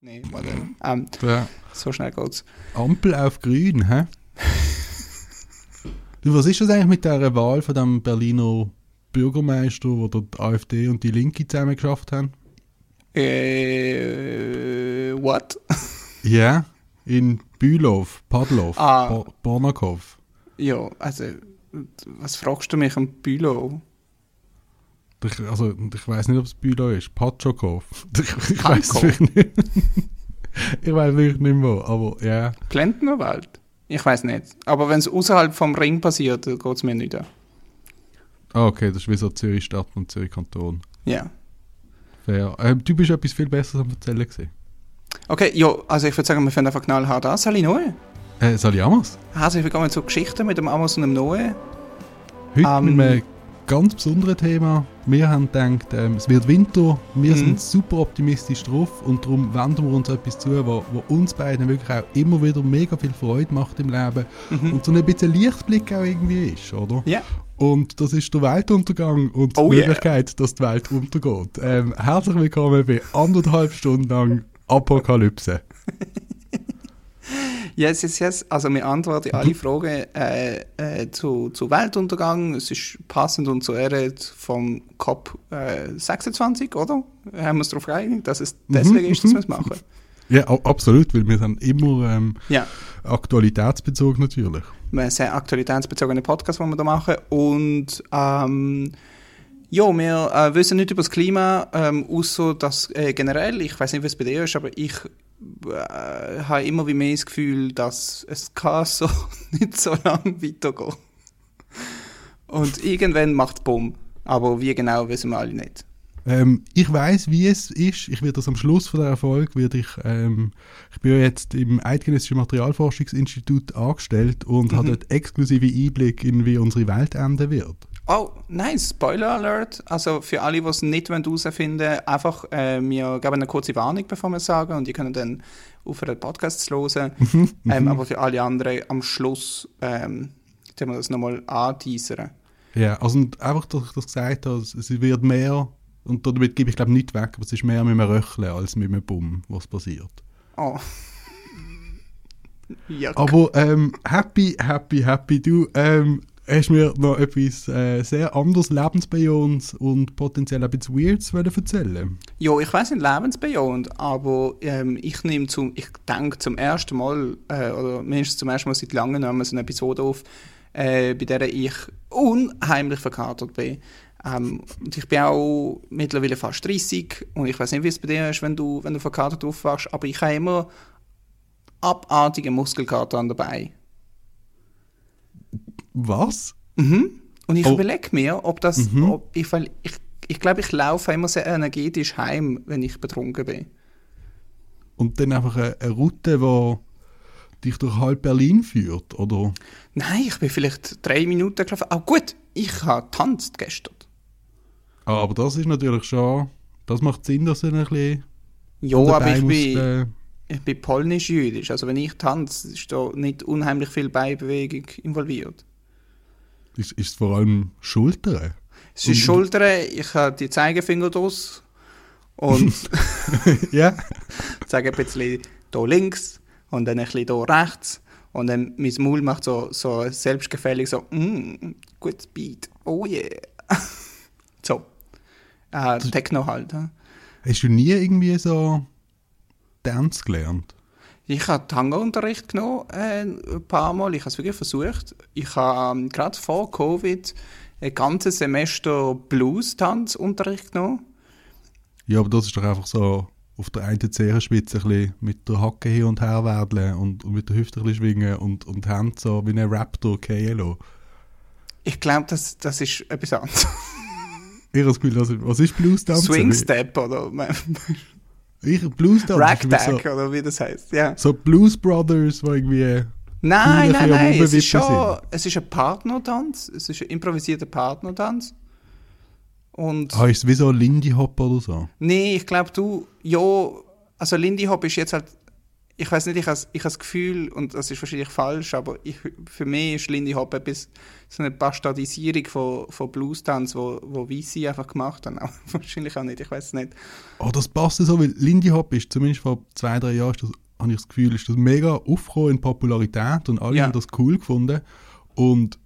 Nee, warte. Ja. So schnell geht's. Ampel auf grün, hä? Du, was ist das eigentlich mit der Wahl von dem Berliner Bürgermeister, wo die AfD und die Linke zusammen geschafft haben? What? Ja, yeah, in Bülow, Padlow, Bornakow. Ja, also, was fragst du mich an Bülow? Also, ich weiss nicht, ob es Bülow ist. Patschokow. Ich weiss wirklich nicht. Ich weiss wirklich nicht mehr, aber ja. Yeah. Plentnerwald? Ich weiss nicht. Aber wenn es außerhalb vom Ring passiert, dann geht es mir nicht an. Ah, okay, das ist wie so Zürich-Stadt und Zürich-Kanton. Ja. Yeah. Fair. Du bist etwas viel Besseres am Erzählen gewesen. Okay, ja, also ich würde sagen, wir fangen einfach knallhart an. Sali Noe? Sali Amos? Also ich begann zu Geschichten mit dem Amos und dem Noe. Heute mit einem ganz besonderen Thema. Wir haben gedacht, es wird Winter, wir sind super optimistisch drauf und darum wenden wir uns etwas zu, was uns beiden wirklich auch immer wieder mega viel Freude macht im Leben und so ein bisschen Lichtblick auch irgendwie ist, oder? Ja. Yeah. Und das ist der Weltuntergang und die Möglichkeit, dass die Welt untergeht. Herzlich willkommen bei 1,5 Stunden lang Apokalypse. Yes, yes, yes. Also wir antworten alle Fragen zu Weltuntergang. Es ist passend und zur Ehre vom COP26, oder? Haben wir es darauf geeinigt, dass es deswegen ist, dass wir es machen? Ja, absolut, weil wir sind immer aktualitätsbezogen natürlich. Wir sind aktualitätsbezogene Podcast, den wir da machen. Und ja, wir wissen nicht über das Klima, außer dass generell, ich weiß nicht, was bei dir ist, aber ich habe immer wie mehr das Gefühl, dass es so nicht so lange weitergeht. Und irgendwann macht es Bumm. Aber wie genau, wissen wir alle nicht. Ich weiss, wie es ist. Ich werde das am Schluss von der Folge, ich bin ja jetzt im Eidgenössischen Materialforschungsinstitut angestellt und habe dort exklusive Einblick in, wie unsere Welt enden wird. Oh, nice. Spoiler Alert. Also für alle, die es nicht herausfinden wollen, einfach, wir geben eine kurze Warnung, bevor wir es sagen, und ihr könnt dann auf den Podcast hören. Aber für alle anderen am Schluss können wir das nochmal anteasern. Ja, also einfach, dass ich das gesagt habe, es wird mehr. Und damit gebe ich, glaube ich, nichts weg, aber es ist mehr mit einem Röcheln als mit einem Bumm, was passiert. Oh. Juck. Aber happy, du hast mir noch etwas sehr anderes, lebensbejahend und potenziell ein bisschen Weirdes erzählen. Ja, ich weiss nicht lebensbejahend, aber ich denke zum ersten Mal, oder mindestens zum ersten Mal seit langem, nehmen wir so eine Episode auf, bei der ich unheimlich verkatert bin. Und ich bin auch mittlerweile fast 30 und ich weiß nicht, wie es bei dir ist, wenn du verkatert aufwachst, aber ich habe immer abartige Muskelkater dabei. Was? Mhm. Und ich überlege mir, ob das... Ich glaube, ich laufe immer sehr energetisch heim, wenn ich betrunken bin. Und dann einfach eine Route, die dich durch halb Berlin führt, oder? Nein, ich bin vielleicht 3 Minuten gelaufen. Aber gut, ich habe getanzt gestern. Ah, aber das ist natürlich schon... Das macht Sinn, dass du ein bisschen... Ja, aber ich bin polnisch-jüdisch. Also wenn ich tanze, ist da nicht unheimlich viel Beinbewegung involviert. Ist es vor allem Schultern? Es ist Schultern, ich habe die Zeigefinger draus. Und ja. Zeige ein bisschen hier links und dann ein bisschen hier rechts. Und dann mein Maul macht so selbstgefällig so, gutes Beat, oh yeah. So. Techno halt. Ja. Hast du nie irgendwie so Dance gelernt? Ich habe Tango-Unterricht genommen, ein paar Mal. Ich habe es wirklich versucht. Ich habe gerade vor Covid ein ganzes Semester Blues-Tanz-Unterricht genommen. Ja, aber das ist doch einfach so auf der einen Zehenspitze ein bisschen mit der Hacke hin und her wedeln und mit der Hüfte ein bisschen schwingen und Hände so wie ein Raptor KLO. Ich glaube, das ist etwas anderes. Ich habe das Gefühl, was ist Blues Dance? Swing Step oder... Blues Dance. Ragtag so, oder wie das heisst, ja. So Blues Brothers, wo irgendwie... Nein, es ist schon... Es ist ein Partnertanz, es ist ein improvisierter Partnertanz. Ist es wie so Lindy Hop oder so? Nein, ich glaube, also Lindy Hop ist jetzt halt ich weiß nicht, ich habe das Gefühl, und das ist wahrscheinlich falsch, aber für mich ist Lindy Hop etwas, so eine Bastardisierung von Blues Dance, wo Weisse einfach gemacht haben. Aber wahrscheinlich auch nicht, ich weiß es nicht. Oh, das passt so, weil Lindy Hop ist, zumindest vor 2-3 Jahren, habe ich das Gefühl, ist das mega aufgekommen in Popularität und alle haben das cool gefunden. Und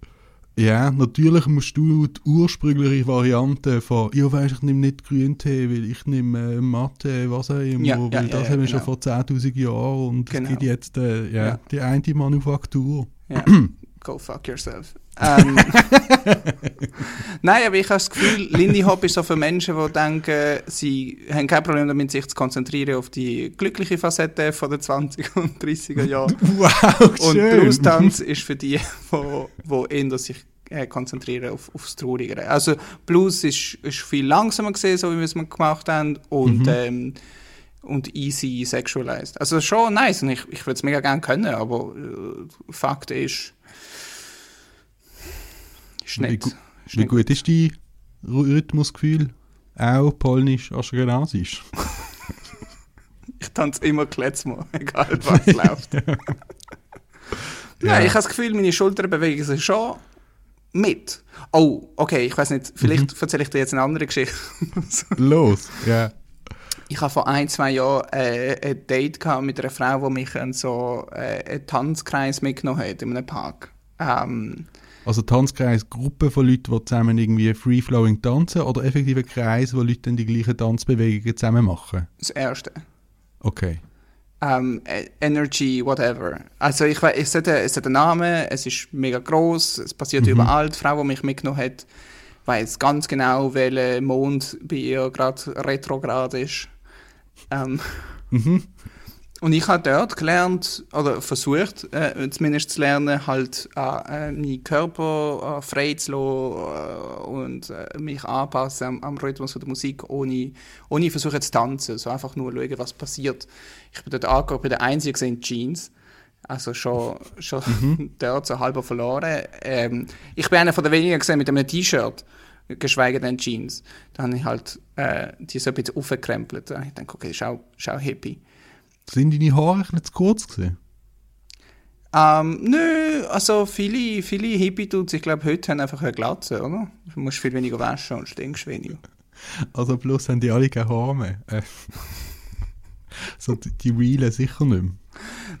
ja, natürlich musst du die ursprüngliche Variante von «Ja, weiss, ich nehme nicht Grüntee, weil ich nehme Mathe, was auch immer», weil das haben wir schon vor 10'000 Jahren und es gibt jetzt die eine Manufaktur. Ja. Go fuck yourself. Nein, aber ich habe das Gefühl, Lindy Hop ist so für Menschen, die denken, sie haben kein Problem damit, sich zu konzentrieren auf die glückliche Facette von den 20er und 30er Jahren. Wow, schön. Und Blues Dance ist für die, die eher sich konzentrieren auf das Traurigere. Also Blues ist viel langsamer gewesen, so wie wir es gemacht haben, und easy sexualized. Also schon nice, und ich würde es mega gerne können, aber Fakt ist, wie gut ist dein Rhythmusgefühl? Auch polnisch, aschkenasisch? Ich tanze immer Klezmer, egal was läuft. Nein, ich habe das Gefühl, meine Schultern bewegen sich schon mit. Oh, okay, ich weiß nicht, vielleicht erzähle ich dir jetzt eine andere Geschichte. Los, ja. Yeah. Ich hatte vor 1-2 Jahren ein Date mit einer Frau, die mich in so einen Tanzkreis mitgenommen hat in einem Park. Also Tanzkreis, Gruppe von Leuten, die zusammen irgendwie free-flowing tanzen, oder effektiv ein Kreis, wo Leute dann die gleichen Tanzbewegungen zusammen machen? Das Erste. Okay. Energy, whatever. Also es hat einen Namen, es ist mega gross, es passiert überall. Die Frau, die mich mitgenommen hat, weiss ganz genau, welcher Mond bei ihr gerade retrograd ist. Und ich habe dort gelernt, oder versucht, zumindest zu lernen, halt meinen Körper frei zu lassen und mich anpassen am Rhythmus der Musik, ohne versuchen zu tanzen. So einfach nur schauen, was passiert. Ich bin dort angekommen, bin der Einzige in Jeans. Also schon dort so halb verloren. Ich bin einer von den wenigen gesehen mit einem T-Shirt, geschweige denn Jeans. Da habe ich halt die so ein bisschen aufgekrempelt. Ich denke, okay, schau hippie. Sind deine Haare nicht zu kurz gewesen? Nö, also viele Hippie-Dudes, ich glaube, heute haben einfach eine Glatze, oder? Du musst viel weniger waschen und stinkst weniger. Also bloß haben die alle keine Haare mehr. So die Realen sicher nicht mehr.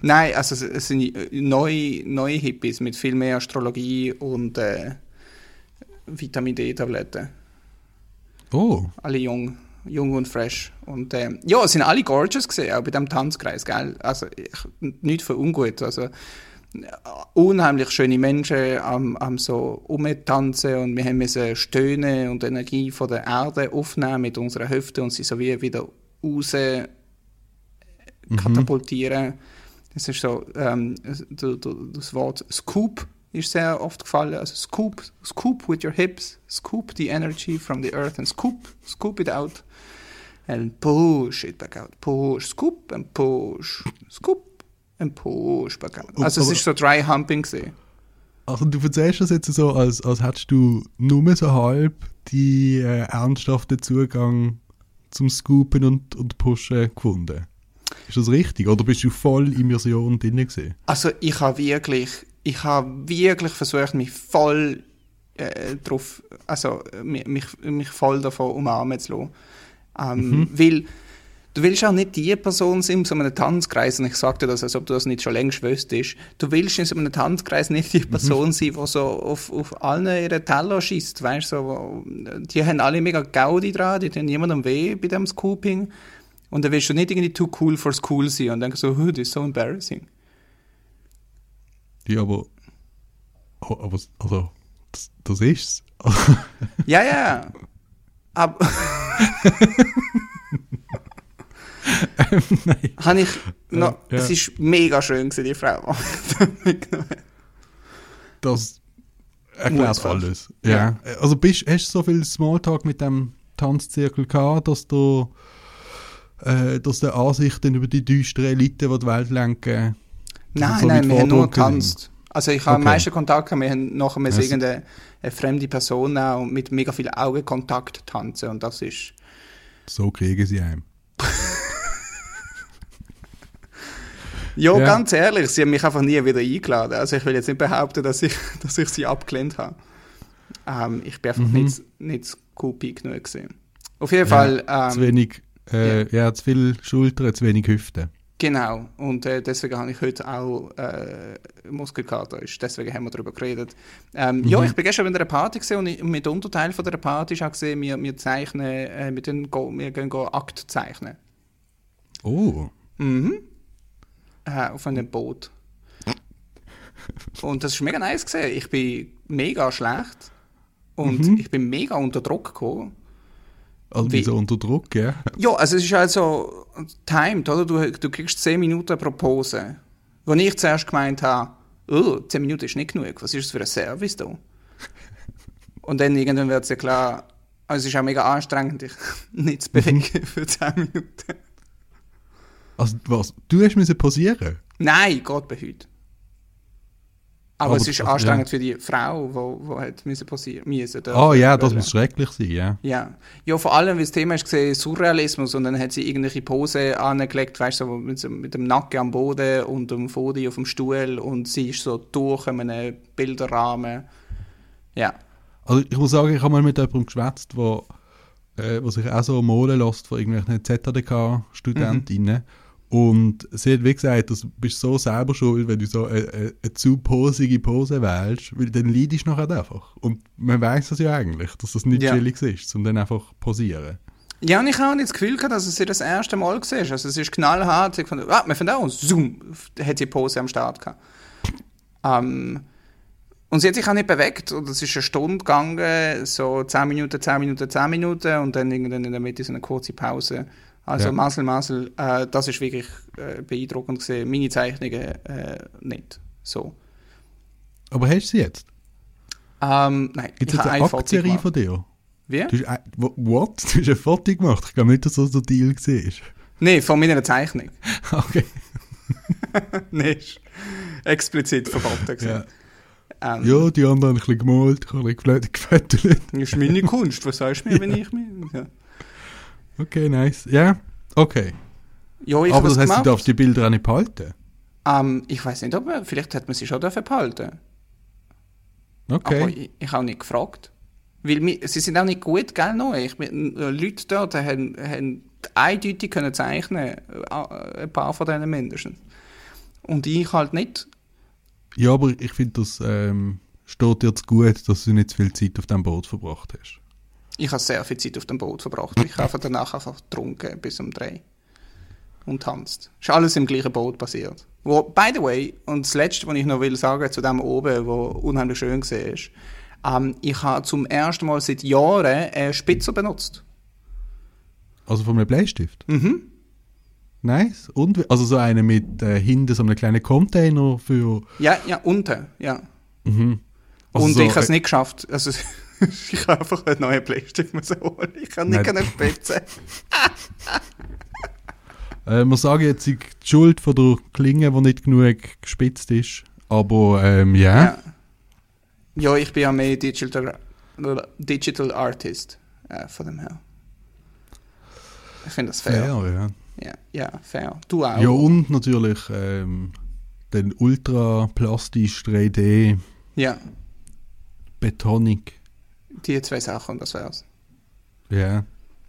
Nein, also es sind neue Hippies mit viel mehr Astrologie und Vitamin D-Tabletten. Oh. Alle jung und fresh. Und ja, es sind alle gorgeous gesehen, auch bei diesem Tanzkreis, gell? Also nichts für ungut. Also unheimlich schöne Menschen am so rumtanzen, und wir haben müssen Stöhnen und Energie von der Erde aufnehmen mit unserer Hüfte und sie so wie wieder raus katapultieren. Das ist so, das Wort Scoop ist sehr oft gefallen, also scoop with your hips, scoop the energy from the earth and scoop it out and push it back out, scoop and push back out. Also es ist so dry humping gewesen. Also du verzeihst das jetzt so, als hättest du nur so halb die ernsthaften Zugang zum Scoopen und Pushen gefunden. Ist das richtig? Oder bist du voll Immersion drin gewesen? Also ich habe wirklich versucht, mich voll mich voll davon umarmen zu lassen. Weil du willst auch nicht die Person sein, in so einem Tanzkreis, und ich sage dir das, als ob du das nicht schon längst wüsstest, du willst in so einem Tanzkreis nicht die Person sein, die so auf allen ihren Teller schießt, weißt du, so, die haben alle mega Gaudi dran, die tun niemandem weh bei diesem Scooping, und dann willst du nicht irgendwie too cool for school sein und denkst so, das ist so embarrassing. Ja, aber also, das ist's. Ja. Aber nein. Es ist mega schön gewesen, die Frau. Das erklärt alles. Ja. Also hast du so viel Smalltalk mit dem Tanzzirkel gehabt, dass du Ansichten über die düsteren Eliten, die die Welt lenken? Nein, wir haben nur getanzt. Also ich habe am meisten Kontakt gehabt, wir haben nachher irgendeine fremde Person und mit mega viel Augenkontakt tanzen, und das ist... So kriegen sie einem. Ja, ja, ganz ehrlich, sie haben mich einfach nie wieder eingeladen. Also ich will jetzt nicht behaupten, dass ich sie abgelehnt habe. Ich bin einfach nicht scoopy genug gewesen. Auf jeden Fall... zu wenig, zu viel Schultern, zu wenig Hüften. Genau, und deswegen habe ich heute auch Muskelkater, deswegen haben wir darüber geredet. Ja, ich bin gestern an einer Party gewesen, und mit Unterteil von der Party habe ich gesehen, wir zeichnen, wir gehen Akt zeichnen. Oh. Mhm. Auf einem Boot. Und das war mega nice gewesen. Ich bin mega schlecht und ich bin mega unter Druck gekommen. All diese unter Druck, ja? Ja, also es ist halt so timed, oder? Du kriegst 10 Minuten pro Pose. Wo ich zuerst gemeint habe, 10 Minuten ist nicht genug, was ist das für ein Service da? Und dann irgendwann wird es ja klar, also es ist auch mega anstrengend, dich nicht zu bewegen für 10 Minuten. Also was? Du musst posieren? Nein, Gott behüte. Aber es ist anstrengend für die Frau, die passieren musste. Oh ja, das muss schrecklich sein, ja. Yeah. Ja, vor allem, weil das Thema ist gesehen, Surrealismus, und dann hat sie irgendwelche Posen angelegt, weißt du, so mit dem Nacken am Boden und dem Fodi auf dem Stuhl, und sie ist so durch in einem Bilderrahmen. Ja. Also ich muss sagen, ich habe mal mit jemandem geschwätzt, der sich auch so malen lässt von irgendwelchen ZHDK-Studentinnen. Und sie hat wie gesagt, du bist so selber schuld, wenn du so eine zu posige Pose wählst, weil dann leidest du nachher einfach. Und man weiss das ja eigentlich, dass das nicht chillig ist, um dann einfach posieren. Ja, und ich habe nicht das Gefühl gehabt, dass es ihr das erste Mal war. Also es ist knallhart. Sie fand, man findet auch, zoom, hat sie Pose am Start gehabt. Und sie hat sich auch nicht bewegt. Und es ist eine Stunde gegangen, so 10 Minuten, und dann irgendwann in der Mitte so eine kurze Pause. Also Masel, das ist wirklich beeindruckend gewesen. Meine Zeichnungen nicht so. Aber hast du sie jetzt? Nein. Gibt es jetzt eine Aktserie von dir? Wie? What? Du hast ein Foto gemacht? Ich glaube nicht, dass das so Deal war. Nein, von meiner Zeichnung. Okay. Nein, ist explizit verboten. Ja. Ja, die anderen haben ein bisschen gemalt, ein bisschen gefettelt. Das ist meine Kunst, was sagst du mir, wenn ich mich... Ja. Okay, nice. Ja, yeah. Okay. Jo, aber das heisst, gemacht. Du darfst die Bilder auch nicht behalten? Ich weiss nicht, aber vielleicht hätte man sie schon behalten. Okay. Aber ich habe nicht gefragt. Weil sie sind auch nicht gut, gell? Leute dort haben eindeutig können zeichnen, ein paar von denen mindestens. Und ich halt nicht. Ja, aber ich finde, das steht dir zu gut, dass du nicht zu viel Zeit auf diesem Boot verbracht hast. Ich habe sehr viel Zeit auf dem Boot verbracht. Ich habe danach einfach getrunken bis um 3 und tanzt. Ist alles im gleichen Boot passiert. Wo, by the way, und das Letzte, was ich noch will sagen zu dem oben, wo unheimlich schön war, ich habe zum ersten Mal seit Jahren einen Spitzer benutzt. Also von einem Bleistift? Mhm. Nice. Und, also so einen mit hinten so einem kleinen Container für... Ja, unten, ja. Mhm. Also und so, ich habe es nicht geschafft. Also, ich habe einfach einen neuen Plastik holen. Ich kann nicht eine Spitze. Man sagt jetzt, die Schuld von der Klinge, die nicht genug gespitzt ist. Aber Ja, ich bin ja mehr Digital Artist von dem her. Ich finde das fair. Ja, fair. Du auch. Ja, und natürlich den ultraplastisch 3D. Ja. Betonik. Die 2 Sachen, das wär's. Ja.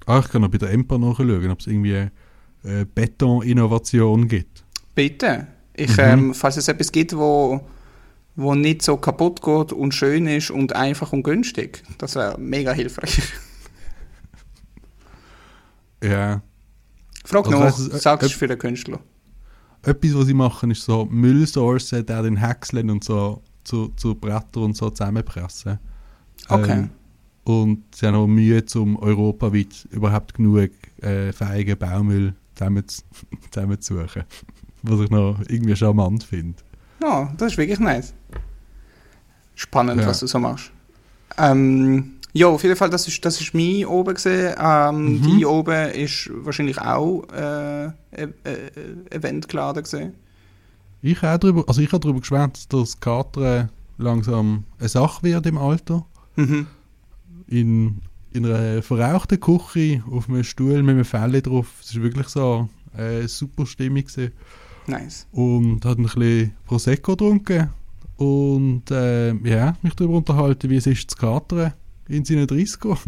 Yeah. Ich kann noch bei der EMPA nachschauen, ob es irgendwie Beton-Innovation gibt. Bitte. Falls es etwas gibt, wo nicht so kaputt geht und schön ist und einfach und günstig, das wäre mega hilfreich. Ja. Yeah. Frag also, noch, sagst du für den Künstler? Etwas, was sie machen, ist so Müllsourcen, der den häckseln und so zu Bretter und so zusammenpressen. Okay. Und sie haben auch Mühe, um europaweit überhaupt genug feigen Baumüll zusammen zu suchen. Was ich noch irgendwie charmant finde. Ja, das ist wirklich nice. Spannend, was du so machst. Ja, auf jeden Fall, das ist mein oben gewesen. Die oben ist wahrscheinlich auch eventgeladen gewesen. Ich habe darüber geschwätzt, dass Katrin langsam eine Sache wird im Alter. Mhm. In einer verrauchten Küche auf einem Stuhl mit einem Fell drauf. Es war wirklich so eine super Stimmung gewesen. Nice. Und hat ein bisschen Prosecco getrunken und ja, mich darüber unterhalten, wie es ist zu katern in seinen 30ern.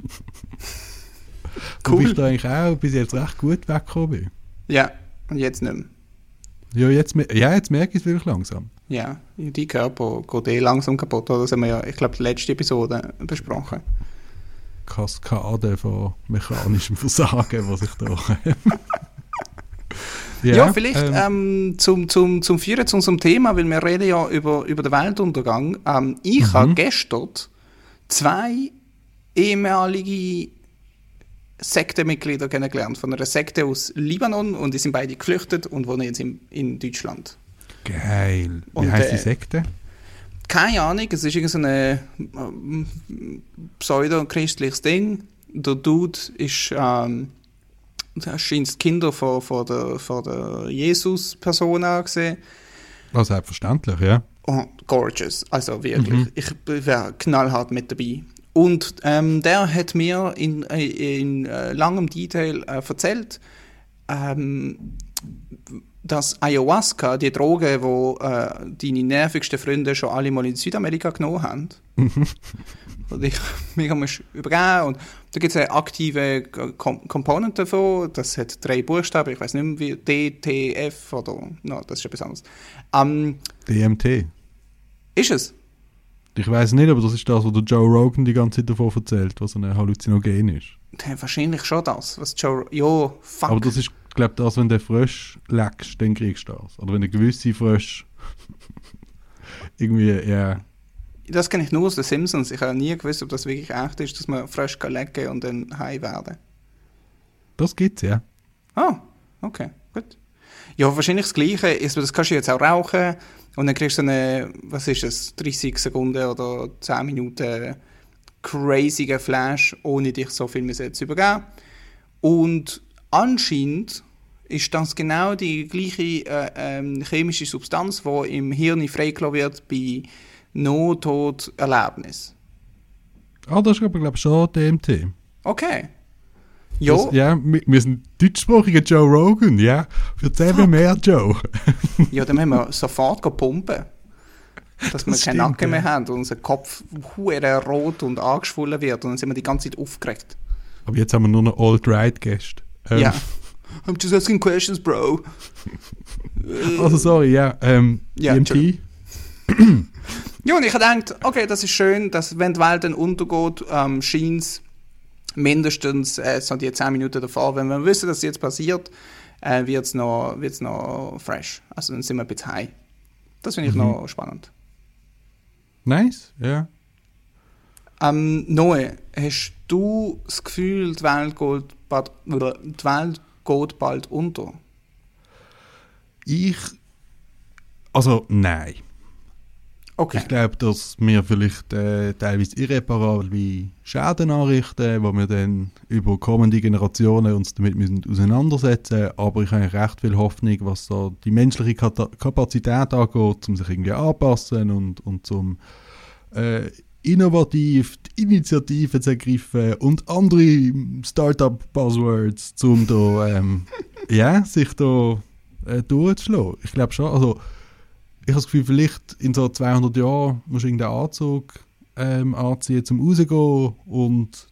Cool. Wo ich da eigentlich auch bis jetzt recht gut weggekommen bin. Ja, und jetzt nicht mehr. Ja, jetzt merke ich es wirklich langsam. Ja, dein Körper geht eh langsam kaputt. Das haben wir ja, ich glaube, die letzte Episode besprochen. Kaskade von mechanischem Versagen, was ich da habe. Ja, vielleicht zum Führen zu unserem Thema, weil wir reden ja über den Weltuntergang. Ich habe gestern zwei ehemalige Sektenmitglieder kennengelernt, von einer Sekte aus Libanon, und die sind beide geflüchtet und wohnen jetzt in Deutschland. Geil. Wie heisst die Sekte? Keine Ahnung, es ist irgendein pseudo-christliches Ding. Der Dude ist scheint Kinder von der Jesus-Persona gesehen. Also selbstverständlich, ja. Oh, gorgeous, also wirklich. Ich wäre knallhart mit dabei. Und der hat mir in langem Detail erzählt, dass Ayahuasca, die Droge, die deine nervigsten Freunde schon alle mal in Südamerika genommen haben, und ich mega muss übergeben. Und da gibt es eine aktive Komponente davon, das hat 3 Buchstaben, ich weiß nicht mehr wie, D, T, F oder, no, das ist etwas anderes. DMT. Ist es? Ich weiß nicht, aber das ist das, was der Joe Rogan die ganze Zeit davon erzählt, was ein Halluzinogen ist. Ja, wahrscheinlich schon das, was Joe... Ja, fuck. Aber das ist, glaube ich, das, wenn du Frösch leckst, dann kriegst du das. Oder wenn du gewisse Frösch... irgendwie, ja... Yeah. Das kenne ich nur aus den Simpsons. Ich habe nie gewusst, ob das wirklich echt ist, dass man Frösch lecken kann und dann high werden. Das gibt's, ja. Ah, okay, gut. Ja, wahrscheinlich das Gleiche ist, das kannst du jetzt auch rauchen... Und dann kriegst du eine, was ist das, 30 Sekunden oder 10 Minuten crazigen Flash, ohne dich so viel mehr zu übergeben. Und anscheinend ist das genau die gleiche chemische Substanz, die im Hirn freigelassen wird bei No-Tod-Erlebnis. Ah, das ist aber, glaube ich, schon DMT. Okay. Ja, wir sind deutschsprachiger Joe Rogan, ja. Für 10 mehr, Joe. Ja, dann müssen wir sofort pumpen. Dass wir keinen Nacken mehr haben und unser Kopf rot und angeschwollen wird. Und dann sind wir die ganze Zeit aufgeregt. Aber jetzt haben wir nur noch Alt-Right-Gäste. Ja. I'm just asking questions, bro. Also, sorry, ja. DMT. Ja, und ich habe gedacht, okay, das ist schön, dass wenn die Welt dann untergeht, scheint es mindestens so die 10 Minuten davor, wenn wir wissen, dass es jetzt passiert, wird es noch fresh. Also dann sind wir ein bisschen high. Das finde ich noch spannend. Nice, ja. Yeah. Noe, hast du das Gefühl, die Welt geht bald unter? Also, nein. Okay. Ich glaube, dass wir vielleicht teilweise irreparable Schäden anrichten, wo wir dann über kommende Generationen uns damit müssen auseinandersetzen. Aber ich habe recht viel Hoffnung, was so die menschliche Kapazität angeht, um sich irgendwie anpassen und um innovativ die Initiativen zu ergreifen und andere Startup-Buzzwords, um da, sich da durchzuschlagen. Ich glaube schon, also... Ich habe das Gefühl, vielleicht in so 200 Jahren musst du irgendeinen Anzug anziehen, um rauszugehen, und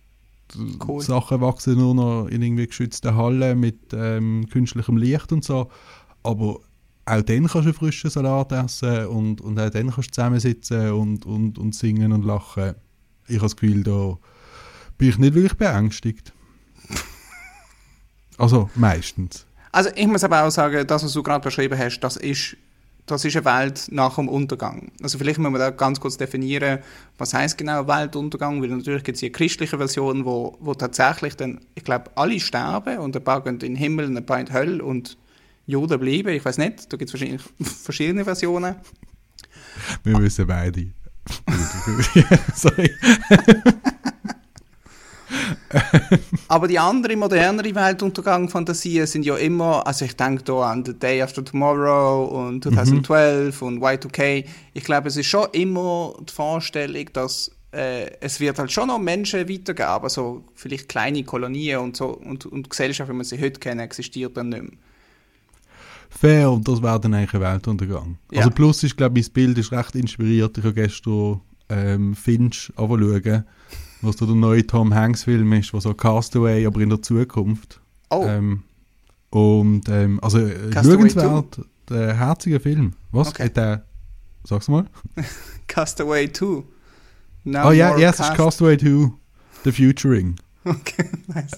cool. Sachen wachsen nur noch in irgendwie geschützten Hallen mit künstlichem Licht und so. Aber auch dann kannst du einen frischen Salat essen und auch dann kannst du zusammensitzen und singen und lachen. Ich habe das Gefühl, da bin ich nicht wirklich beängstigt. Also meistens. Also ich muss aber auch sagen, das, was du gerade beschrieben hast, das ist eine Welt nach dem Untergang. Also vielleicht müssen wir da ganz kurz definieren, was heisst genau Weltuntergang, weil natürlich gibt es hier christliche Version, wo tatsächlich dann, ich glaube, alle sterben und ein paar gehen in den Himmel und ein paar in die Hölle und Juden bleiben, ich weiß nicht, da gibt es wahrscheinlich verschiedene Versionen. Wir wissen beide. Sorry. Aber die anderen, moderneren Weltuntergang-Fantasien sind ja immer, also ich denke da an The Day After Tomorrow und 2012 und Y2K, ich glaube, es ist schon immer die Vorstellung, dass es wird halt schon noch Menschen weitergeben, aber so vielleicht kleine Kolonien und so und Gesellschaft, wie man sie heute kennen, existiert dann nicht mehr. fair und das wäre dann eigentlich ein Weltuntergang. Ja. Also plus ist, glaube ich, mein Bild ist recht inspiriert. Ich habe gestern Finch anschauen, was da der neue Tom Hanks Film ist, was so Castaway, aber in der Zukunft. Oh. Und also schauenswert, ein herziger Film. Was? Okay. Sag's mal. Castaway 2. Now es ist Castaway 2. The Futuring. Okay, nice.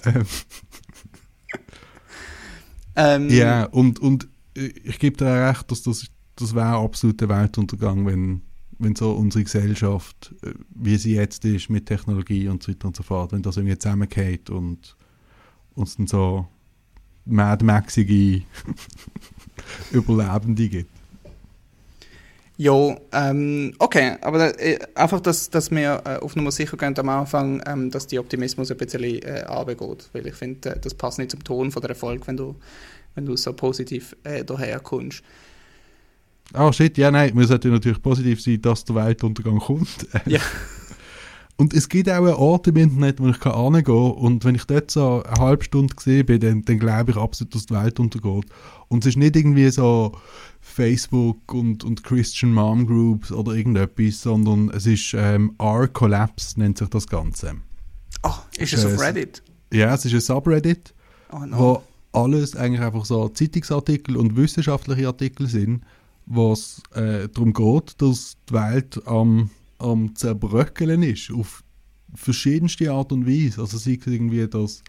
Ja, und ich gebe dir recht, dass das wäre absolut der Weltuntergang, wenn so unsere Gesellschaft, wie sie jetzt ist, mit Technologie und so weiter und so fort, wenn das irgendwie zusammengeht und uns dann so mad-maxige Überlebende gibt. Ja, okay, aber einfach, dass wir auf Nummer sicher gehen am Anfang, dass der Optimismus ein bisschen runtergeht, weil ich finde, das passt nicht zum Ton von der Erfolg, wenn du so positiv daherkommst. Ah, shit, ja, nein, wir sollten natürlich positiv sein, dass der Weltuntergang kommt. Ja. Und es gibt auch einen Ort im Internet, wo ich hingehen kann. Und wenn ich dort so eine halbe Stunde gesehen bin, dann glaube ich absolut, dass die Welt untergeht. Und es ist nicht irgendwie so Facebook und Christian Mom Groups oder irgendetwas, sondern es ist r/collapse nennt sich das Ganze. Ach, oh, ist es auf Reddit? Ja, es ist ein Subreddit, wo alles eigentlich einfach so Zeitungsartikel und wissenschaftliche Artikel sind, wo es darum geht, dass die Welt am Zerbröckeln ist, auf verschiedenste Art und Weise. Also sei es irgendwie, dass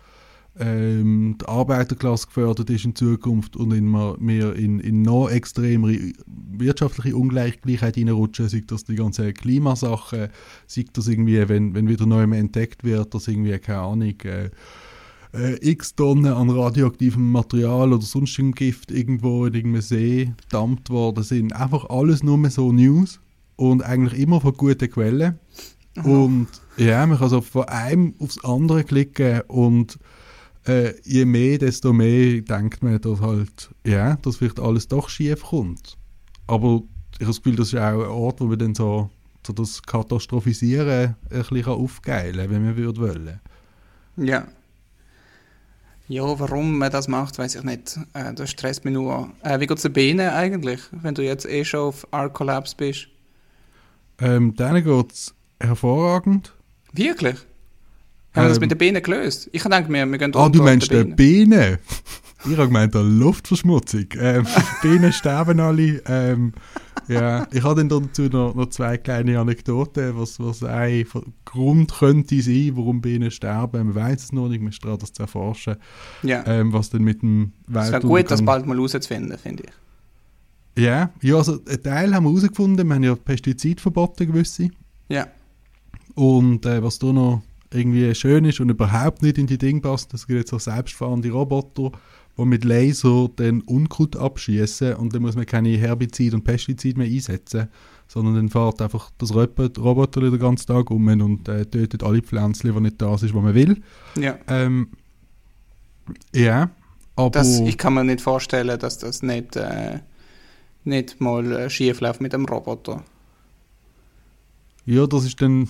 die Arbeiterklasse gefördert ist in Zukunft und wir in noch extremere wirtschaftliche Ungleichheit reinrutschen, sei das die ganzen Klimasachen, sei das irgendwie, wenn wieder neu mehr entdeckt wird, dass irgendwie, keine Ahnung, x Tonnen an radioaktivem Material oder sonstigem Gift irgendwo in irgendeinem See gedammt worden sind. Einfach alles nur mehr so News. Und eigentlich immer von guten Quellen. Oh. Und ja, man kann so von einem aufs andere klicken und je mehr, desto mehr denkt man, dass halt, ja, dass vielleicht alles doch schief kommt. Aber ich habe das Gefühl, das ist auch ein Ort, wo man dann so das Katastrophisieren ein bisschen aufgeilen kann, wenn man würde wollen. Ja. Ja, warum man das macht, weiß ich nicht. Das stresst mich nur. Wie geht es den Bienen eigentlich, wenn du jetzt eh schon auf r/collapse bist? Denen geht es hervorragend. Wirklich? Haben wir das mit den Bienen gelöst? Ich denke mir, wir gehen unter. Ah, du meinst den Bienen? Ich habe gemeint, der Luftverschmutzung. Bienen sterben alle. Ja. Ich habe dann dazu noch zwei kleine Anekdoten, was ein Grund könnte sein, warum Bienen sterben. Man weiß es noch nicht, man ist dran, das zu erforschen. Ja. Was denn mit dem Weltuntergang... Es wäre gut, das bald mal herauszufinden, finde ich. Ja, yeah. Also einen Teil haben wir herausgefunden, wir haben ja Pestizidverbote gewisse. Ja. Yeah. Und was da noch irgendwie schön ist und überhaupt nicht in die Dinge passt, es gibt jetzt so selbstfahrende Roboter, die mit Laser den Unkraut abschießen und dann muss man keine Herbizid und Pestizid mehr einsetzen, sondern dann fährt einfach das Roboter den ganzen Tag um und tötet alle Pflänzchen, die nicht das ist, was man will. Ja. Yeah. Yeah, aber... Ich kann mir nicht vorstellen, dass das nicht mal schief läuft mit dem Roboter. Ja, das ist dann...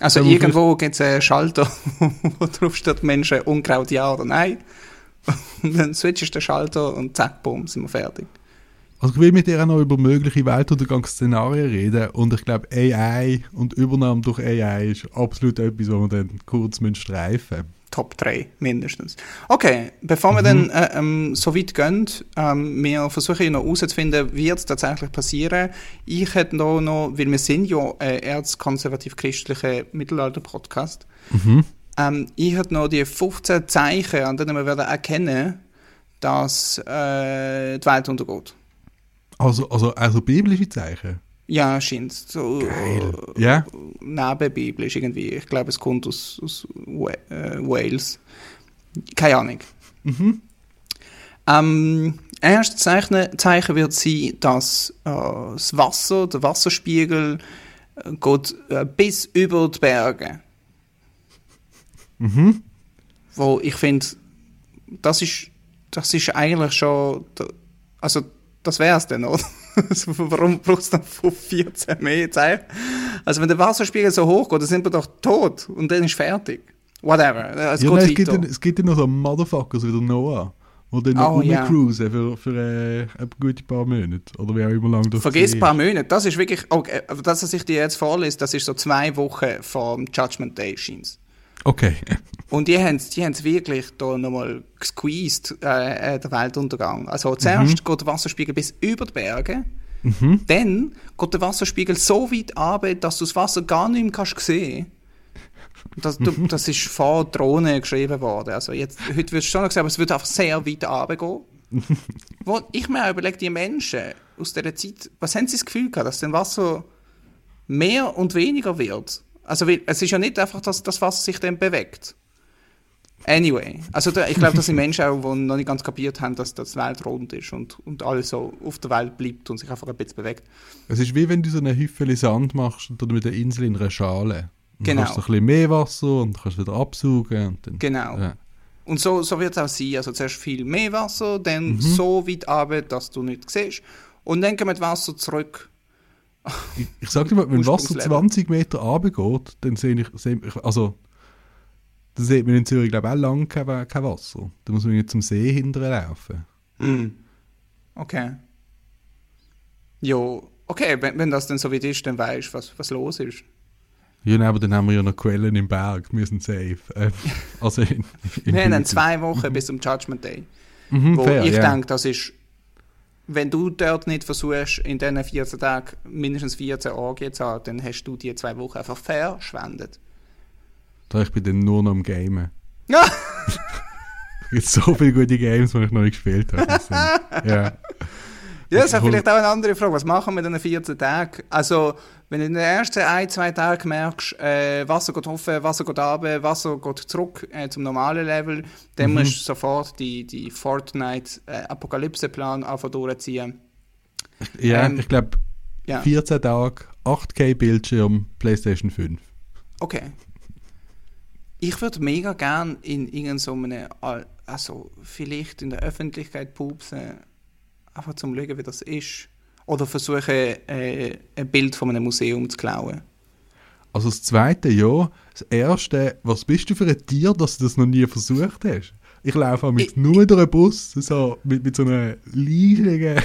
Also irgendwo gibt es einen Schalter, wo drauf steht, Menschen, Unkraut ja oder nein. Und dann switchst du den Schalter und zack, boom, sind wir fertig. Also ich will mit dir auch noch über mögliche Weltuntergangsszenarien reden und ich glaube AI und Übernahme durch AI ist absolut etwas, was wir dann kurz streifen müssen. Top 3 mindestens. Okay, bevor wir dann so weit gehen, wir versuchen noch herauszufinden, wird es tatsächlich passieren. Ich hätte noch, weil wir sind ja ein erzkonservativ-christlicher Mittelalter-Podcast, ich hätte noch die 15 Zeichen, an denen wir werden erkennen, dass die Welt untergeht. Also biblische Zeichen? Ja, scheint so. Geil. Ja? Nebenbiblisch irgendwie. Ich glaube, es kommt aus Wales. Keine Ahnung. Mhm. Erstes Zeichen wird sein, dass das Wasser, der Wasserspiegel, geht bis über die Berge. Mhm. Wo ich finde, das ist eigentlich schon... Also, das wäre es dann, oder? Also, warum brauchst du dann 14 mehr Zeichen? Also wenn der Wasserspiegel so hoch geht, dann sind wir doch tot und dann ist fertig. Whatever. Es geht weiter. Es gibt ja noch so Motherfuckers wie der Noah, der noch rumcruisen für ein gute paar Monate. Oder wie auch immer lang das vergiss ein paar Monate. Das ist wirklich, okay, das, was ich dir jetzt vorlese, das ist so 2 Wochen vom Judgment Day, scheint's. Okay. Und die haben's wirklich da nochmal gesqueezed, der Weltuntergang. Also zuerst geht der Wasserspiegel bis über die Berge, dann geht der Wasserspiegel so weit runter, dass du das Wasser gar nicht mehr sehen kannst. Das ist vor Drohnen geschrieben worden. Also jetzt, heute würdest du schon noch sagen, aber es wird einfach sehr weit runtergehen. Wo ich mir überlege, die Menschen aus dieser Zeit, was haben sie das Gefühl gehabt, dass das Wasser mehr und weniger wird? Also weil, es ist ja nicht einfach, dass das Wasser sich dann bewegt. Anyway, also ich glaube, das sind Menschen auch, die noch nicht ganz kapiert haben, dass das Welt rund ist und alles so auf der Welt bleibt und sich einfach ein bisschen bewegt. Es ist wie wenn du so eine Hüffel Sand machst und dann mit der Insel in einer Schale. Genau. Du hast ein bisschen mehr Wasser und kannst wieder absaugen. Und dann, genau. Ja. Und so wird es auch sein. Also zuerst viel mehr Wasser, dann so weit runter, dass du nichts siehst. Und dann kommt Wasser zurück. Ich sage dir mal, wenn Wasser ausleben. 20 Meter runtergeht, dann sehe ich dann sieht man in Zürich, glaube ich, auch lange kein Wasser. Da muss man nicht zum See hinterlaufen. Mm. Okay. Jo, okay, wenn das dann so weit ist, dann weißt du, was los ist. Ja, aber dann haben wir ja noch Quellen im Berg, wir sind safe. Also wir haben dann 2 Wochen bis zum Judgment Day. Wo fair, ich denke, das ist, wenn du dort nicht versuchst, in diesen 14 Tagen mindestens 14 Angaben zu haben, dann hast du die 2 Wochen einfach verschwendet. Da ich bin dann nur noch am Gamen. Es gibt so viele gute Games, die ich noch nicht gespielt habe. Ja, das ist vielleicht auch eine andere Frage. Was machen wir in den 14 Tagen? Also, wenn du in den ersten 1-2 Tagen merkst, Wasser geht hoch, Wasser geht runter, Wasser geht zurück zum normalen Level, dann musst du sofort die Fortnite-Apokalypse-Plan einfach durchziehen. Ja, ich glaube, 14 Tage, 8K-Bildschirm, PlayStation 5. Okay. Ich würde mega gern in irgendeinem, vielleicht in der Öffentlichkeit pupsen, einfach zum schauen, wie das ist. Oder versuchen, ein Bild von einem Museum zu klauen. Also das zweite Jahr, das erste, was bist du für ein Tier, dass du das noch nie versucht hast? Ich laufe nur durch den Bus, so, mit so einer leiseligen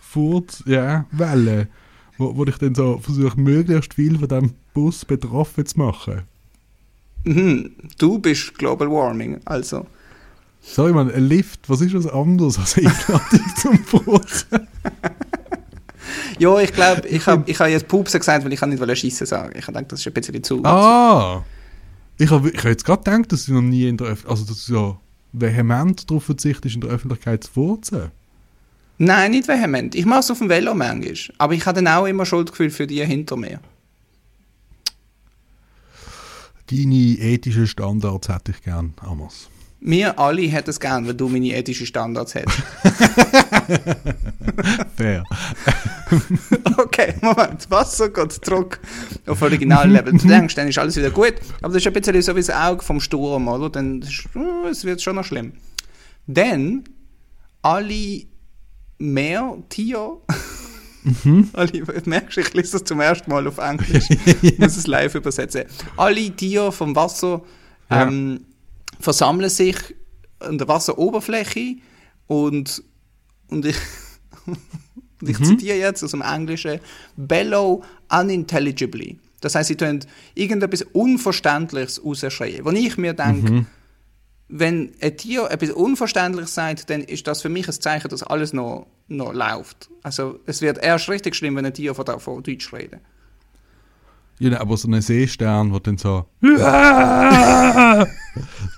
Furz-Welle, wo ich dann so versuche, möglichst viel von diesem Bus betroffen zu machen. Mhm. Du bist Global Warming, also... Sorry, man, ein Lift, was ist was anderes als Einladung zum Furzen? Ja, ich glaube, ich hab jetzt Pupsen gesagt, weil ich nicht Scheiße sagen wollte. Ich dachte, das ist ein bisschen zu. Ah! Ich hab jetzt gerade gedacht, dass du noch nie in der dass du ja vehement darauf verzichtest, in der Öffentlichkeit zu furzen. Nein, nicht vehement. Ich mache es auf dem Velo manchmal. Aber ich habe dann auch immer Schuldgefühl für die hinter mir. Deine ethischen Standards hätte ich gern, Amos. Wir alle hätten es gern, wenn du meine ethischen Standards hättest. Fair. Okay, Moment. Wasser geht zurück auf Originallevel. Du denkst, dann ist alles wieder gut. Aber das ist ein bisschen so wie das Auge vom Sturm, oder? Dann es wird schon noch schlimm. Dann alle Meertiere. Alle, merkst du, ich lese das zum ersten Mal auf Englisch. Ich muss es live übersetzen. Alle Tiere vom Wasser... versammeln sich an der Wasseroberfläche und ich, ich zitiere jetzt aus dem Englischen, bellow unintelligibly. Das heisst, sie tun irgendetwas Unverständliches rausschreien. Wenn ich mir denke, wenn ein Tier etwas Unverständliches sagt, dann ist das für mich ein Zeichen, dass alles noch läuft. Also es wird erst richtig schlimm, wenn ein Tier von Deutsch redet. Ja, aber so ein Seestern, der dann so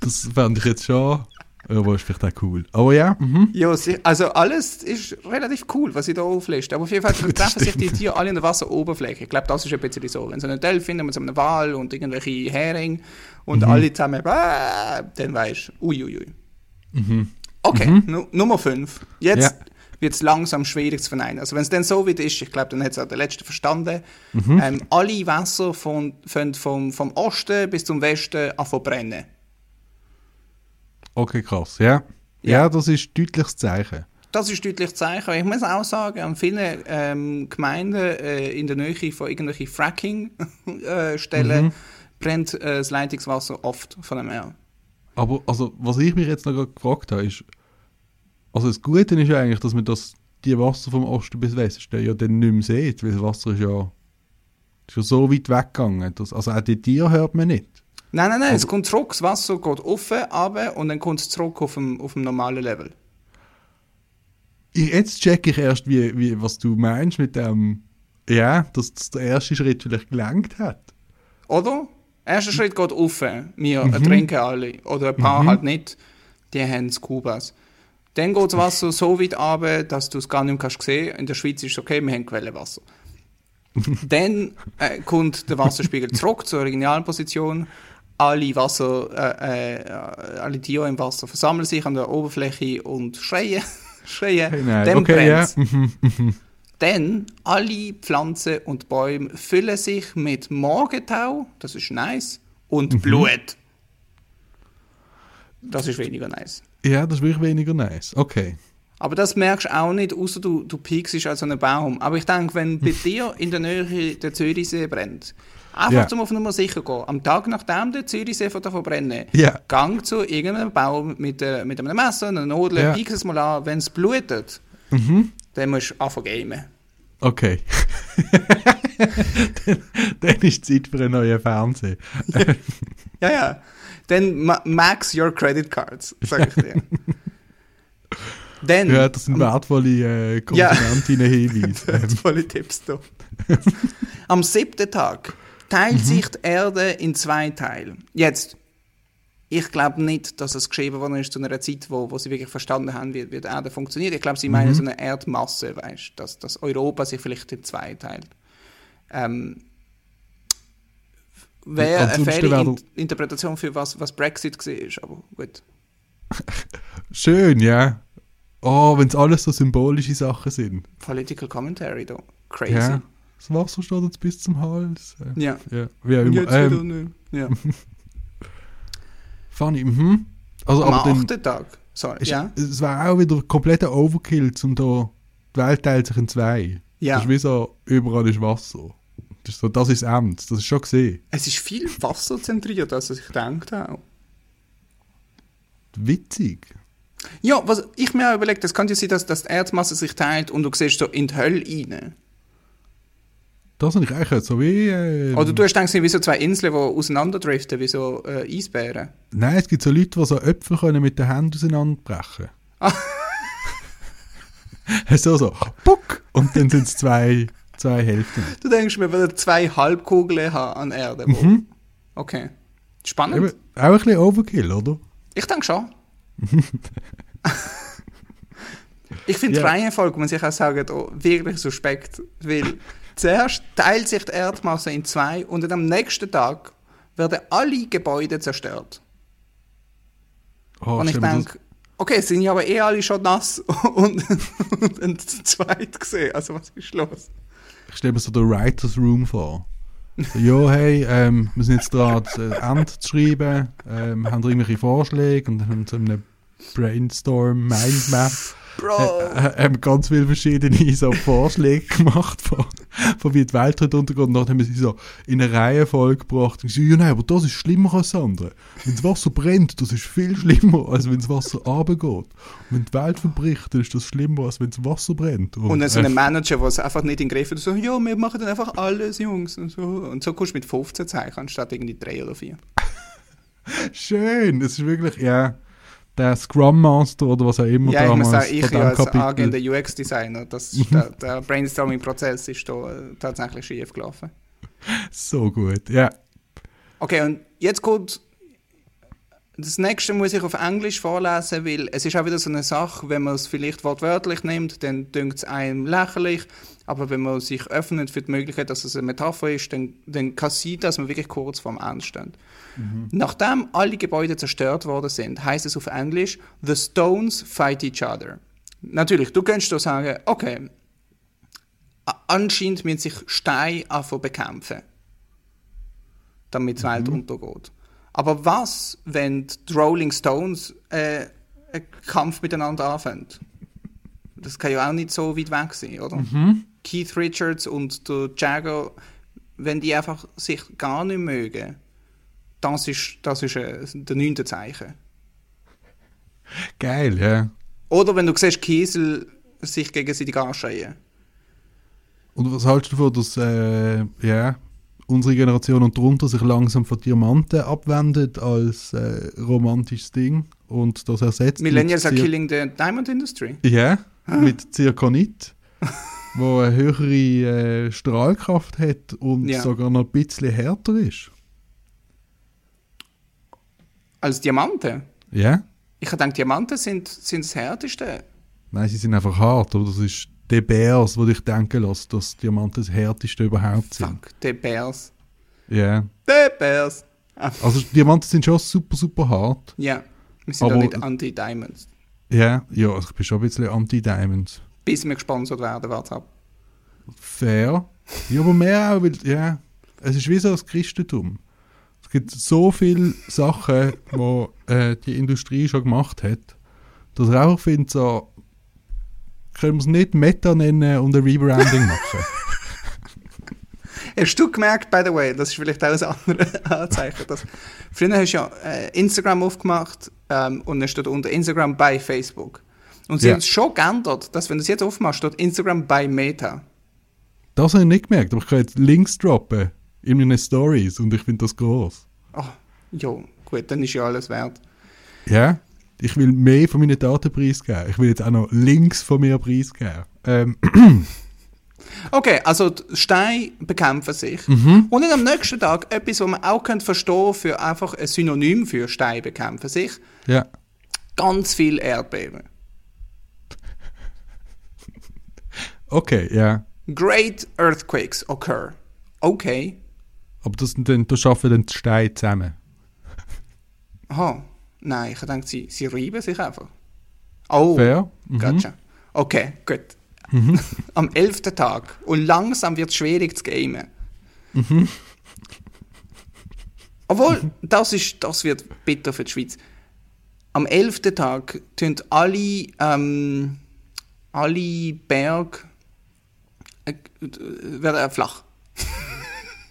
das fände ich jetzt schon. Aber ist vielleicht auch cool. Aber ja. Ja, also alles ist relativ cool, was ich da aufliste. Aber auf jeden Fall treffen sich die Tiere alle in der Wasseroberfläche. Ich glaube, das ist ein bisschen so. Wenn so einen Delfin mit so einem Wal und irgendwelche Hering und alle zusammen, dann weißt du, uiuiui. Okay, Nummer 5. Jetzt wird es langsam schwierig zu verneinen. Also wenn es dann so weit ist, ich glaube, dann hat es auch der Letzte verstanden, alle Wasser vom Osten bis zum Westen an verbrennen. Okay, krass, ja. das ist ein deutliches Zeichen. Ich muss auch sagen, an vielen Gemeinden in der Nähe von irgendwelchen Fracking-Stellen brennt das Leitungswasser oft von dem Meer. Aber also, was ich mich jetzt noch gerade gefragt habe, ist, also das Gute ist ja eigentlich, dass man das, die Wasser vom Osten bis Westen ja dann nicht mehr sieht, weil das Wasser ist ja schon so weit weggegangen. Dass, also auch die Tiere hört man nicht. Nein, also, es kommt zurück, das Wasser geht offen, runter und dann kommt es zurück auf dem normalen Level. Jetzt checke ich erst, wie, was du meinst mit dem, ja, dass das der erste Schritt vielleicht gelangt hat. Oder? Erster Schritt geht offen. Wir ertrinken alle. Oder ein paar halt nicht. Die haben es Kubas. Dann geht das Wasser so weit runter, dass du es gar nicht mehr sehen kannst. In der Schweiz ist es okay, wir haben Quellenwasser. Dann kommt der Wasserspiegel zurück zur Originalposition. Alle Tiere im Wasser versammeln sich an der Oberfläche und schreien. Hey, dann okay, brennt es. Yeah. Dann alle Pflanzen und Bäume füllen sich mit Morgentau, das ist nice, und Blut. Das ist weniger nice. Ja, das ist wirklich weniger nice, okay. Aber das merkst du auch nicht, außer du pieksest an so einem Baum. Aber ich denke, wenn bei dir in der Nähe der Zürichsee brennt, einfach zum auf Nummer sicher gehen, am Tag nachdem der Zürichsee davon brennen, gang zu irgendeinem Baum mit einem Messer, einer Nadel, piekst es mal an, wenn es blutet. Dann musst du anfangen zu gamen. Okay. dann ist Zeit für einen neuen Fernseher. ja. Dann max your credit cards, sag ich dir. Dann, das sind wertvolle Konsumentinnen-Hinweise. Wertvolle Tipps da. Am 7. Tag teilt sich die Erde in 2 Teile. Jetzt, ich glaube nicht, dass es geschrieben worden ist zu einer Zeit, wo sie wirklich verstanden haben, wie die Erde funktioniert. Ich glaube, sie meinen so eine Erdmasse, weißt, dass Europa sich vielleicht in 2 teilt. Wäre eine faire Interpretation für was Brexit war, aber gut. Schön, ja. Oh, wenn es alles so symbolische Sachen sind. Political Commentary, da. Crazy. Ja. Das Wasser steht jetzt bis zum Hals. Ja. Wie auch immer. Jetzt wieder nicht. Ja. Funny. Also, am 8. Tag. Sorry. Ja. Es war auch wieder kompletter Overkill, um da. Die Welt teilt sich in 2. Ja. Das ist wie so, überall ist Wasser. Das ist so, das ist das Amt. Das ist schon gesehen. Es ist viel wasserzentriert, als ich gedacht habe. Witzig. Ja, was ich mir auch überlege, das kann ja sein, dass die Erdmasse sich teilt und du siehst so in die Hölle rein. Das habe ich eigentlich gehört, so wie... Oder du denkst nicht, wie so 2 Inseln, die auseinanderdriften, wie so Eisbären. Nein, es gibt so Leute, die so Äpfel können mit den Händen auseinanderbrechen. so, puck! Und dann sind es 2 Hälften. Du denkst, wir werden 2 Halbkugeln haben an Erde. Okay. Spannend. Eben, auch ein bisschen Overkill, oder? Ich denke schon. Ich finde die Reihenfolge, muss ich auch sagen, wirklich suspekt. Weil zuerst teilt sich die Erdmasse in 2 und dann am nächsten Tag werden alle Gebäude zerstört. Oh, und ich denke, okay, es sind ja aber alle schon nass und ein Zweit gesehen. Also was ist los? Ich stelle mir so den Writers Room vor. So, wir sind jetzt dran, das Ende zu schreiben, haben irgendwelche Vorschläge und haben so einen Brainstorm, Mindmap, haben ganz viele verschiedene so Vorschläge gemacht von wie die Welt untergeht und dann haben wir sie so in eine Reihenfolge gebracht und gesagt, ja nein, aber das ist schlimmer als das andere. Wenn das Wasser brennt, das ist viel schlimmer, als wenn das Wasser runtergeht. Und wenn die Welt verbricht, dann ist das schlimmer, als wenn das Wasser brennt. Und dann so ein Manager, der es einfach nicht in den Griff hat, so, ja, wir machen dann einfach alles, Jungs. Und so kommst du mit 15 Zeichen, anstatt irgendwie 3 oder 4. Schön, es ist wirklich, der Scrum Master oder was auch immer damals. Ja, ich muss sagen, ich als angehender UX-Designer, der Brainstorming-Prozess ist da tatsächlich schief gelaufen. So gut, ja. Okay, und jetzt kommt, das nächste muss ich auf Englisch vorlesen, weil es ist auch wieder so eine Sache, wenn man es vielleicht wortwörtlich nimmt, dann dünkt es einem lächerlich, aber wenn man sich öffnet für die Möglichkeit, dass es eine Metapher ist, dann kann es sein, dass man wirklich kurz vorm Ende steht. Nachdem alle Gebäude zerstört worden sind, heisst es auf Englisch, the stones fight each other. Natürlich, du könntest da sagen, okay, anscheinend müssen sich Steine anfangen bekämpfen, damit die Welt untergeht. Aber was, wenn die Rolling Stones einen Kampf miteinander anfangen? Das kann ja auch nicht so weit weg sein, oder? Keith Richards und der Jagger, wenn die einfach sich gar nicht mögen, das ist das 9. Zeichen. Geil, ja. Oder wenn du siehst, Kiesel sich gegenseitig anschreien. Und was hältst du davon, dass unsere Generation und darunter sich langsam von Diamanten abwendet als romantisches Ding und das ersetzt? Millennials are killing the diamond industry. Ja, yeah, mit Zirkonit, wo eine höhere Strahlkraft hat und sogar noch ein bisschen härter ist. Als Diamanten? Ja. Yeah. Ich denke, Diamanten sind das Härteste. Nein, sie sind einfach hart, aber das ist die Bärs, die dich denken lässt, dass Diamanten das Härteste überhaupt sind. Fuck, die Bärs. Ja. Yeah. Die Bärs. Also Diamanten sind schon super, super hart. Ja, yeah. Wir sind aber, auch nicht anti-Diamonds. Yeah, ja, ich bin schon ein bisschen anti-Diamonds. Bis wir gesponsert werden, warte ab. Fair. Ja, aber mehr auch, weil, ja, es ist wie so das Christentum. Es gibt so viele Sachen, die die Industrie schon gemacht hat, dass ich auch finde, so können wir es nicht Meta nennen und ein Rebranding machen. Hast du gemerkt, by the way, das ist vielleicht auch ein anderes Anzeichen, dass früher hast du ja Instagram aufgemacht und dann steht unter Instagram bei Facebook. Und sie haben es schon geändert, dass wenn du es jetzt aufmachst, steht Instagram bei Meta. Das habe ich nicht gemerkt, aber ich kann jetzt Links droppen. In meinen Stories und ich finde das gross. Ach, ja, gut, dann ist ja alles wert. Ja, ich will mehr von meinen Daten preisgeben. Ich will jetzt auch noch Links von mir preisgeben. Okay, also Steine bekämpfen sich. Mhm. Und dann am nächsten Tag etwas, was man auch verstehen könnte, für einfach ein Synonym für Steine bekämpfen sich. Ja. Ganz viel Erdbeben. Okay, ja. Yeah. Great earthquakes occur. Okay. Aber das schaffen dann die Steine zusammen. Aha. Nein, ich denke, sie reiben sich einfach. Oh. Fair. Mhm. Gotcha. Okay, gut. Mhm. Am 11. Tag. Und langsam wird es schwierig zu gamen. Mhm. Obwohl, das wird bitter für die Schweiz. Am 11. Tag tun alle Berge werden flach.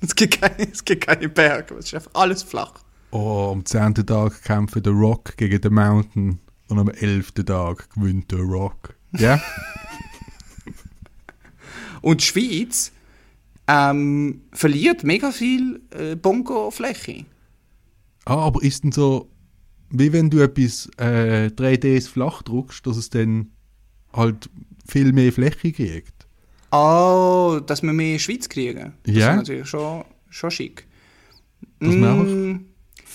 Es gibt keine Berge, es ist einfach alles flach. Oh, am 10. Tag kämpfen der Rock gegen den Mountain und am 11. Tag gewinnt der Rock. Ja? Yeah? Und die Schweiz verliert mega viel Bongo-Fläche. Ah, aber ist denn so, wie wenn du etwas 3Ds flach druckst, dass es dann halt viel mehr Fläche kriegt? Oh, dass wir mehr Schweiz kriegen. Das ist natürlich schon schick. Das viel nein,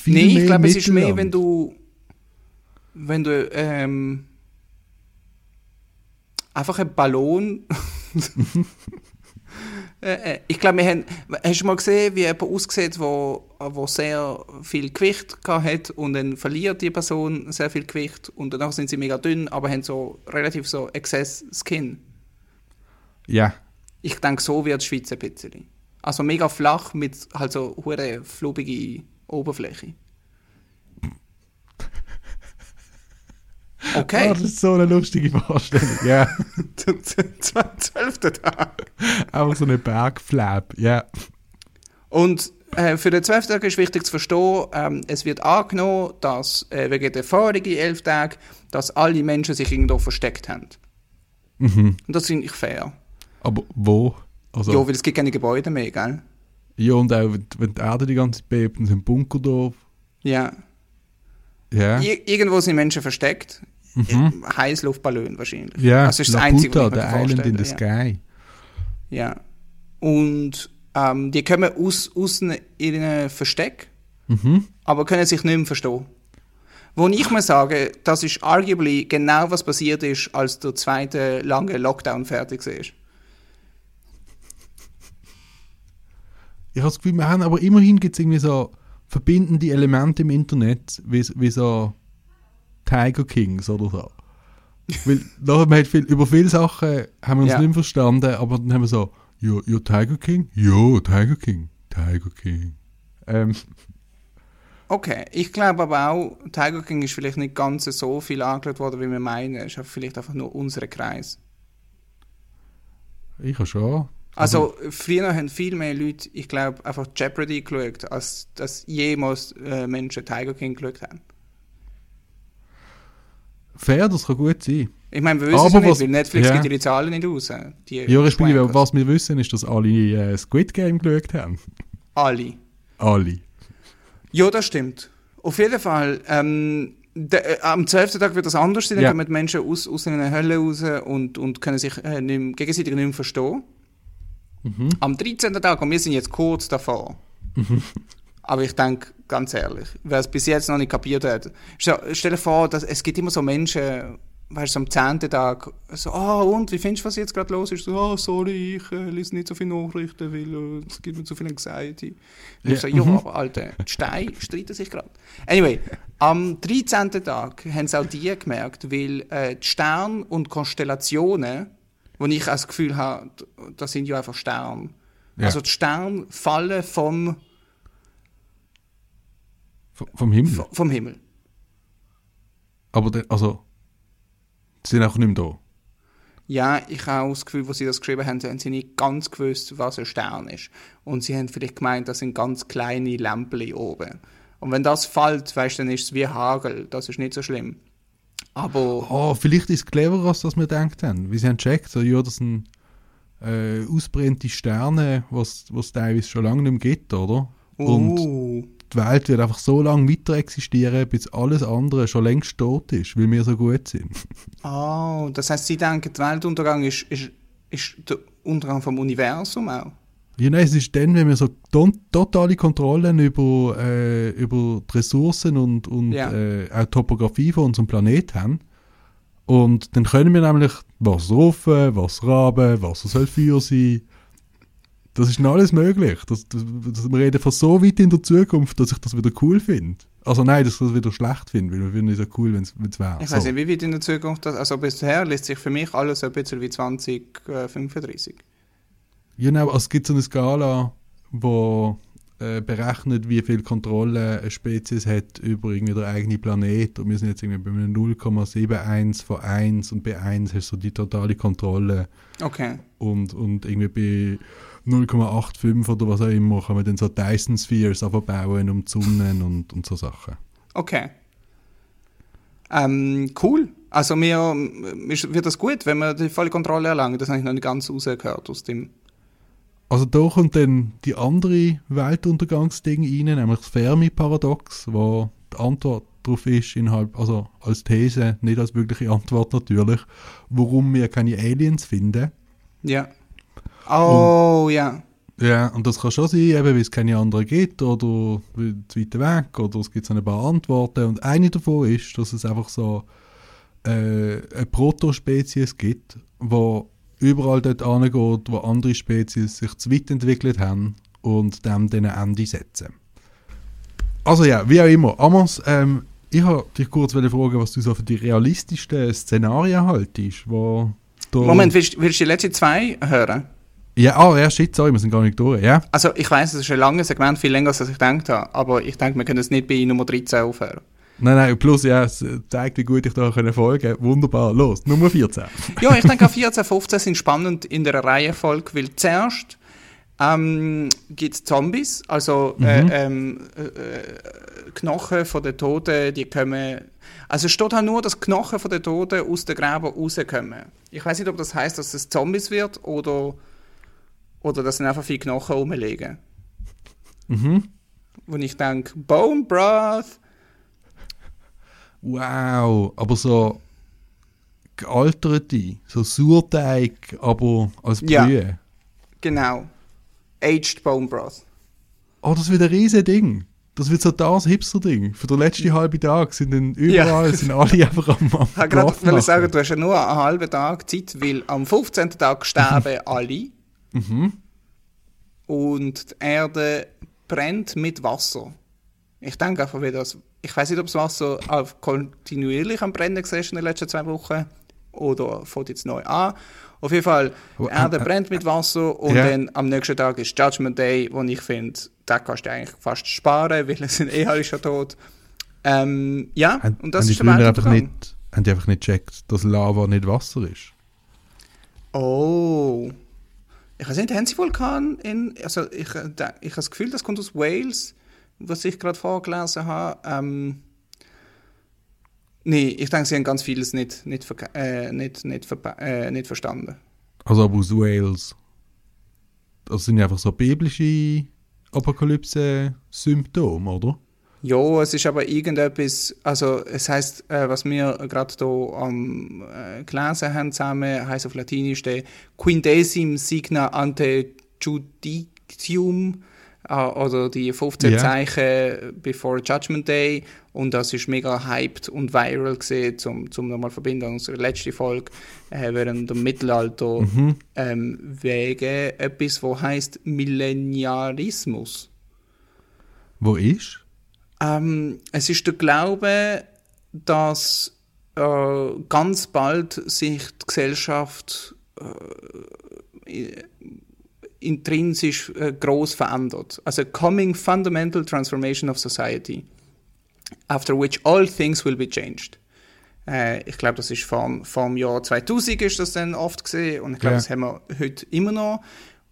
ich glaube, es ist mehr, wenn du einfach einen Ballon... ich glaube, wir haben... Hast du mal gesehen, wie jemand aussieht, der sehr viel Gewicht hat und dann verliert die Person sehr viel Gewicht und danach sind sie mega dünn, aber haben so relativ so excess Skin. Ja. Yeah. Ich denke, so wird die Schweiz ein bisschen. Also mega flach mit halt so hure flubbige Oberfläche. Okay. Oh, das ist so eine lustige Vorstellung, ja. Zum 12. Tag. Auch so eine Bergflap, ja. Yeah. Und für den 12. Tag ist wichtig zu verstehen, es wird angenommen, dass wegen der vorigen 11 Tage, dass alle Menschen sich irgendwo versteckt haben. Mhm. Und das finde ich fair. Aber wo? Also, ja, weil es gibt keine Gebäude mehr, gell? Ja, und auch wenn die Erde die ganze Zeit bebt, dann sind Bunker doof. Ja. Ja. Irgendwo sind Menschen versteckt. Mhm. Heißluftballon wahrscheinlich. Ja, also ist La das Einzige, Puta, der Island in the Sky. Ja. Und die kommen aus ihren Versteck, aber können sich nicht mehr verstehen. Wo ich mir sage, das ist arguably genau, was passiert ist, als der zweite lange Lockdown fertig war. Ich habe das Gefühl, wir haben aber immerhin gibt's irgendwie so verbindende Elemente im Internet, wie so Tiger Kings oder so. Weil nachher, man hat über viele Sachen haben wir uns nicht mehr verstanden, aber dann haben wir so, ja, Tiger King? Ja, Tiger King. Tiger King. Okay, ich glaube aber auch, Tiger King ist vielleicht nicht ganz so viel angeschaut worden, wie wir meinen. Es ist vielleicht einfach nur unser Kreis. Ich habe schon. Also früher haben viel mehr Leute, ich glaube, einfach Jeopardy geschaut, als dass jemals Menschen Tiger King geschaut haben. fair, das kann gut sein. Ich meine, wir wissen es nicht, weil Netflix gibt ihre Zahlen nicht raus. Ja, respektive, was wir wissen, ist, dass alle Squid Game geschaut haben. Alle. Ja, das stimmt. Auf jeden Fall, am 12. Tag wird das anders sein, dann kommen die Menschen aus einer Hölle raus und können sich gegenseitig nicht mehr verstehen. Mhm. Am 13. Tag, und wir sind jetzt kurz davor. Mhm. Aber ich denke, ganz ehrlich, wer es bis jetzt noch nicht kapiert hat, stell dir vor, dass es gibt immer so Menschen, weißt du, am 10. Tag, so, und, wie findest du, was jetzt gerade los ist? So, sorry, ich lese nicht so viele Nachrichten, weil es gibt mir zu viel Anxiety. Und ich so, aber Alter, die Steine streiten sich gerade. Anyway, am 13. Tag haben es auch die gemerkt, weil die Sterne und Konstellationen, wo ich das Gefühl habe, das sind ja einfach Sterne. Ja. Also die Sterne fallen vom Himmel? Vom Himmel. Aber sie sind auch nicht mehr da. Ja, ich habe auch das Gefühl, als sie das geschrieben haben, haben sie nicht ganz gewusst, was ein Stern ist. Und sie haben vielleicht gemeint, das sind ganz kleine Lämpchen oben. Und wenn das fällt, weißt, dann ist es wie Hagel. Das ist nicht so schlimm. Aber... vielleicht ist es cleverer, als das wir gedacht haben. Weil sie haben gecheckt, das sind ausbrennte Sterne, was es teilweise schon lange nicht mehr gibt, oder? Und die Welt wird einfach so lange weiter existieren, bis alles andere schon längst tot ist, weil wir so gut sind. Das heisst, Sie denken, der Weltuntergang ist der Untergang vom Universum auch? Ja, nein, es ist dann, wenn wir so totale Kontrollen über die Ressourcen und auch die Topografie von unserem Planeten haben. Und dann können wir nämlich Wasser rauf, Wasser raben, Wasser soll Feuer sein. Das ist alles möglich. Wir reden von so weit in der Zukunft, dass ich das wieder cool finde. Also nein, dass ich das wieder schlecht finde, weil wir finden es ja cool, wenn es wäre. Ich weiß nicht, wie weit in der Zukunft das... Also bisher lässt sich für mich alles ein bisschen wie 2035. Genau, es gibt so eine Skala, wo berechnet, wie viel Kontrolle eine Spezies hat über irgendwie den eigenen Planet. Und wir sind jetzt irgendwie bei 0,71 von 1 und bei 1 hast du die totale Kontrolle. Okay. Und irgendwie bei 0,85 oder was auch immer, kann man dann so Dyson-Spheres bauen, um zu Sonnen und so Sachen. Okay. Cool. Also mir wird das gut, wenn wir die volle Kontrolle erlangen. Das habe ich noch nicht ganz rausgehört aus dem... Also da kommt dann die andere Weltuntergangsding rein, nämlich das Fermi-Paradox, wo die Antwort darauf ist, als These, nicht als wirkliche Antwort natürlich, warum wir keine Aliens finden. Ja. Ja, und das kann schon sein, eben, weil es keine anderen gibt oder zu weit weg oder es gibt so ein paar Antworten. Und eine davon ist, dass es einfach so eine Protospezies gibt, die überall dort hingeht, wo andere Spezies sich zu weit entwickelt haben und dem dann ein Ende setzen. Also ja, wie auch immer. Amos, ich wollte dich kurz fragen, was du so für die realistischsten Szenarien haltest, wo... Moment, willst du die letzten zwei hören? Ja, shit, sorry, wir sind gar nicht durch, ja? Also ich weiss, es ist ein langes Segment, viel länger, als ich gedacht habe, aber ich denke, wir können es nicht bei Nummer 13 aufhören. Nein, plus, ja, es zeigt, wie gut ich da folgen konnte. Wunderbar, los, Nummer 14. Ja, ich denke, 14, 15 sind spannend in der Reihenfolge, weil zuerst gibt es Zombies, also Knochen von den Toten, die kommen... Also es steht halt nur, dass Knochen von den Toten aus den Gräbern rauskommen. Ich weiß nicht, ob das heisst, dass es Zombies wird oder dass sie einfach viele Knochen rumliegen. Mhm. Und ich denke, Bone Broth... Wow, aber so gealterte, so Sauerteig, aber als Brühe. Ja, genau. Aged Bone Broth. Das wird ein riesen Ding. Das wird so das Hipster-Ding. Für den letzten halben Tag sind dann überall sind alle einfach am Ich wollte sagen, du hast ja nur einen halben Tag Zeit, weil am 15. Tag sterben alle. Mhm. Und die Erde brennt mit Wasser. Ich denke einfach, wie das... Ich weiß nicht, ob das Wasser kontinuierlich am Brennen war in den letzten 2 Wochen oder fängt jetzt neu an. Auf jeden Fall, die Erde brennt mit Wasser und dann am nächsten Tag ist Judgment Day, wo ich finde, da kannst du eigentlich fast sparen, weil es sind alle schon tot. Und das ist der Weltuntergang. Haben die einfach nicht gecheckt, dass Lava nicht Wasser ist? Ich weiß nicht, haben sie Vulkan in... Also ich habe das Gefühl, das kommt aus Wales... Was ich gerade vorgelesen habe, Nein, ich denke, sie haben ganz vieles nicht verstanden. Also aber aus Wales. Das sind einfach so biblische Apokalypse-Symptome, oder? Ja, es ist aber irgendetwas, also es heisst, was wir gerade hier gelesen haben zusammen, heisst auf Latinisch der Quindesim signa ante judicium, oder die 15 Zeichen before Judgment Day, und das ist mega hyped und viral gewesen, zum nochmal verbinden an unsere letzte Folge während dem Mittelalter, wegen etwas, wo heisst Millennialismus. Wo ist? Es ist der Glaube, dass ganz bald sich die Gesellschaft intrinsisch gross verändert. Also coming fundamental transformation of society, after which all things will be changed. Ich glaube, das ist vom Jahr 2000 ist das dann oft gesehen, und ich glaube, das haben wir heute immer noch.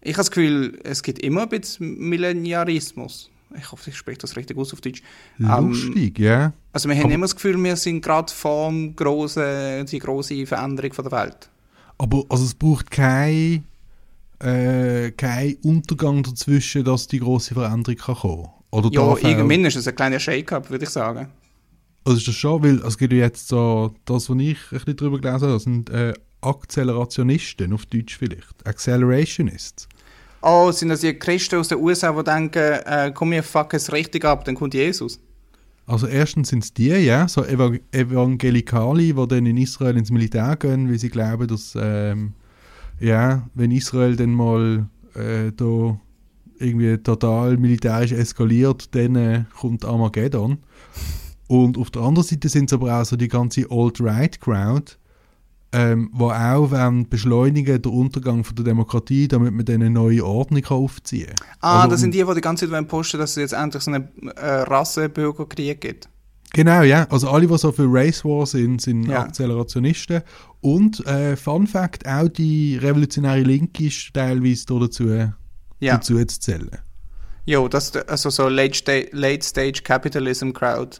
Ich habe das Gefühl, es gibt immer ein bisschen Millennialismus. Ich hoffe, ich spreche das richtig aus auf Deutsch. Lustig, ja. Also wir haben immer das Gefühl, wir sind gerade vor die grosse Veränderung von der Welt. Aber also es braucht keinen Untergang dazwischen, dass die grosse Veränderung kann kommen kann? Ja, irgendwann ist es ein kleiner Shake-up, würde ich sagen. Also ist das schon, weil es gibt ja jetzt so, das, was ich ein bisschen drüber gelesen habe, das sind Accelerationisten, auf Deutsch vielleicht. Accelerationists. Oh, sind das die Christen aus den USA, die denken, komm, wir fucken es richtig ab, dann kommt Jesus? Also erstens sind es die, so Evangelikale, die dann in Israel ins Militär gehen, weil sie glauben, dass, wenn Israel dann mal da irgendwie total militärisch eskaliert, dann kommt Armageddon. Und auf der anderen Seite sind es aber auch so die ganze Alt-Right-Crowd, die auch beschleunigen den Untergang von der Demokratie, damit man dann eine neue Ordnung aufziehen kann. Also, das sind die ganze Zeit posten, dass es jetzt endlich so einen Rassenbürgerkrieg gibt. Genau, ja. Also alle, die so für Race War sind, sind Akzelerationisten. Und Fun Fact, auch die revolutionäre Linke ist teilweise dazu zu zählen. Ja, das ist also so Late-Stage-Capitalism-Crowd.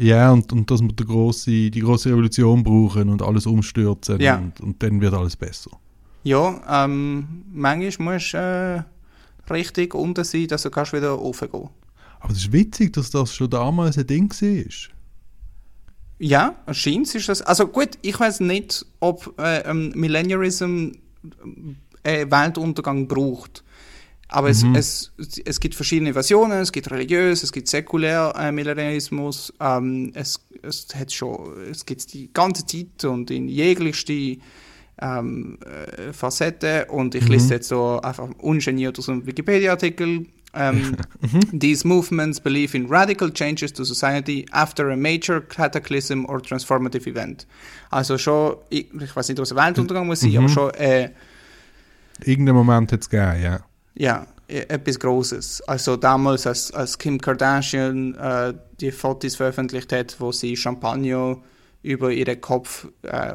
Ja, und dass wir die grosse Revolution brauchen und alles umstürzen und dann wird alles besser. Ja, manchmal musst du richtig unten sein, dass du kannst wieder hochgehen. Aber es ist witzig, dass das schon damals ein Ding war. Ja, scheint ist das. Also gut, ich weiß nicht, ob Millennialism Weltuntergang braucht. Aber es gibt verschiedene Versionen, es gibt religiös, es gibt säkulär Millennialismus, es gibt die ganze Zeit und in jeglichste Facetten, und ich lese jetzt so einfach ungeniert aus einem Wikipedia-Artikel. These movements believe in radical changes to society after a major cataclysm or transformative event. Also schon, ich weiß nicht, was ein Weltuntergang muss sein, aber schon... irgendeinen Moment hat es gegeben, ja. Ja, etwas Grosses. Also damals, als Kim Kardashian die Fotos veröffentlicht hat, wo sie Champagner über ihren Kopf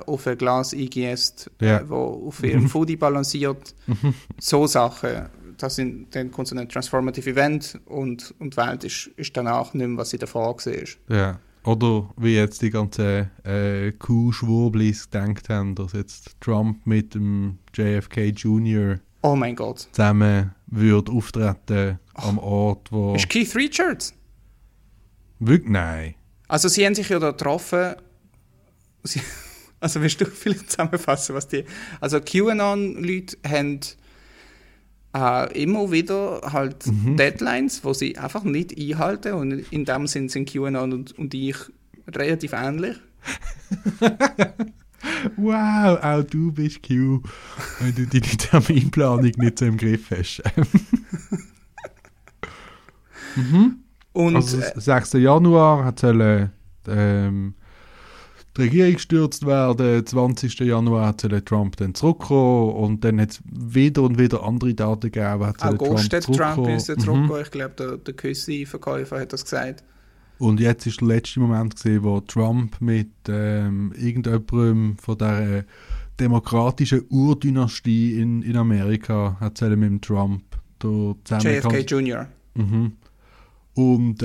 auf ein Glas eingießt, wo auf ihrem Foodie balanciert. So Sachen. Dann kommt so ein transformative Event, und die Welt ist danach nicht mehr, was sie davor gesehen ist. Ja, oder wie jetzt die ganzen Kuh-Schwurblis gedacht haben, dass jetzt Trump mit dem JFK Jr. oh mein Gott, zusammen würde auftreten am Ort, wo... Ist Keith Richards? Wirklich? Nein. Also sie haben sich ja da getroffen... Also willst du vielleicht zusammenfassen, was die... Also QAnon-Leute haben immer wieder halt Deadlines, die sie einfach nicht einhalten, und in dem Sinn sind QAnon und ich relativ ähnlich. Wow, auch du bist Q, wenn du deine Terminplanung nicht so im Griff hast. Und also 6. Januar hat die Regierung gestürzt werden, 20. Januar hat Trump dann zurückgekommen, und dann hat es wieder und wieder andere Daten gegeben. August hat Trump ist zurückgekommen, ich glaube der Küssi-Verkäufer hat das gesagt. Und jetzt war der letzte Moment gewesen, wo Trump mit irgendjemandem von dieser demokratischen Urdynastie in Amerika, hat mit dem Trump, JFK Jr. Und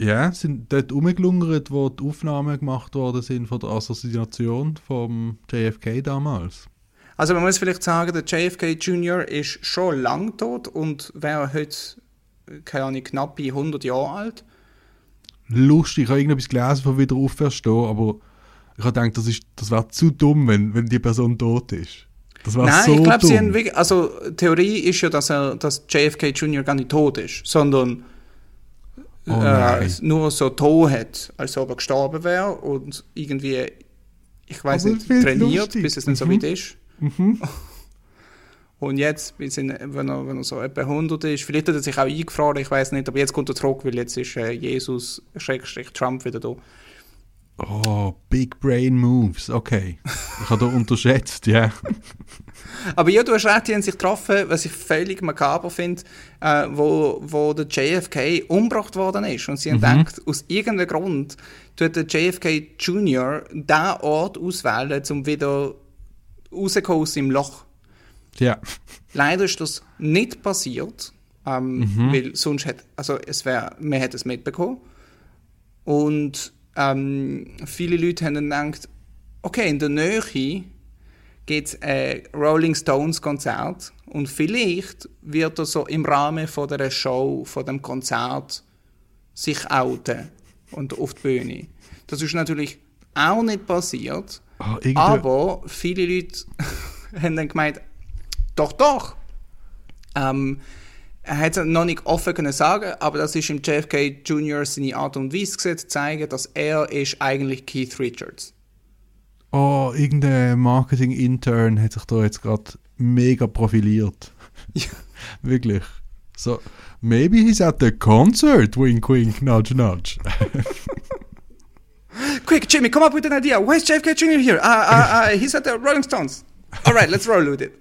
ja, sind dort rumgelungert, wo die Aufnahmen gemacht worden sind von der Assassination vom JFK damals. Also man muss vielleicht sagen, der JFK Jr. ist schon lang tot und wäre heute, keine Ahnung, knapp 100 Jahre alt. Lustig, ich habe irgendetwas gelesen, von wieder auferstehen, aber ich habe gedacht, das wäre zu dumm, wenn die Person tot ist. Das war nein, so ich glaube, sie haben wirklich, also Theorie ist ja, dass JFK Jr. gar nicht tot ist, sondern nur so tot hat, als ob er gestorben wäre und irgendwie, ich weiß nicht, trainiert, lustig, bis es nicht so weit ist. Mhm. Und jetzt, wenn er so etwa 100 ist, vielleicht hat er sich auch eingefroren, ich weiß nicht, aber jetzt kommt er zurück, weil jetzt ist Jesus / Trump wieder da. Oh, Big Brain Moves, okay. Ich habe da unterschätzt, ja. Yeah. Aber ja, du hast recht, die haben sich getroffen, was ich völlig makaber finde, wo der JFK umgebracht worden ist. Und sie haben gedacht, aus irgendeinem Grund tut der JFK Jr. diesen Ort auswählen, um wieder rauszukommen aus seinem Loch. Ja. Leider ist das nicht passiert, weil sonst man hätte es mitbekommen. Und viele Leute haben gedacht, okay, in der Nähe gibt es ein Rolling Stones Konzert und vielleicht wird er so im Rahmen von dieser Show, von dem Konzert sich outen und auf die Bühne. Das ist natürlich auch nicht passiert, aber viele Leute haben dann gemeint, doch, er hätte es noch nicht offen können sagen, aber das ist im JFK Jr. seine Art und Weise gesetzt, zu zeigen, dass er ist eigentlich Keith Richards. Oh, irgendein Marketing-Intern hat sich da jetzt gerade mega profiliert. Ja. Wirklich. So, maybe he's at the concert, wink, wink, nudge, nudge. Quick, Jimmy, come up with an idea. Why is JFK Jr. here? He's at the Rolling Stones. All right, let's roll with it.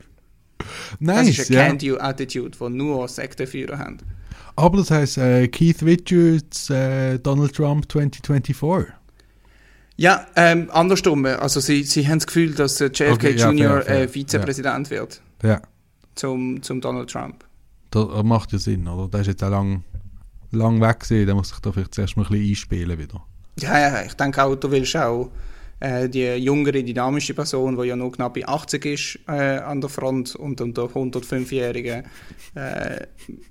Nice, das ist eine Can-Do-Attitude, die nur Sektenführer haben. Aber das heisst Keith Richards, Donald Trump 2024. Ja, andersrum. Also sie haben das Gefühl, dass JFK Jr. Vizepräsident wird. Ja. Zum Donald Trump. Das macht ja Sinn, oder? Der ist jetzt auch lang weg gewesen, der muss sich da vielleicht zuerst mal ein bisschen einspielen wieder. Ja, ich denke auch, du willst auch die jüngere, dynamische Person, die ja noch knapp 80 ist an der Front und unter 105-Jährigen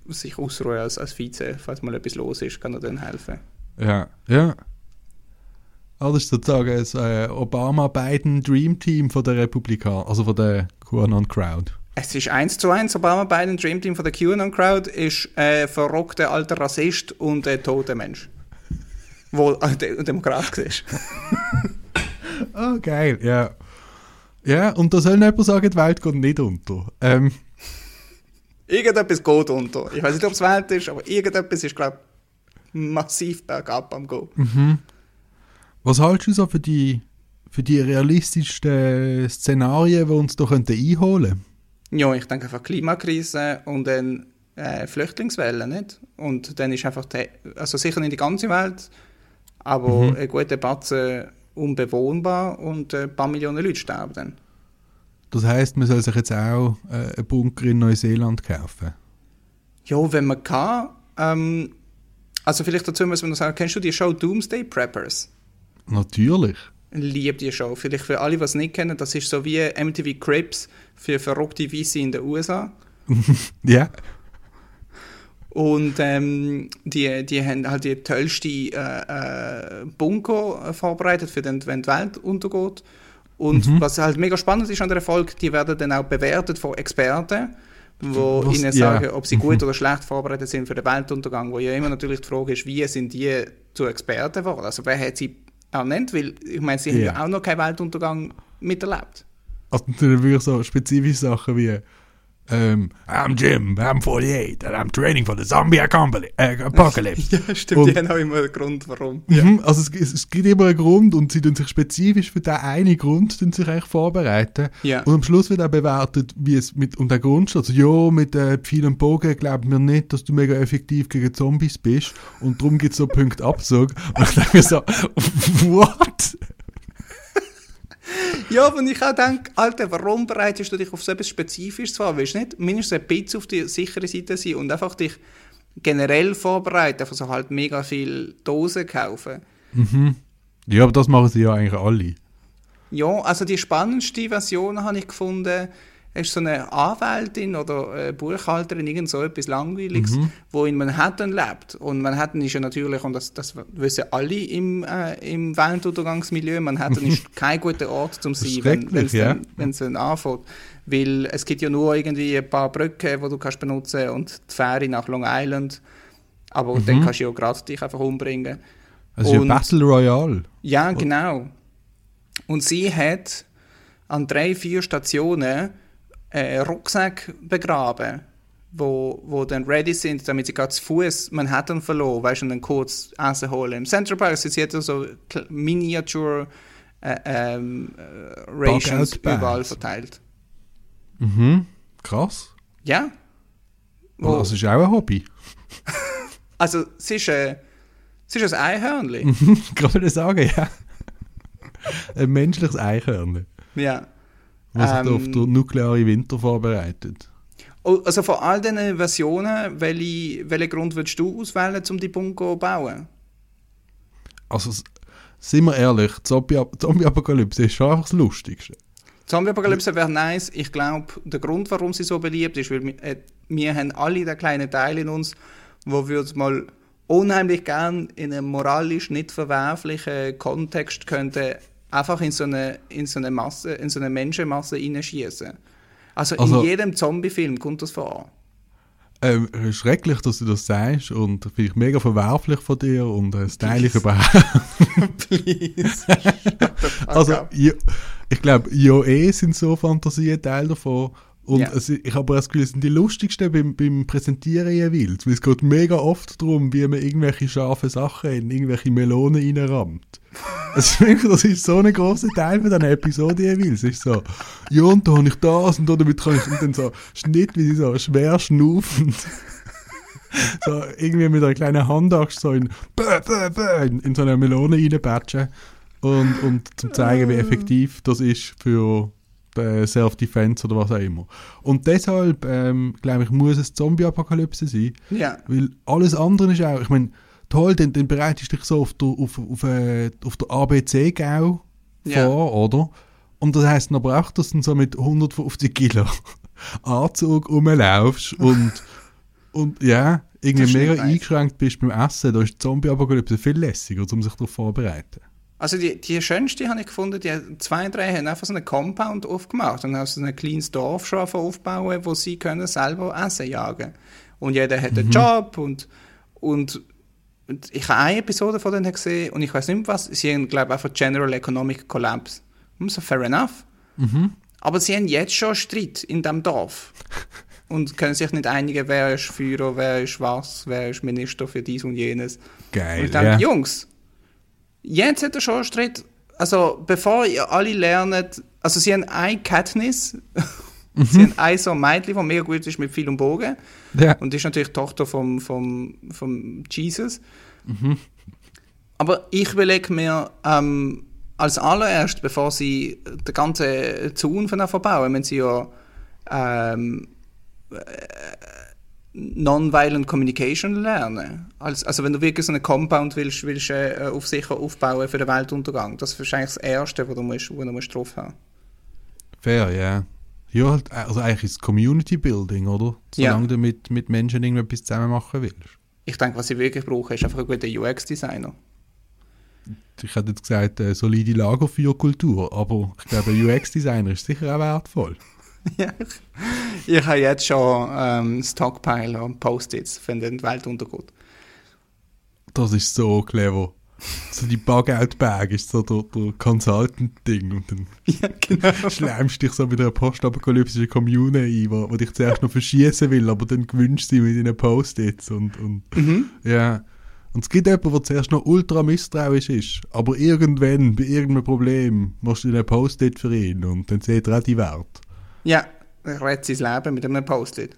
sich ausruhen als Vize. Falls mal etwas los ist, kann er dann helfen. Ja, ja. Das ist sozusagen das Obama-Biden-Dreamteam von der Republikaner, also von der QAnon-Crowd. Es ist 1:1, Obama-Biden-Dreamteam von der QAnon-Crowd ist ein verrückter alter Rassist und ein toter Mensch, der Demokrat ist. Oh, geil, ja. Ja, und da soll noch jemand sagen, die Welt geht nicht unter. Irgendetwas geht unter. Ich weiß nicht, ob es Welt ist, aber irgendetwas ist, glaube ich, massiv bergab am Go. Mhm. Was hältst du so für die realistischsten Szenarien, die uns da einholen könnten? Ja, ich denke einfach Klimakrise und dann Flüchtlingswelle, nicht? Und dann ist einfach, also sicher nicht die ganze Welt, aber eine gute Batze unbewohnbar und ein paar Millionen Leute sterben dann. Das heisst, man soll sich jetzt auch einen Bunker in Neuseeland kaufen? Ja, wenn man kann. Also vielleicht dazu muss man noch sagen, kennst du die Show Doomsday Preppers? Natürlich. Ich liebe die Show. Vielleicht für alle, die es nicht kennen, das ist so wie MTV Cribs für verrückte Weisse in den USA. Ja. Und die haben halt die tollste Bunker vorbereitet, für den, wenn die Welt untergeht. Und was halt mega spannend ist an der Folge, die werden dann auch bewertet von Experten, die ihnen sagen, ob sie gut oder schlecht vorbereitet sind für den Weltuntergang. Wo ja immer natürlich die Frage ist, wie sind die zu Experten geworden? Also wer hat sie ernannt? Weil ich meine, sie haben ja auch noch keinen Weltuntergang miterlebt. Also natürlich wirklich so spezifische Sachen wie I'm Jim, I'm 48 and I'm training for the Zombie Apocalypse. Ja, stimmt, und die haben auch immer einen Grund, warum. Ja. Also es gibt immer einen Grund und sie tun sich spezifisch für den einen Grund eigentlich vorbereiten. Ja. Und am Schluss wird auch bewertet, wie es mit um den Grund steht. Also ja, mit vielen Bogen glauben wir nicht, dass du mega effektiv gegen Zombies bist und darum gibt es so Punktabzug. Und ich denke so, what? Ja, wenn ich auch denke, Alter, warum bereitest du dich auf so etwas Spezifisches vor? Willst du nicht mindestens ein bisschen auf die sichere Seite sein und einfach dich generell vorbereiten, einfach so halt mega viele Dosen kaufen. Mhm. Ja, aber das machen sie ja eigentlich alle. Ja, also die spannendste Version habe ich gefunden, ist so eine Anwältin oder eine Buchhalterin, irgend so etwas Langweiliges, wo in Manhattan lebt. Und Manhattan ist ja natürlich, und das wissen alle im Weltuntergangsmilieu, Manhattan ist kein guter Ort zum sein, wenn es dann anfängt. Weil es gibt ja nur irgendwie ein paar Brücken, die du kannst benutzen und die Fähre nach Long Island. Aber dann kannst du ja gerade dich einfach umbringen. Also ein Battle Royale. Ja, genau. Und sie hat an 3-4 Stationen Rucksäcke begraben, wo dann ready sind, damit sie gerade zu Fuß Manhattan verloren, weißt du, und dann kurz Essen holen. Im Central Park sind jetzt so Miniature-Rations überall verteilt. Mhm, krass. Ja. Oh. Das ist auch ein Hobby. Also, es ist ein Einhörnchen. Kann man das sagen, ja. Ein menschliches Einhörnchen. Ja. Was sich da auf den nuklearen Winter vorbereitet. Also von all diesen Versionen, welchen Grund würdest du auswählen, um die Bunker zu bauen? Also, sind wir ehrlich, Zombie-Apokalypse ist schon einfach das Lustigste. Zombie-Apokalypse wäre nice. Ich glaube, der Grund, warum sie so beliebt ist, weil wir haben alle den kleinen Teil in uns, wo wir uns mal unheimlich gern in einem moralisch nicht verwerflichen Kontext könnten einfach in so eine Menschenmasse reinschießen. Also in jedem Zombie-Film kommt das vor. Schrecklich, dass du das sagst und finde ich mega verwerflich von dir und stylisch überhaupt. Please. Also ich glaube, Joe sind so Fantasien Teil davon. Und ich habe das Gefühl, es sind die lustigsten beim Präsentieren jeweils, weil es geht mega oft darum, wie man irgendwelche scharfen Sachen in irgendwelche Melonen reinrammt. Das ist so ein grosser Teil von dieser Episode jeweils. Es ist so, ja, und da habe ich das und damit kann ich und dann so Schnitt, wie sie so schwer schnaufend so irgendwie mit einer kleinen Handaxt so in so eine Melone reinpatschen und zum zeigen, wie effektiv das ist für Self-Defense oder was auch immer. Und deshalb, glaube ich, muss es Zombie-Apokalypse sein. Ja. Weil alles andere ist auch, ich meine, toll, dann bereitest du dich so auf der ABC-Gau vor, oder? Und das heisst aber auch, dass du so mit 150 Kilo Anzug rumlaufst und ja, irgendwie mega eingeschränkt bist beim Essen. Da ist Zombie-Apokalypse viel lässiger, um sich darauf vorzubereiten. Also die schönste habe ich gefunden, die 2, 3 haben einfach so einen Compound aufgemacht und haben so ein kleines Dorf schon aufbauen, wo sie können selber Essen jagen. Und jeder hat einen Job und ich habe eine Episode von denen gesehen und ich weiß nicht mehr was, sie haben, glaube ich, einfach General Economic Collapse. So fair enough. Mhm. Aber sie haben jetzt schon Streit in diesem Dorf und können sich nicht einigen, wer ist Führer, wer ist was, wer ist Minister für dies und jenes. Geil, und ich dachte, Jungs, jetzt hat er schon einen Streit. Also, bevor ihr alle lernt, also sie haben eine Katniss, sie haben ein so ein Mädchen, die mega gut ist mit viel und Bogen. Ja. Und die ist natürlich Tochter vom Jesus. Mhm. Aber ich überlege mir, als allererst, bevor sie den ganzen Zaun von verbauen, wenn sie ja Non-Violent Communication lernen. Also wenn du wirklich so einen Compound willst auf sicher aufbauen für den Weltuntergang. Das ist wahrscheinlich das Erste, wo du musst drauf haben. Fair, ja. Ja, halt, also eigentlich ist Community Building, oder? Solange du mit Menschen irgendetwas zusammen machen willst. Ich denke, was sie wirklich brauchen, ist einfach ein guter UX-Designer. Ich hätte jetzt gesagt, eine solide Lagerfeuerkultur, aber ich glaube, ein UX-Designer ist sicher auch wertvoll. Ja, ich habe jetzt schon Stockpile und Post-its, wenn die Welt untergeht. Das ist so clever. So die Bug-Out-Bag ist so der Consultant-Ding. Und dann schleimst dich so mit einer postapokalyptischen Kommune ein, wo dich zuerst noch verschießen will, aber dann gewünscht sie mit ihren Post-its. Und es gibt jemanden, der zuerst noch ultra misstrauisch ist, aber irgendwann, bei irgendeinem Problem, machst du einen Post-it für ihn und dann sieht er auch die Wert. Ja, er rettet sein Leben mit einem Post-it.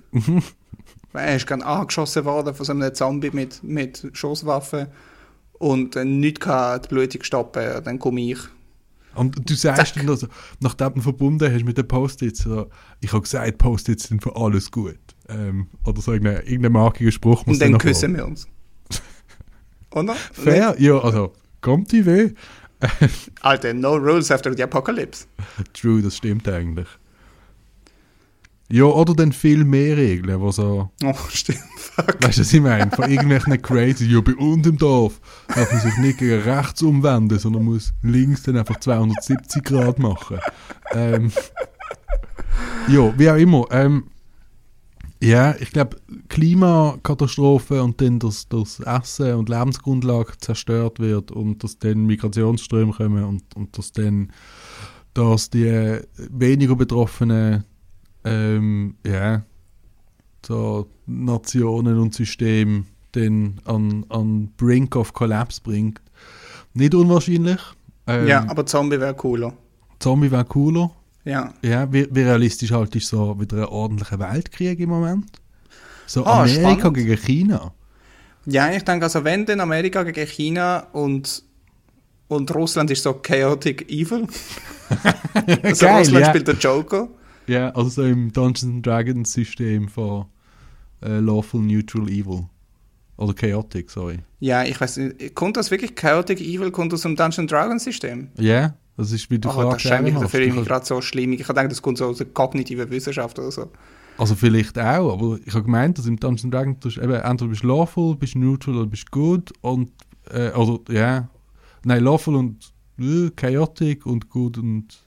Er ist gerade angeschossen worden von so einem Zombie mit Schusswaffen und nichts kann die Blutung stoppen, dann komme ich. Und du sagst dann, also, nachdem du verbunden hast mit den Post-its, ich habe gesagt, Post-its sind für alles gut. Oder so irgendein markiger Spruch muss dann noch küssen wir uns. Oder? Fair, ja, also, kommt die weh. Alter, no rules after the apocalypse. True, das stimmt eigentlich. Ja, oder dann viel mehr Regeln, die so... Oh, stimmt, fuck. Weißt du, was ich meine? Von irgendwelchen Crazy, ja, bei uns im Dorf darf man sich nicht gegen rechts umwenden, sondern muss links dann einfach 270 Grad machen. Ja, wie auch immer. Ja, ich glaube, Klimakatastrophe und dann, dass das Essen und Lebensgrundlage zerstört wird und dass dann Migrationsströme kommen und dass dann dass die weniger Betroffenen so Nationen und Systeme dann an Brink of Collapse bringt. Nicht unwahrscheinlich. Ja, aber Zombie wäre cooler. Zombie wäre cooler. Ja. Ja, wie realistisch halt ist so wieder ein ordentlicher Weltkrieg im Moment? So Amerika spannend. Gegen China? Ja, ich denke, also wenn dann Amerika gegen China und Russland ist so chaotic evil. Also geil, Russland spielt der Joker. Ja, also so im Dungeons & Dragons System von Lawful Neutral Evil. Oder Chaotic, sorry. Ja, ich weiß nicht. Kommt das wirklich Chaotic Evil? Kommt das im Dungeons & Dragons System? Ja. Yeah. Das ist, wie du das scheint mir für mich gerade so schlimm. Ich denke, das kommt so aus der kognitiven Wissenschaft oder so. Also vielleicht auch, aber ich habe gemeint, dass im Dungeons & Dragons entweder bist du lawful, bist neutral oder bist good und also ja, yeah. Nein, lawful und chaotic und good und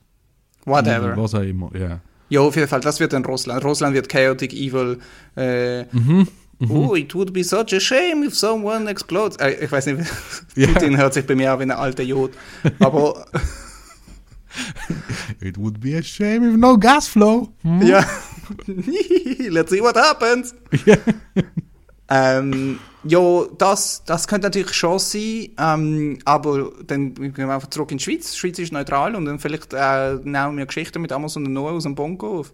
whatever. Was auch immer, ja. Yeah. Ja, auf jeden Fall, das wird dann Russland. Russland wird chaotic, evil. Oh, it would be such a shame if someone explodes. Ich weiß nicht, Putin hört sich bei mir auch wie ein alter Jod, aber... It would be a shame if no gas flow. Hm? Ja. Let's see what happens. Yeah. Ja, das könnte natürlich schon sein, aber dann gehen wir einfach zurück in die Schweiz. Die Schweiz ist neutral und dann vielleicht nehmen wir Geschichten mit Amazon und Noah aus dem Bongo auf.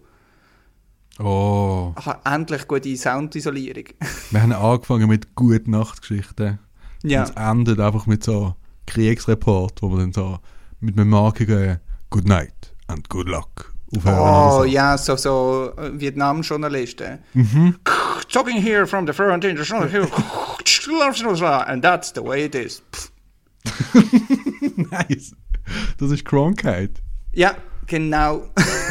Oh. Ach, endlich gute Soundisolierung. Wir haben angefangen mit guten Nachtgeschichten. Ja. Und es endet einfach mit so Kriegsreport, wo wir dann so mit einem markigen Good Night and Good Luck. Oh ja, so Vietnam-Journalisten. Mhm. Talking here from the front in the and that's the way it is. Nice. Das ist Krankheit. Ja, genau.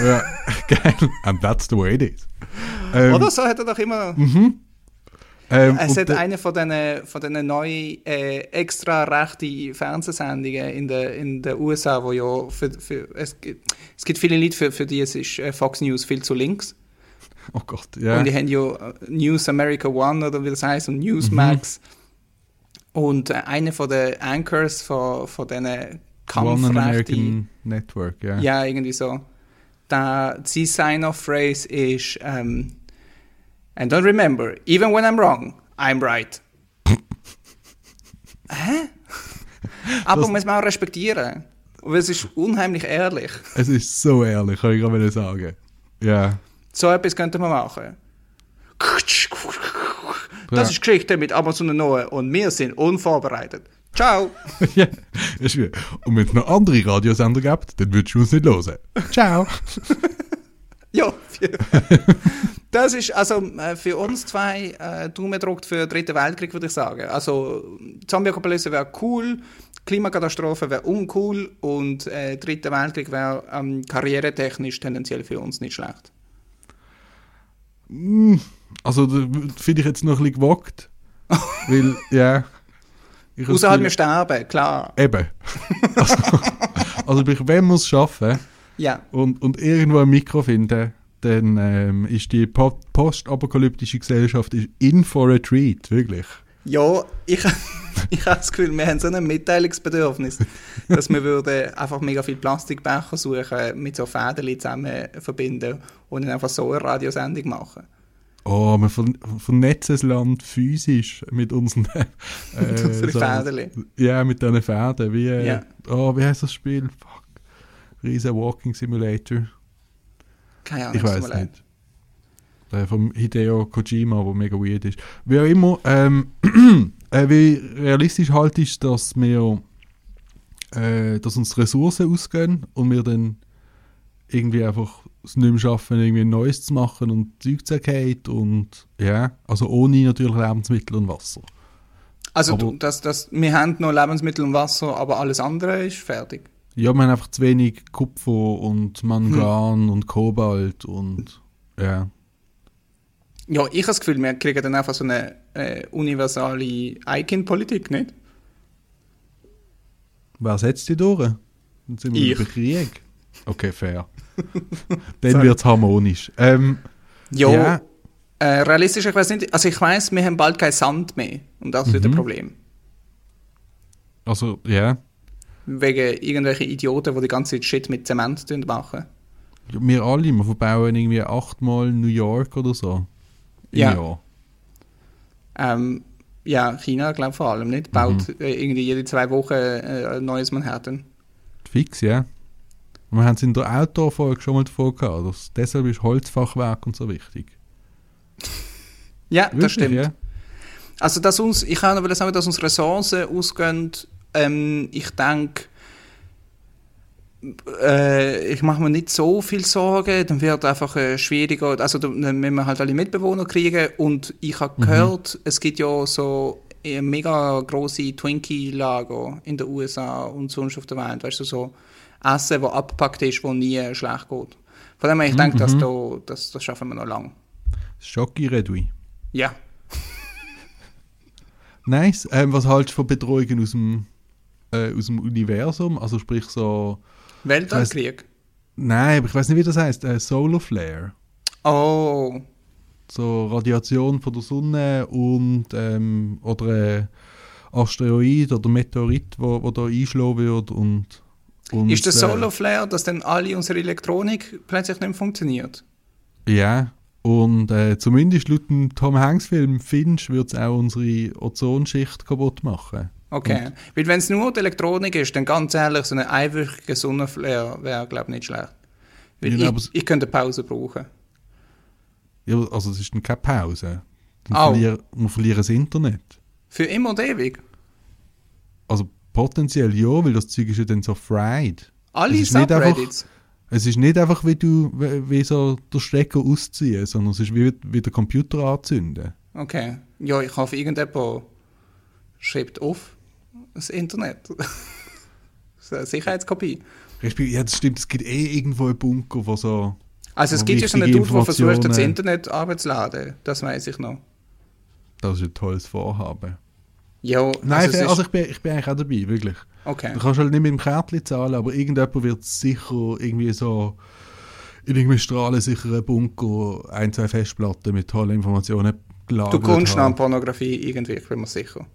Ja, geil. And that's the way it is. Oder so hat er doch immer... Mhm. Es hat eine von den neuen extra rechten Fernsehsendungen in den USA, wo ja es gibt viele Leute, für die es ist Fox News viel zu links. Oh Gott, ja. Yeah. Und die haben ja News America One oder wie das heißt und Newsmax. Mhm. Und eine von den Anchors von diesen Kampfrechten. One American Network, ja. Yeah. Ja, irgendwie so. Die Sign-Off-Phrase ist... And don't remember, even when I'm wrong, I'm right. Hä? Aber das muss man auch respektieren. Weil es ist unheimlich ehrlich. Es ist so ehrlich, kann ich gerade sagen. Ja. Yeah. So etwas könnte man machen. Das ist Geschichte mit Amazon und Noah und wir sind unvorbereitet. Ciao. Ja, ist gut. Und wenn es noch andere Radiosender gibt, dann würdest du uns nicht hören. Ciao. Ja, das ist also für uns zwei Daumen gedrückt für den Dritten Weltkrieg, würde ich sagen. Also Zombie-Apokalypse wäre cool, Klimakatastrophe wäre uncool und Dritten Weltkrieg wäre karrieretechnisch tendenziell für uns nicht schlecht. Also finde ich jetzt noch ein bisschen gewagt, weil ja... Außer halt wir sterben, klar. Eben. Also wenn wir es schaffen... Ja. Und irgendwo ein Mikro finden, dann ist die postapokalyptische Gesellschaft in for a treat, wirklich. Ja, ich habe das Gefühl, wir haben so ein Mitteilungsbedürfnis, dass wir würden einfach mega viel Plastikbecher suchen, mit so Fäden zusammen verbinden und dann einfach so eine Radiosendung machen. Oh, wir vernetzen das Land physisch mit unseren Fäden. Ja, mit diesen Fäden. Wie heisst das Spiel? Fuck. Riesen Walking Simulator. Keine Ahnung, ich weiß nicht. Der vom Hideo Kojima, der mega weird ist. Wie auch immer, wie realistisch halt ist, dass wir dass uns Ressourcen ausgehen und wir dann irgendwie einfach es nicht mehr schaffen, irgendwie Neues zu machen und Zeug zergeht und ja, also ohne natürlich Lebensmittel und Wasser. Also aber, wir haben noch Lebensmittel und Wasser, aber alles andere ist fertig. Ja, wir haben einfach zu wenig Kupfer und Mangan und Kobalt und ja. Ja, ich habe das Gefühl, wir kriegen dann einfach so eine universale Ein-Kind-Politik, nicht? Wer setzt die durch? Dann sind wir über Krieg. Okay, fair. Dann wird es harmonisch. Ja. Realistisch, ich weiß nicht. Also ich weiss, wir haben bald keinen Sand mehr. Und das wird ein Problem. Also, ja. Yeah. Wegen irgendwelchen Idioten, die die ganze Zeit Shit mit Zement machen. Ja, wir alle, wir verbauen irgendwie 8-mal New York oder so. Im Jahr. Ja, China, glaube ich, vor allem nicht. Baut irgendwie jede 2 Wochen ein neues Manhattan. Fix, ja. Wir haben es in der Outdoor-Folge schon mal davor gehabt. Deshalb ist Holzfachwerk und so wichtig. Ja, wirklich, das stimmt. Ja. Also, dass uns, ich kann aber sagen, dass uns Ressourcen ausgehen. Ich denke, ich mache mir nicht so viel Sorgen. Dann wird einfach schwieriger. Also, dann müssen wir halt alle Mitbewohner kriegen. Und ich habe gehört, es gibt ja so mega grosse Twinkie-Lager in den USA und sonst auf der Welt. Weißt du, so Essen, das abgepackt ist, das nie schlecht geht. Von dem her, ich denke, das schaffen wir noch lange. Schocki-Redui. Ja. Nice. Was hältst du von Bedrohungen aus dem Universum? Also sprich so... Weltallkrieg? Nein, aber ich weiß nicht, wie das heisst. Solar Flare. Oh. So Radiation von der Sonne und oder Asteroid oder Meteorit, wo da einschlagen wird und... Ist das Solar Flare, dass dann alle unsere Elektronik plötzlich nicht mehr funktioniert? Ja. Yeah. Und zumindest laut dem Tom-Hanks-Film Finch würde es auch unsere Ozonschicht kaputt machen. Okay, und weil wenn es nur die Elektronik ist, dann ganz ehrlich, so ein einwöchiger Sonnenflare wäre, glaube ich, nicht schlecht. Weil ja, ich könnte eine Pause brauchen. Ja, also es ist dann keine Pause. Wir verlieren das Internet. Für immer und ewig? Also potenziell ja, weil das Zeug ist ja dann so fried. Alle Subreddits? Es ist nicht einfach, wie so den Stecker ausziehen, sondern es ist wie den Computer anzünden. Okay. Ja, ich hoffe, irgendjemand schreibt auf das Internet. So eine Sicherheitskopie. Ja, das stimmt. Es gibt irgendwo einen Bunker, wo so... Also es gibt ja so einen Dude, der versucht, das Internet runterzuladen. Das weiss ich noch. Das ist ein tolles Vorhaben. Jo, nein, also ich bin eigentlich auch dabei, wirklich. Okay. Du kannst halt nicht mit dem Kärtchen zahlen, aber irgendjemand wird sicher irgendwie so in irgendeinem strahlensicheren Bunker 1-2 Festplatten mit tollen Informationen gelagert haben. Du kommst an Pornografie irgendwie, ich bin mir sicher.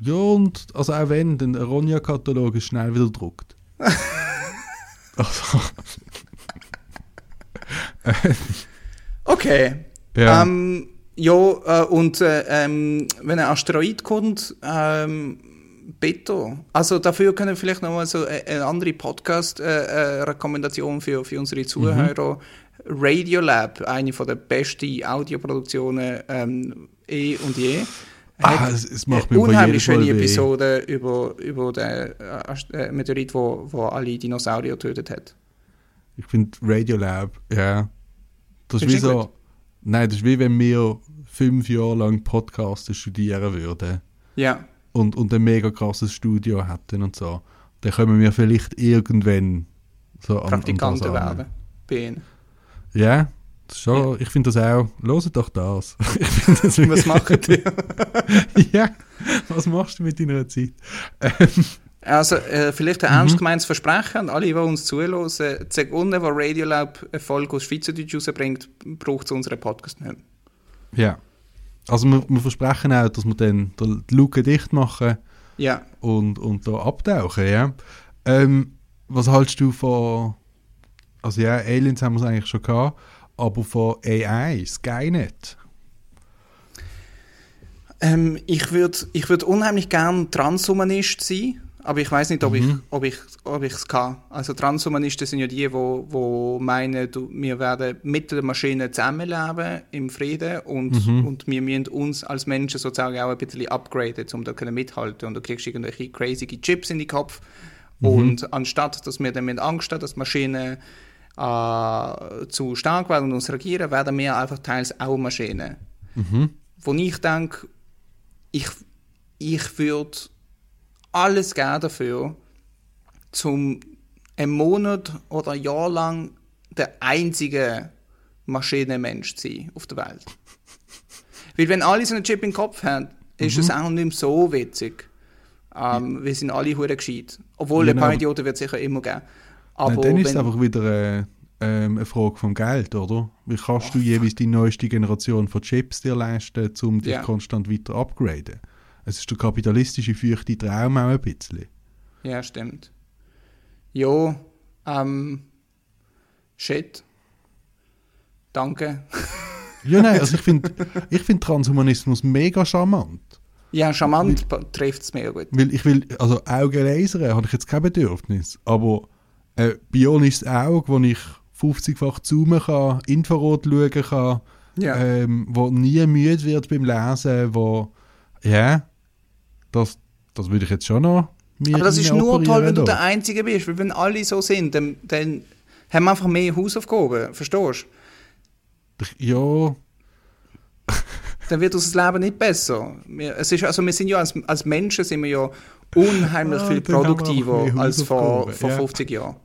Ja, und also auch wenn, denn ein Ronja-Katalog ist schnell wieder gedruckt. Also. Okay. Ja. Ja, und wenn ein Asteroid kommt, bitte. Also dafür können wir vielleicht nochmal so eine andere Podcast-Rekommendation für unsere Zuhörer. Radiolab, eine von der besten Audioproduktionen eh und je. Es macht mir unheimlich schöne Episode über den Meteorit, wo alle Dinosaurier getötet hat. Ich finde Radiolab, ja. Das ist wie so... Gut? Nein, das ist wie wenn wir 5 Jahre lang Podcasts studieren würden. Ja. Und ein mega krasses Studio hätten und so. Dann können wir vielleicht irgendwann so Praktikanten werden. Bei ihnen. Ja, schon, ja. Ich finde das auch. Hört doch das. Was macht ihr? Ja, was machst du mit deiner Zeit? Also, vielleicht ein ernst gemeintes Versprechen an alle, die uns zuhören. Die Sekunde, wo Radiolab eine Folge aus Schweizerdeutsch rausbringt, braucht es unseren Podcast nicht. Ja. Also, wir versprechen auch, dass wir dann die Luke dicht machen und da abtauchen. Ja? Was hältst du von. Also, ja, Aliens haben wir es eigentlich schon gehabt, aber von AI, Skynet? Ich würd unheimlich gern Transhumanist sein. Aber ich weiss nicht, ob ich es kann. Also Transhumanisten sind ja die meinen, wir werden mit der Maschine zusammenleben im Frieden und wir müssen uns als Menschen sozusagen auch ein bisschen upgraden, um da mithalten. Und du kriegst irgendwelche crazy Chips in den Kopf. Und anstatt, dass wir dann mit Angst haben, dass Maschinen zu stark werden und uns regieren, werden wir einfach teils auch Maschinen. Mhm. Wo ich denke, ich würde alles geben dafür, um einen Monat oder ein Jahr lang der einzige Maschinenmensch zu sein auf der Welt. Weil wenn alle so einen Chip im Kopf haben, ist es auch nicht mehr so witzig. Wir sind alle verdammt gescheit. Obwohl, ein paar Idioten wird es sicher immer geben. Aber nein, dann ist es einfach wieder eine Frage vom Geld, oder? Wie kannst du jeweils die neueste Generation von Chips dir leisten, um dich konstant weiter upgraden? Es ist der kapitalistische feuchte Traum auch ein bisschen. Ja, stimmt. Jo, shit. Danke. Ja, nein, also ich find Transhumanismus mega charmant. Ja, charmant trifft es mega gut. Weil ich will, also Augen lasern habe ich jetzt kein Bedürfnis, aber ein bionisches Auge, wo ich 50-fach zoomen kann, Infrarot schauen kann, wo nie müde wird beim Lesen, wo, das würde ich jetzt schon noch mir Aber das ist nur toll, wenn du der Einzige bist, weil wenn alle so sind, dann haben wir einfach mehr Hausaufgaben, verstehst du? Ja. Dann wird unser Leben nicht besser. Wir sind ja als Menschen sind wir ja unheimlich viel produktiver als vor 50 Jahren.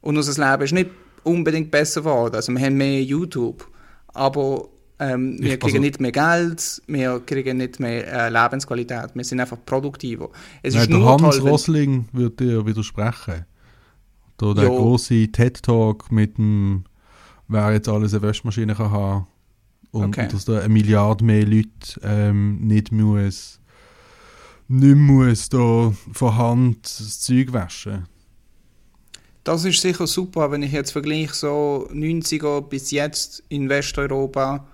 Und unser Leben ist nicht unbedingt besser geworden. Also wir haben mehr YouTube, aber wir kriegen nicht mehr Geld, wir kriegen nicht mehr Lebensqualität. Wir sind einfach produktiver. Hans Rosling würde dir widersprechen. Der große TED-Talk mit dem wer jetzt alles eine Waschmaschine kann haben und dass da 1 Milliarde mehr Leute nicht muss da von Hand das Zeug waschen. Das ist sicher super, wenn ich jetzt vergleiche so 90er bis jetzt in Westeuropa,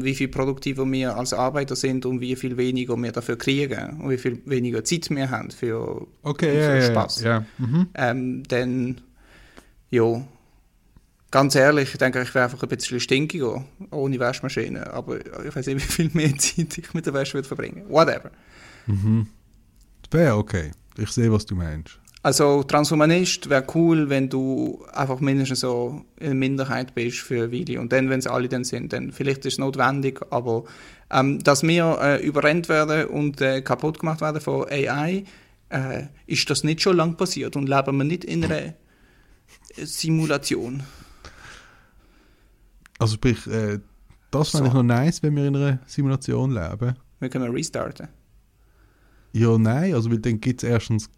wie viel produktiver wir als Arbeiter sind und wie viel weniger wir dafür kriegen und wie viel weniger Zeit wir haben für Spaß. Yeah. Mhm. Ganz ehrlich, ich denke, ich wäre einfach ein bisschen stinkiger, ohne Waschmaschine. Aber ich weiß nicht, wie viel mehr Zeit ich mit der Wäsche würde verbringen. Whatever. Mhm. Wäre okay. Ich sehe, was du meinst. Also Transhumanist wäre cool, wenn du einfach mindestens so in Minderheit bist für eine Weile. Und dann, wenn es alle dann sind, dann vielleicht ist es notwendig. Aber dass wir überrennt werden und kaputt gemacht werden von AI, ist das nicht schon lange passiert und leben wir nicht in einer Simulation. Also sprich, das fände ich noch nice, wenn wir in einer Simulation leben. Wir können restarten. Ja, nein, also weil dann gibt es erstens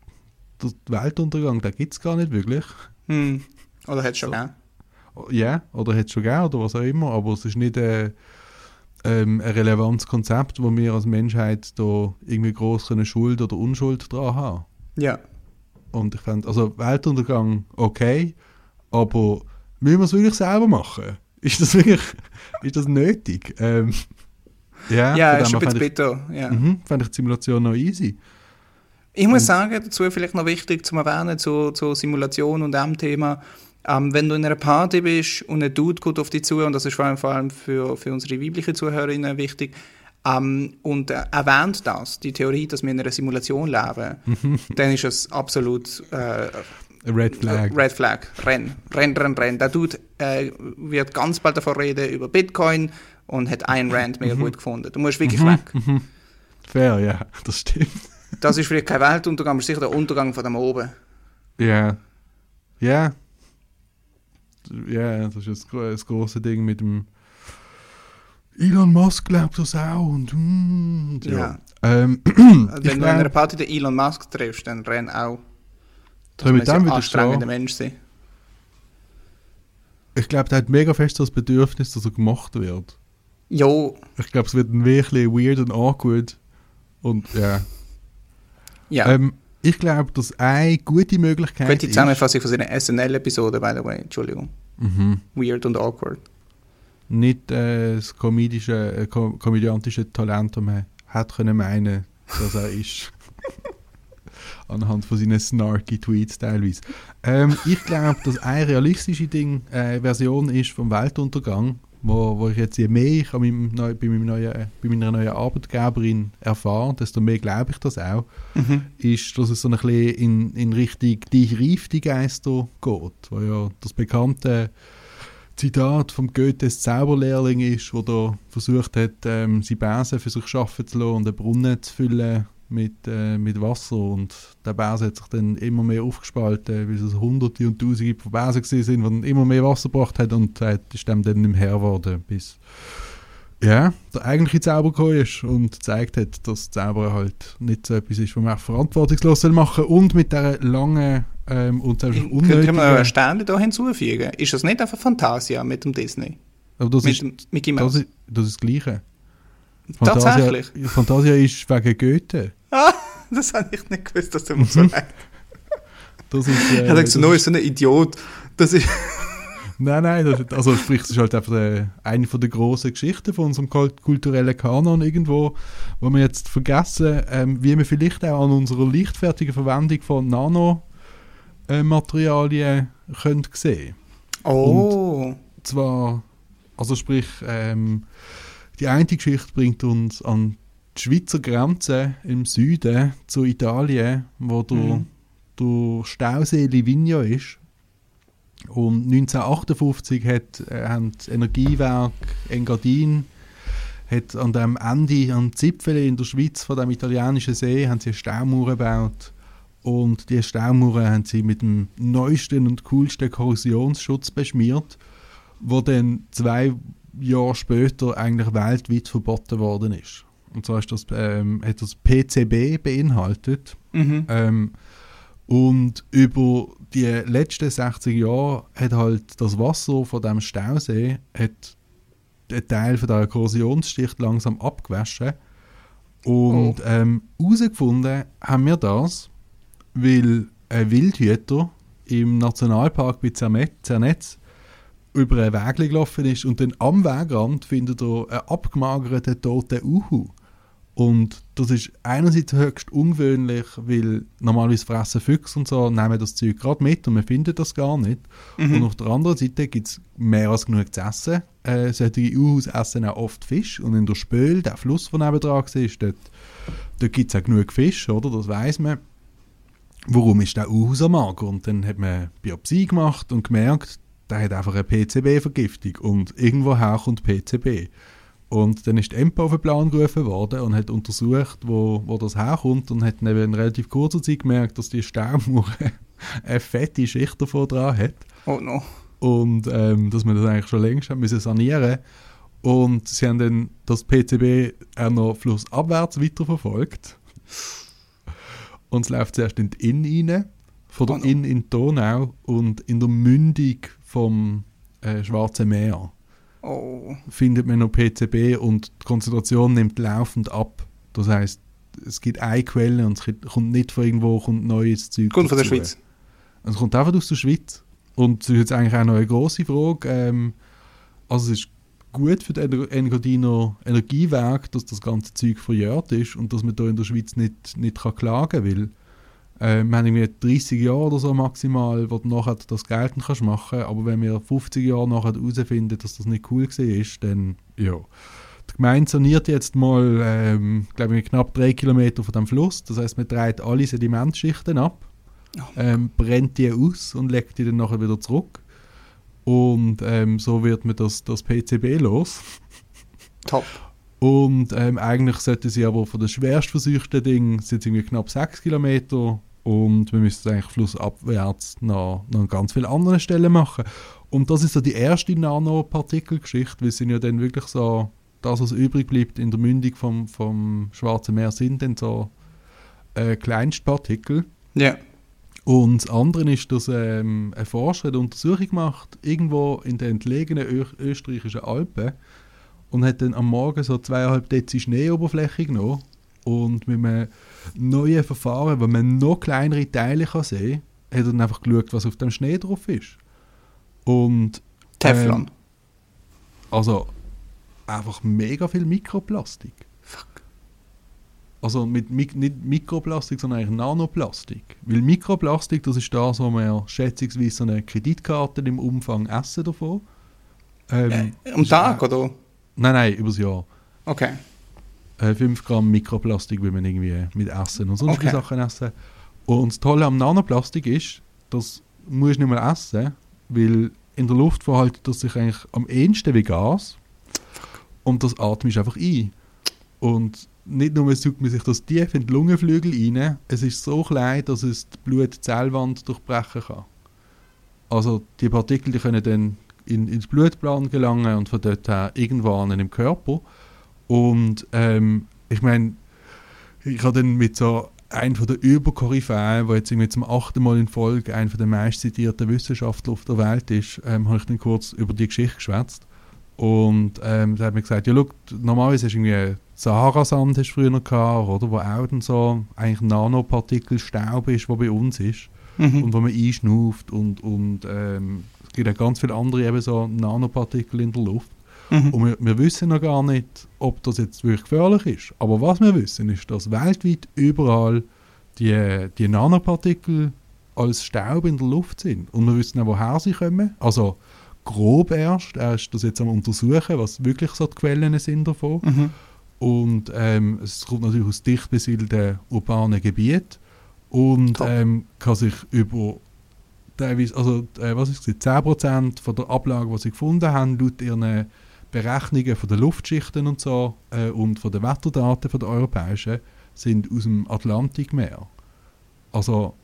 den Weltuntergang, den gibt es gar nicht wirklich. Hm. Oder hätte es schon gegeben. Ja, oder hätte es schon gegeben oder was auch immer, aber es ist nicht ein relevantes Konzept, wo wir als Menschheit da irgendwie gross Schuld oder Unschuld dran haben. Ja. Und ich fände, also Weltuntergang okay, aber müssen wir es wirklich selber machen? Ist das nötig? Ja, ist ein bisschen bitter. Ja. Fand ich die Simulation noch easy. Ich muss sagen, dazu vielleicht noch wichtig zu erwähnen, zu Simulation und dem Thema, wenn du in einer Party bist und ein Dude kommt auf dich zu, und das ist vor allem für unsere weiblichen Zuhörerinnen wichtig, und erwähnt das, die Theorie, dass wir in einer Simulation leben, dann ist es absolut... Red Flag. Red Flag. Renn. Der Dude wird ganz bald davon reden über Bitcoin und hat Ayn Rand mega gut gefunden. Du musst wirklich weg. Fair, ja, das stimmt. Das ist vielleicht kein Weltuntergang, aber sicher der Untergang von dem oben. Ja. Ja. Ja, das ist jetzt das große Ding mit dem Elon Musk glaubt das auch und ja. Wenn du an einer Party den Elon Musk triffst, dann renn auch. Dass man ein anstrengender Mensch sein. Ich glaube, der hat mega fest das Bedürfnis, dass er gemacht wird. Jo. Ich glaube, es wird ein wirklich weird und awkward. Und ja. Ich glaube, dass eine gute Möglichkeit ist... Ich könnte zusammenfassen von seiner SNL-Episode, by the way. Entschuldigung. Weird und awkward. Nicht das komödiantische Talent, das man hätte können meinen, dass er ist. Anhand von seinen snarky Tweets teilweise. Ich glaube, dass eine realistische Version ist vom Weltuntergang, wo ich jetzt, je mehr ich bei meiner neuen Arbeitgeberin erfahre, desto mehr glaube ich das auch, ist, dass es so ein bisschen in Richtung «Dich rief die Geister» geht, wo ja das bekannte Zitat vom Goethes Zauberlehrling ist, wo der versucht hat, seine Bäse für sich arbeiten zu lassen und einen Brunnen zu füllen mit Wasser, und der Bäse hat sich dann immer mehr aufgespalten, weil es Hunderte und Tausende von Bäsen waren, die dann immer mehr Wasser gebracht haben, und ist dem dann nicht mehr Herr geworden, bis der eigentliche Zauber gekommen ist und gezeigt hat, dass Zauber halt nicht so etwas ist, was man auch verantwortungslos machen soll, und mit dieser langen und könnte man eine Sterne da hinzufügen? Ist das nicht einfach Fantasia mit dem Disney? Aber das mit dem Mickey Mouse? Das ist das Gleiche. Tatsächlich? Fantasia ist wegen Goethe. Ah, das habe ich nicht gewusst, dass du mir so leid. Das ist... ich dachte, no, ist so ein Idiot. Das ist... Nein, also sprich, das ist halt einfach eine von der grossen Geschichten von unserem kulturellen Kanon irgendwo, wo wir jetzt vergessen, wie wir vielleicht auch an unserer leichtfertigen Verwendung von Nanomaterialien können sehen. Oh! Und zwar, also sprich, die eine Geschichte bringt uns an die Schweizer Grenze im Süden zu Italien, wo der Stausee Livigno ist. Und 1958 haben das Energiewerk Engadin hat an dem Ende, an Zipfele in der Schweiz von dem italienischen See, haben sie eine Staumauer gebaut. Und diese Staumauer haben sie mit dem neuesten und coolsten Korrosionsschutz beschmiert, wo dann 2 Jahre später eigentlich weltweit verboten worden ist. Und zwar ist das, hat das PCB beinhaltet. Und über die letzten 60 Jahre hat halt das Wasser von diesem Stausee einen Teil von dieser Korrosionsschicht langsam abgewaschen. Und herausgefunden haben wir das, weil ein Wildhüter im Nationalpark bei Zernetz über einen Weg gelaufen ist, und dann am Wegrand findet er einen abgemagerten, toten Uhu. Und das ist einerseits höchst ungewöhnlich, weil normalerweise fressen Füchse und so, nehmen das Zeug gerade mit und man findet das gar nicht. Und auf der anderen Seite gibt es mehr als genug zu essen. Solche Uhus essen auch oft Fisch, und in der Spöl, der Fluss, der nebendran ist, dort gibt es auch genug Fisch, oder? Das weiss man. Warum ist der Uhu so mager? Und dann hat man Biopsie gemacht und gemerkt, der hat einfach eine PCB-Vergiftung, und irgendwoher kommt PCB. Und dann ist die EMPA auf den Plan gerufen worden und hat untersucht, wo das herkommt, und hat dann in relativ kurzer Zeit gemerkt, dass die Staumauer eine fette Schicht davon dran hat. Oh no. Und dass man das eigentlich schon längst haben müssen sanieren. Und sie haben dann das PCB auch noch flussabwärts weiterverfolgt. Und es läuft zuerst in die Inn rein, von der Inn in die Donau und in der Mündung vom Schwarzen Meer. Findet man noch PCB, und die Konzentration nimmt laufend ab. Das heisst, es gibt eine Quelle und es kommt nicht von irgendwo, kommt neues Zeug. Kommt von der Schweiz. Es kommt einfach aus der Schweiz. Und das ist jetzt eigentlich auch noch eine grosse Frage. Also es ist gut für das Engadiner Energiewerk, dass das ganze Zeug verjährt ist und dass man hier da in der Schweiz nicht klagen kann, weil wir haben irgendwie 30 Jahre oder so maximal, wo du nachher das geltend kannst machen. Aber wenn wir 50 Jahre nachher herausfinden, dass das nicht cool war, dann ja. Die Gemeinde saniert jetzt mal, glaube ich, knapp 3 Kilometer von dem Fluss. Das heisst, man dreht alle Sedimentschichten ab, brennt die aus und legt die dann nachher wieder zurück. Und so wird man das PCB los. Top. Und eigentlich sollten sie aber von den schwerstversuchten Dingen, sind irgendwie knapp 6 Kilometer, und wir müssen eigentlich flussabwärts noch an ganz vielen anderen Stellen machen. Und das ist so die erste Nanopartikelgeschichte, weil es sind ja dann wirklich so, das was übrig bleibt in der Mündung vom Schwarzen Meer, sind dann so Kleinstpartikel. Ja. Und das andere ist, dass ein Forscher eine Untersuchung macht, irgendwo in den entlegenen österreichischen Alpen, und hat dann am Morgen so 2,5 Dezi Schneeoberfläche genommen, und mit einem neuen Verfahren, wo man noch kleinere Teile kann sehen kann, hat er dann einfach geschaut, was auf dem Schnee drauf ist. Und Teflon. Also einfach mega viel Mikroplastik. Fuck. Also nicht Mikroplastik, sondern eigentlich Nanoplastik. Weil Mikroplastik, das ist das, was man schätzungsweise so eine Kreditkarte im Umfang essen davon. Am Tag, oder? Nein, übers Jahr. Okay. 5 Gramm Mikroplastik, wie man irgendwie mit Essen und sonstige Sachen essen. Und das Tolle am Nanoplastik ist, das musst du nicht mehr essen, weil in der Luft verhält das sich eigentlich am ehesten wie Gas. Und das atmest einfach ein. Und nicht nur sucht man sich das tief in die Lungenflügel rein, es ist so klein, dass es die Blutzellwand durchbrechen kann. Also die Partikel, die können dann ins Blutplan gelangen und von dort her irgendwann im Körper. Und ich meine, ich habe dann mit so einem von der Überkoryphäen, der jetzt irgendwie zum 8. Mal in Folge einer der meistzitierten Wissenschaftler auf der Welt ist, habe ich dann kurz über die Geschichte geschwätzt. Und da hat mir gesagt, ja, schau, normalerweise hast du irgendwie Sahara-Sand hast du früher gehabt, oder, wo auch dann so eigentlich Nanopartikelstaub ist, der bei uns ist, und wo man einschnauft und es gibt auch ganz viele andere eben so Nanopartikel in der Luft. Und wir wissen noch gar nicht, ob das jetzt wirklich gefährlich ist. Aber was wir wissen, ist, dass weltweit überall die Nanopartikel als Staub in der Luft sind. Und wir wissen auch, woher sie kommen. Also grob erst das jetzt am Untersuchen, was wirklich so die Quellen sind davon. Und es kommt natürlich aus dicht besiedelten urbanen Gebieten. Und kann sich über teilweise, also 10% von der Ablage, die sie gefunden haben, laut ihren Berechnungen von den Luftschichten und so und von den Wetterdaten von der europäischen, sind aus dem Atlantikmeer. Also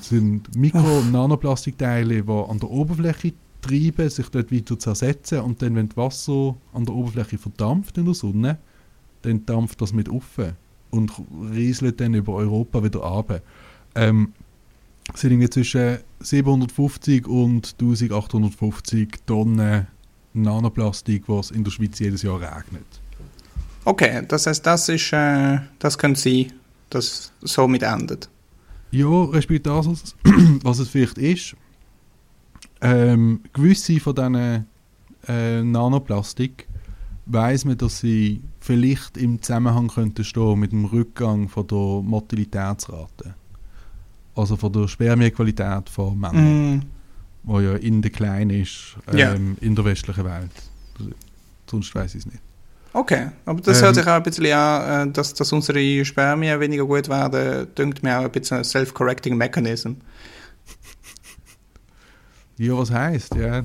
sind Mikro- und Nanoplastikteile, die an der Oberfläche treiben, sich dort weiter zersetzen, und dann, wenn das Wasser an der Oberfläche verdampft in der Sonne, dann dampft das mit auf und rieselt dann über Europa wieder runter. Sind irgendwie zwischen 750 und 1850 Tonnen Nanoplastik, was in der Schweiz jedes Jahr regnet. Okay, das heißt, das kann sein, dass es somit endet. Ja, respektive das, was es vielleicht ist. Gewisse von diesen Nanoplastik weiss man, dass sie vielleicht im Zusammenhang könnten stehen mit dem Rückgang von der Motilitätsrate. Also von der Spermienqualität von Männern, die ja in der Kleinen ist, in der westlichen Welt. Sonst weiss ich es nicht. Okay, aber das hört sich auch ein bisschen an, dass unsere Spermien weniger gut werden, dünkt mir auch ein bisschen ein self-correcting mechanism. Ja, was heisst, ja.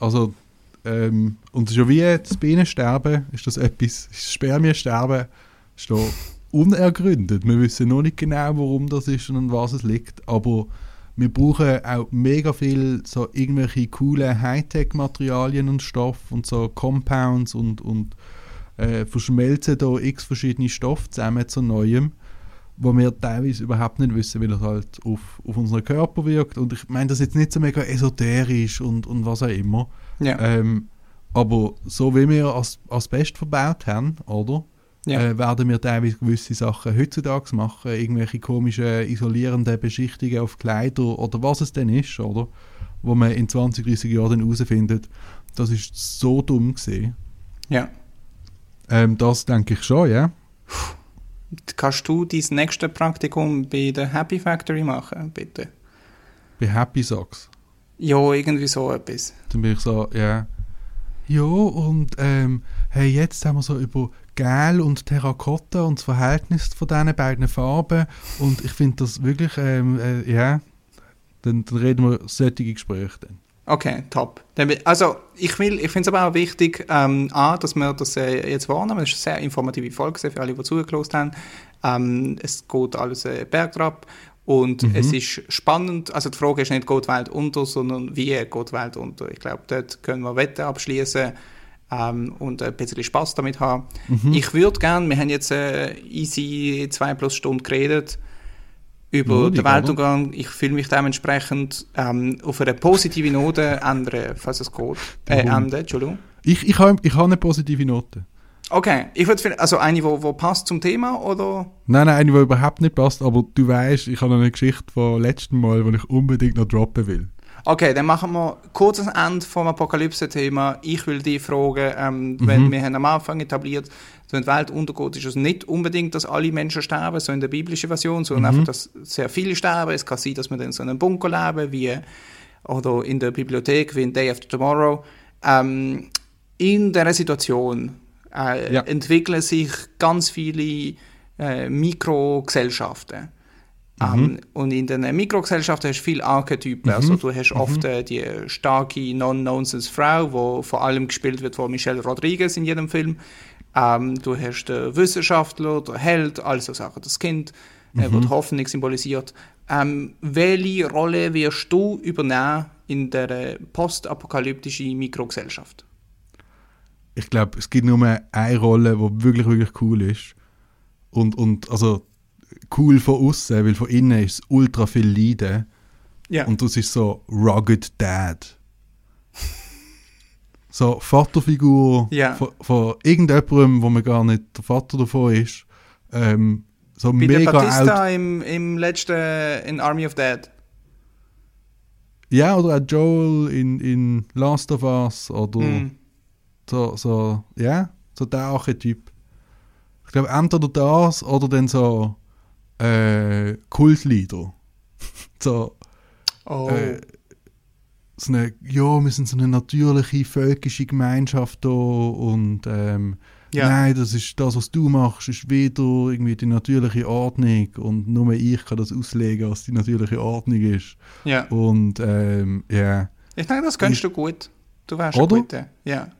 Also, und schon wie das Bienensterben, ist das etwas, das Spermiensterben ist da unergründet. Wir wissen noch nicht genau, warum das ist und an was es liegt, aber wir brauchen auch mega viel so irgendwelche coolen Hightech-Materialien und Stoff und so Compounds und verschmelzen da x verschiedene Stoffe zusammen zu Neuem, wo wir teilweise überhaupt nicht wissen, wie das halt auf unseren Körper wirkt. Und ich meine das jetzt nicht so mega esoterisch und was auch immer. Ja. Aber so wie wir Asbest verbaut haben, oder, werden wir teilweise gewisse Sachen heutzutage machen, irgendwelche komischen, isolierenden Beschichtungen auf Kleider oder was es denn ist, oder, wo man in 20, 30 Jahren dann herausfindet, das ist so dumm gewesen. Ja. Das denke ich schon, ja. Kannst du dein nächstes Praktikum bei der Happy Factory machen, bitte? Bei Happy Socks? Ja, irgendwie so etwas. Dann bin ich so, ja. Ja, und hey, jetzt haben wir so über Gel und Terrakotta und das Verhältnis von diesen beiden Farben. Und ich finde das wirklich, dann reden wir solche Gespräche dann. Okay, top. Also ich finde es aber auch wichtig, dass wir das jetzt wahrnehmen. Es ist eine sehr informative Folge für alle, die zugehört haben. Es geht alles bergab und es ist spannend. Also die Frage ist nicht, geht die Welt unter, sondern wie geht die Welt unter. Ich glaube, dort können wir Wetten abschließen und ein bisschen Spass damit haben. Ich würde gerne, wir haben jetzt easy 2+ Stunden geredet, über den Weltuntergang. Ich fühle mich dementsprechend auf eine positive Note ändern, falls es geht. Entschuldigung. Ich habe eine positive Note. Okay. Ich würde also eine, die passt zum Thema, oder? Nein, eine, die überhaupt nicht passt, aber du weißt, ich habe eine Geschichte vom letzten Mal, die ich unbedingt noch droppen will. Okay, dann machen wir kurz das Ende vom Apokalypse-Thema. Ich will dich fragen, wenn wir haben am Anfang etabliert, wenn die Welt untergeht, ist es nicht unbedingt, dass alle Menschen sterben, so in der biblischen Version, sondern einfach, dass sehr viele sterben. Es kann sein, dass wir dann in so einem Bunker leben, wie oder in der Bibliothek, wie in Day After Tomorrow. in dieser Situation entwickeln sich ganz viele Mikrogesellschaften. Und in den Mikrogesellschaften hast du viele Archetypen. Also du hast oft die starke Non-Nonsense-Frau, die vor allem gespielt wird von Michelle Rodriguez in jedem Film. Du hast den Wissenschaftler, den Held, all so Sachen. Das Kind, wo die Hoffnung symbolisiert. Welche Rolle wirst du übernehmen in der postapokalyptischen Mikrogesellschaft? Ich glaube, es gibt nur eine Rolle, die wirklich, wirklich cool ist. Und also cool von außen, weil von innen ist es ultra viel Leiden. Yeah. Und das ist so Rugged Dad. So Vaterfigur von irgendjemandem, wo man gar nicht der Vater davon ist. So wie mega der Batista im letzten in Army of Dead. Ja, oder auch Joel in Last of Us. Oder so der Archetyp. Ich glaube, entweder das oder dann so Kultleader. So, so eine, ja, wir sind so eine natürliche, völkische Gemeinschaft da und nein, das ist das, was du machst, ist wieder irgendwie die natürliche Ordnung und nur ich kann das auslegen, was die natürliche Ordnung ist. Ja. Und ich denke, das könntest du gut. Du wärst ein Guter. Ja.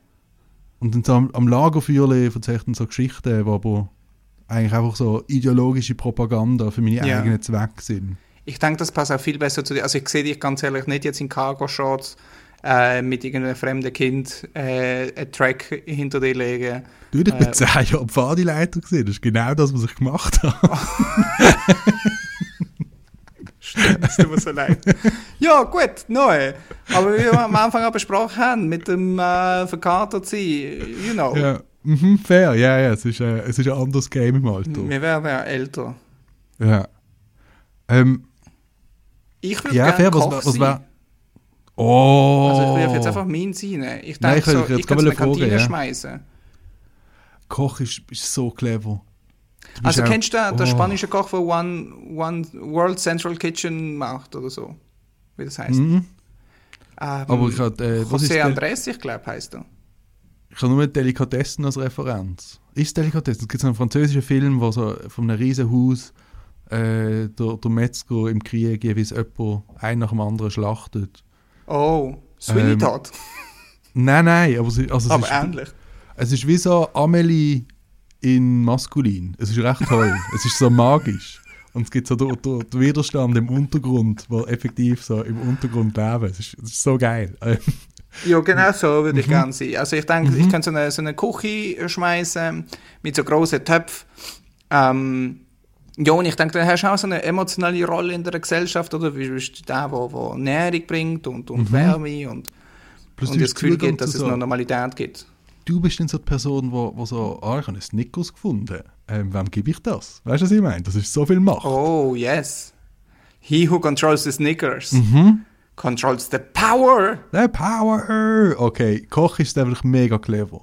Und dann so am Lagerfeuerle verzeichnen so Geschichten, die aber eigentlich einfach so ideologische Propaganda für meine eigenen Zwecke sind. Ich denke, das passt auch viel besser zu dir. Also ich sehe dich ganz ehrlich nicht jetzt in Cargo-Shorts mit irgendeinem fremden Kind einen Track hinter dir legen. Du, ich bin 10 Jahre Pfadileiter gesehen. Das ist genau das, was ich gemacht habe. Stimmt, es tut mir so leid. Ja, gut, neu. Aber wie wir am Anfang auch besprochen haben, mit dem verkatert sein, you know. Ja, fair, ja, es ist ein anderes Game im Alter. Wir werden ja älter. Ja. Ich würde gerne Koch sein. Oh! Also ich würde jetzt einfach meinen sein. Ich denke, ich kann es in die Kantine schmeißen. Koch ist so clever. Also kennst du den spanischen Koch, der One World Central Kitchen macht oder so? Wie das heisst? Aber ich habe... José Andrés, ich glaube, heisst er. Ich habe nur Delikatessen als Referenz. Ist Delikatessen? Es gibt so einen französischen Film, wo so von einem riesen Haus der Metzger im Krieg jeweils jemand einen nach dem anderen schlachtet. Oh, Sweeney Todd. Nein, aber es ist ähnlich. Es ist wie so Amelie... in maskulin. Es ist recht toll. Es ist so magisch. Und es gibt so den Widerstand im Untergrund, der effektiv so im Untergrund leben. Es ist so geil. Ja, genau so würde ich gerne sein. Also ich denke, ich könnte so eine Küche schmeißen mit so grossen Töpfen. Ja, und ich denke, dann hast du auch so eine emotionale Rolle in der Gesellschaft, oder? Du bist der, der Nährung bringt und Wärme und das Gefühl gibt, dass es noch Normalität gibt. Du bist dann so die Person, die so, ich habe einen Snickers gefunden. Wem gebe ich das? Weißt du, was ich meine? Das ist so viel Macht. Oh, yes. He who controls the Snickers controls the power. The power. Okay, Koch ist einfach mega clever.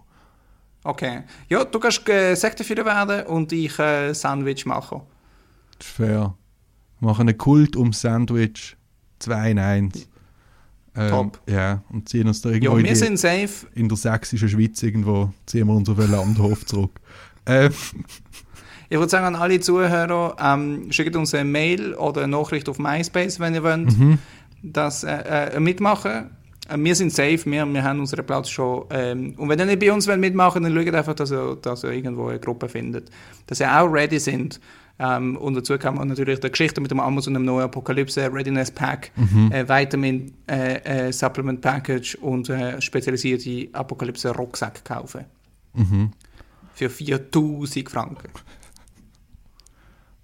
Okay. Ja, du kannst Sektenführer werden und ich Sandwich machen. Das ist fair. Wir machen einen Kult um Sandwich. 2 in 1. Top. Ja, und ziehen uns da irgendwo in der sächsischen Schweiz irgendwo, ziehen wir uns auf einen Landhof zurück. Ich würde sagen an alle Zuhörer, schickt uns eine Mail oder eine Nachricht auf MySpace, wenn ihr wollt, dass mitmachen. Wir sind safe, wir haben unseren Platz schon. Und wenn ihr nicht bei uns mitmachen wollt, dann schaut einfach, dass ihr irgendwo eine Gruppe findet. Dass ihr auch ready sind. Und dazu kann man natürlich die Geschichte mit dem Amazon, einem neuen Apokalypse, Readiness Pack, Vitamin Supplement Package und spezialisierte Apokalypse Rucksack kaufen. Für 4'000 Franken.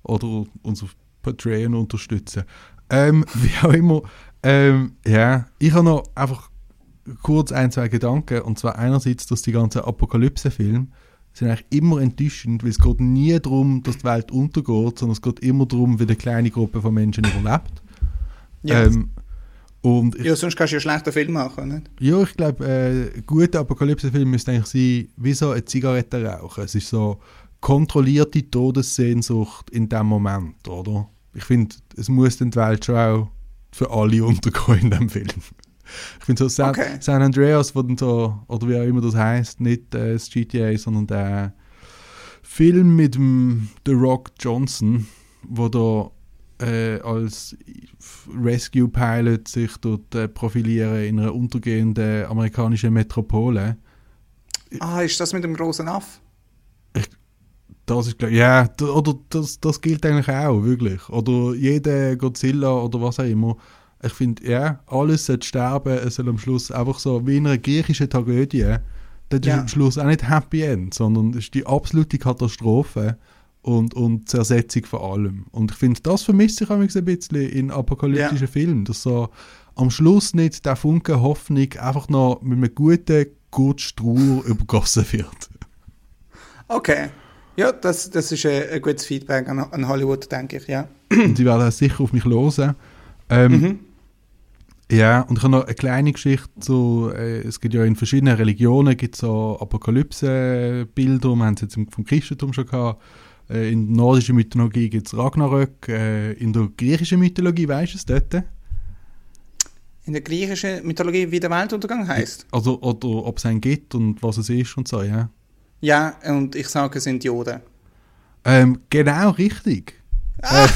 Oder uns auf Patreon unterstützen. Wie auch immer. Ich habe noch einfach kurz 1-2 Gedanken. Und zwar einerseits, dass die ganzen Apokalypse-Filme sind eigentlich immer enttäuschend, weil es geht nie darum, dass die Welt untergeht, sondern es geht immer darum, wie eine kleine Gruppe von Menschen überlebt. Ja, sonst kannst du ja schlechter Film machen, nicht? Ja, ich glaube, ein guter Apokalypse-Film müsste eigentlich sein, wie so eine Zigarette rauchen. Es ist so kontrollierte Todessehnsucht in dem Moment, oder? Ich finde, es muss dann die Welt schon auch für alle untergehen in diesem Film. Ich finde so San Andreas, wo dann so, oder wie auch immer das heisst, nicht das GTA, sondern der Film mit dem The Rock Johnson, wo da als Rescue Pilot sich dort profilieren in einer untergehenden amerikanischen Metropole. Ah, ist das mit dem grossen Aff? Das ist klar, ja, oder das gilt eigentlich auch, wirklich. Oder jeder Godzilla oder was auch immer. Ich finde, ja, alles sollte sterben, es soll am Schluss einfach so, wie in einer griechischen Tragödie, das ist am Schluss auch nicht Happy End, sondern es ist die absolute Katastrophe und Zersetzung von allem. Und ich finde, das vermisst sich auch ein bisschen in apokalyptischen Filmen, dass so am Schluss nicht der Funke Hoffnung einfach noch mit einem guten Gurt Trauer übergossen wird. Okay. Ja, das ist ein gutes Feedback an Hollywood, denke ich, ja. Und sie werden sicher auf mich hören. Ja, und ich habe noch eine kleine Geschichte. So, es gibt ja in verschiedenen Religionen gibt so Apokalypse-Bilder. Wir haben es jetzt vom Christentum schon gehabt. In der nordischen Mythologie gibt es Ragnarök. In der griechischen Mythologie, weißt du es dort? In der griechischen Mythologie, wie der Weltuntergang heisst? Also, oder ob es einen gibt und was es ist und so, ja. Ja, und ich sage, es sind die Juden. Genau, richtig. Ah.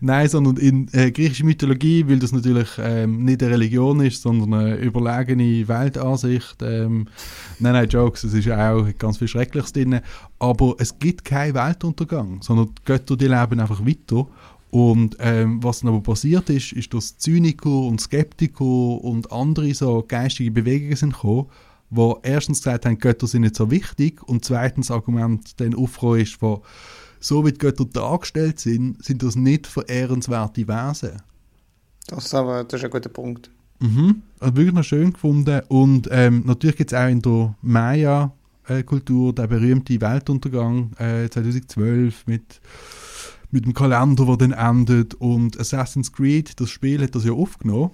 Nein, sondern in griechischer Mythologie, weil das natürlich nicht eine Religion ist, sondern eine überlegene Weltansicht. Nein, Jokes, es ist auch ganz viel Schreckliches drin. Aber es gibt keinen Weltuntergang, sondern die Götter, die leben einfach weiter. Und was dann aber passiert ist, ist, dass Zyniker und Skeptiker und andere so geistige Bewegungen sind gekommen, wo erstens gesagt haben, Götter sind nicht so wichtig, und zweitens Argument den Aufruhr ist, von so wie die Götter dargestellt sind, sind das nicht verehrenswerte Wesen. Das ist ein guter Punkt. Mhm, also wirklich noch schön gefunden. Und natürlich gibt es auch in der Maya-Kultur den berühmten Weltuntergang 2012 mit dem Kalender, der dann endet, und Assassin's Creed, das Spiel, hat das ja aufgenommen.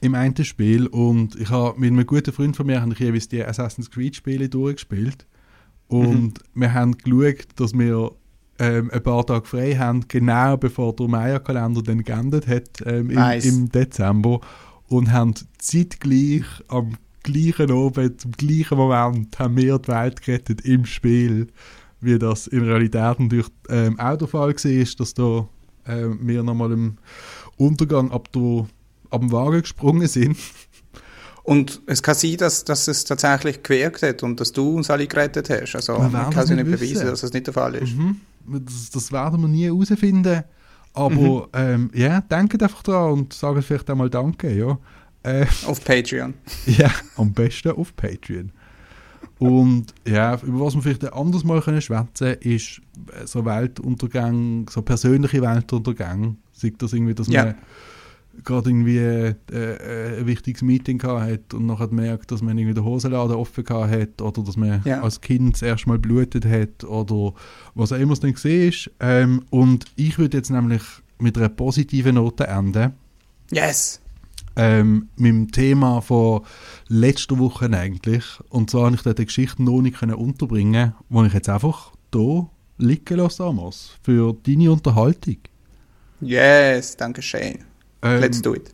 Im einen Spiel, und ich habe mit einem guten Freund von mir habe ich jeweils die Assassin's Creed Spiele durchgespielt und wir haben geschaut, dass wir ein paar Tage frei haben, genau bevor der Maya-Kalender dann geendet hat, im Dezember, und haben zeitgleich am gleichen Abend, zum gleichen Moment haben wir die Welt gerettet im Spiel, wie das in Realität natürlich auch der Fall war, dass da wir nochmal im Untergang ab dem Wagen gesprungen sind. Und es kann sein, dass es tatsächlich gewirkt hat und dass du uns alle gerettet hast. Also man kann es nicht beweisen, dass das nicht der Fall ist. Mhm. Das werden wir nie herausfinden. Aber denkt einfach dran und sagt vielleicht einmal Danke. Ja. Auf Patreon. Ja, am besten auf Patreon. Und ja, über was wir vielleicht ein anderes Mal schwätzen können, ist so Weltuntergang, so persönliche Weltuntergänge. Sieht das irgendwie, dass man gerade irgendwie ein wichtiges Meeting hat und nachher merkt, dass man irgendwie den Hosenladen offen hat oder dass man als Kind das erste Mal blutet hat oder was auch immer es dann gesehen ist. Und ich würde jetzt nämlich mit einer positiven Note enden. Yes! Mit dem Thema von letzter Woche eigentlich. Und zwar habe ich dort die Geschichte noch nicht unterbringen können, die ich jetzt einfach hier liegen lasse, Amos, für deine Unterhaltung. Yes, danke schön. Let's do it.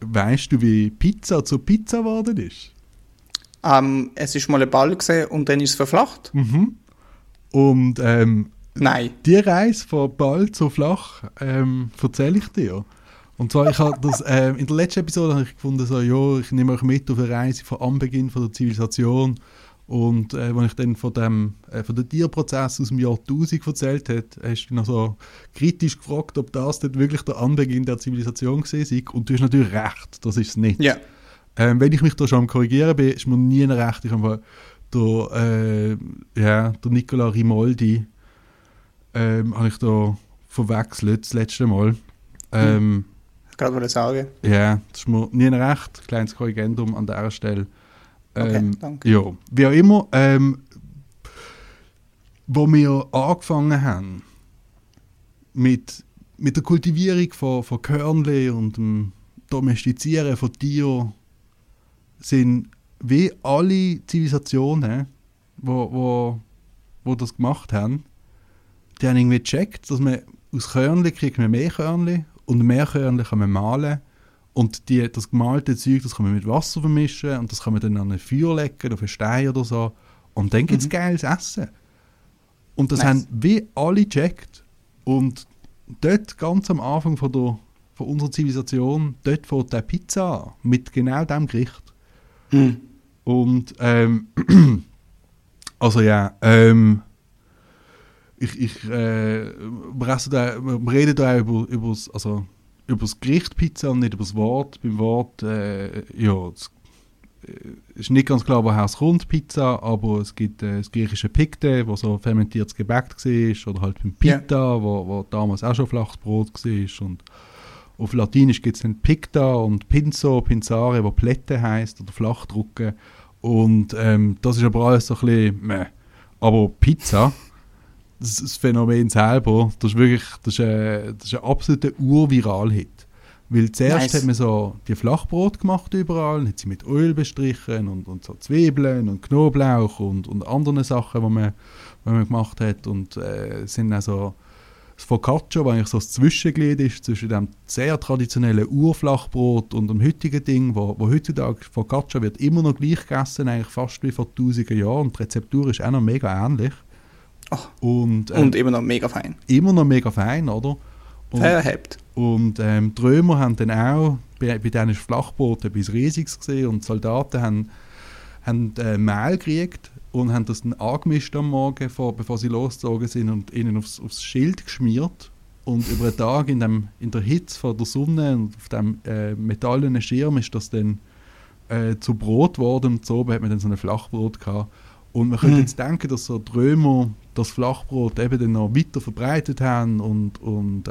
Weißt du, wie Pizza zu Pizza geworden ist? Es ist mal ein Ball gewesen und dann ist es verflacht. Mhm. Und nein. Die Reise von Ball zu flach erzähle ich dir. Und zwar, ich habe das in der letzten Episode habe ich gefunden, so, ja, ich nehme euch mit auf eine Reise von Anbeginn von der Zivilisation. Und als ich dann von dem Tierprozess aus dem Jahr 1000 erzählt habe, hast du noch so kritisch gefragt, ob das denn wirklich der Anbeginn der Zivilisation gewesen ist. Und du hast natürlich recht, das ist es nicht. Yeah. Wenn ich mich da schon am Korrigieren bin, ist mir nie recht. Ich habe der Nicola Rimoldi habe ich da verwechselt, das letzte Mal. Gerade wollte ich sagen. Ja, das ist mir nie recht. Kleines Korrigendum an dieser Stelle. Okay, danke. Ja, wie auch immer, wo wir angefangen haben mit der Kultivierung von Körnchen und dem Domestizieren von Tieren, sind wie alle Zivilisationen, die das gemacht haben, die haben irgendwie gecheckt, dass man aus Körnchen kriegt man mehr Körnchen und mehr Körnchen kann man malen. Und das gemalte Zeug, das kann man mit Wasser vermischen und das kann man dann an ein Feuer legen, auf einen Stein oder so. Und dann gibt es geiles Essen. Und das haben wir alle gecheckt. Und dort, ganz am Anfang von unserer Zivilisation, dort fängt der Pizza an, mit genau diesem Gericht. Mhm. Und, wir reden da über das Gericht Pizza und nicht über das Wort. Beim Wort, ist nicht ganz klar, woher es kommt, Pizza, aber es gibt das griechische Pikte, wo so fermentiertes Gebäck war, oder halt beim Pita, wo damals auch schon Flachsbrot war. Und auf Latinisch gibt es dann Picta und Pinzo, Pinzare, wo Plätte heisst, oder Flachdrucken. Und das ist aber alles so ein bisschen meh. Aber Pizza, das Phänomen selber, das ist ein absoluter Urviral-Hit. Weil zuerst hat man so die Flachbrot gemacht überall, und hat sie mit Öl bestrichen und so Zwiebeln und Knoblauch und andere Sachen, die man gemacht hat. Und sind auch so das Focaccia, was eigentlich so das Zwischenglied ist zwischen dem sehr traditionellen Urflachbrot und dem heutigen Ding, wo heutzutage Focaccia wird immer noch gleich gegessen, eigentlich fast wie vor 1000 Jahren. Und die Rezeptur ist auch noch mega ähnlich. Und immer noch mega fein. Immer noch mega fein, oder? Und die Römer haben dann auch, bei denen Flachbooten etwas Riesiges gesehen, und die Soldaten haben Mehl gekriegt und haben das dann angemischt am Morgen, bevor sie losgezogen sind, und ihnen aufs Schild geschmiert. Und über den Tag in der Hitze von der Sonne und auf dem metallenen Schirm ist das dann zu Brot geworden, und so oben hat man dann so ein Flachbrot gehabt. Und man könnte jetzt denken, dass so die Römer das Flachbrot eben dann noch weiter verbreitet haben und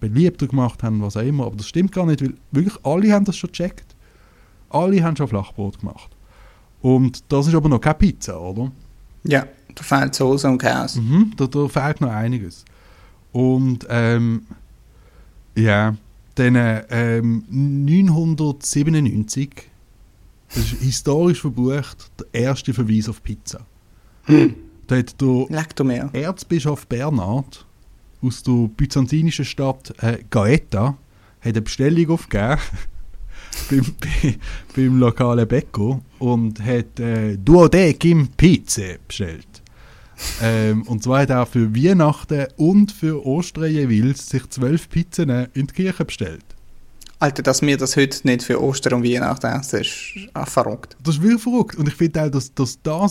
beliebter gemacht haben, was auch immer. Aber das stimmt gar nicht, weil wirklich alle haben das schon gecheckt. Alle haben schon Flachbrot gemacht. Und das ist aber noch keine Pizza, oder? Ja, da fehlt Soße und Käse. Mhm, da fehlt noch einiges. Und dann 997... Das ist historisch verbucht, der erste Verweis auf Pizza. Da hat der Erzbischof Bernhard aus der byzantinischen Stadt Gaeta eine Bestellung aufgegeben beim lokalen Bäcker und hat Duodecim Pizza bestellt. Und zwar hat er für Weihnachten und für Ostern jeweils sich 12 Pizzen in die Kirche bestellt. Alter, dass wir das heute nicht für Ostern und Weihnachten essen, ist verrückt. Das ist wirklich verrückt. Und ich finde auch, das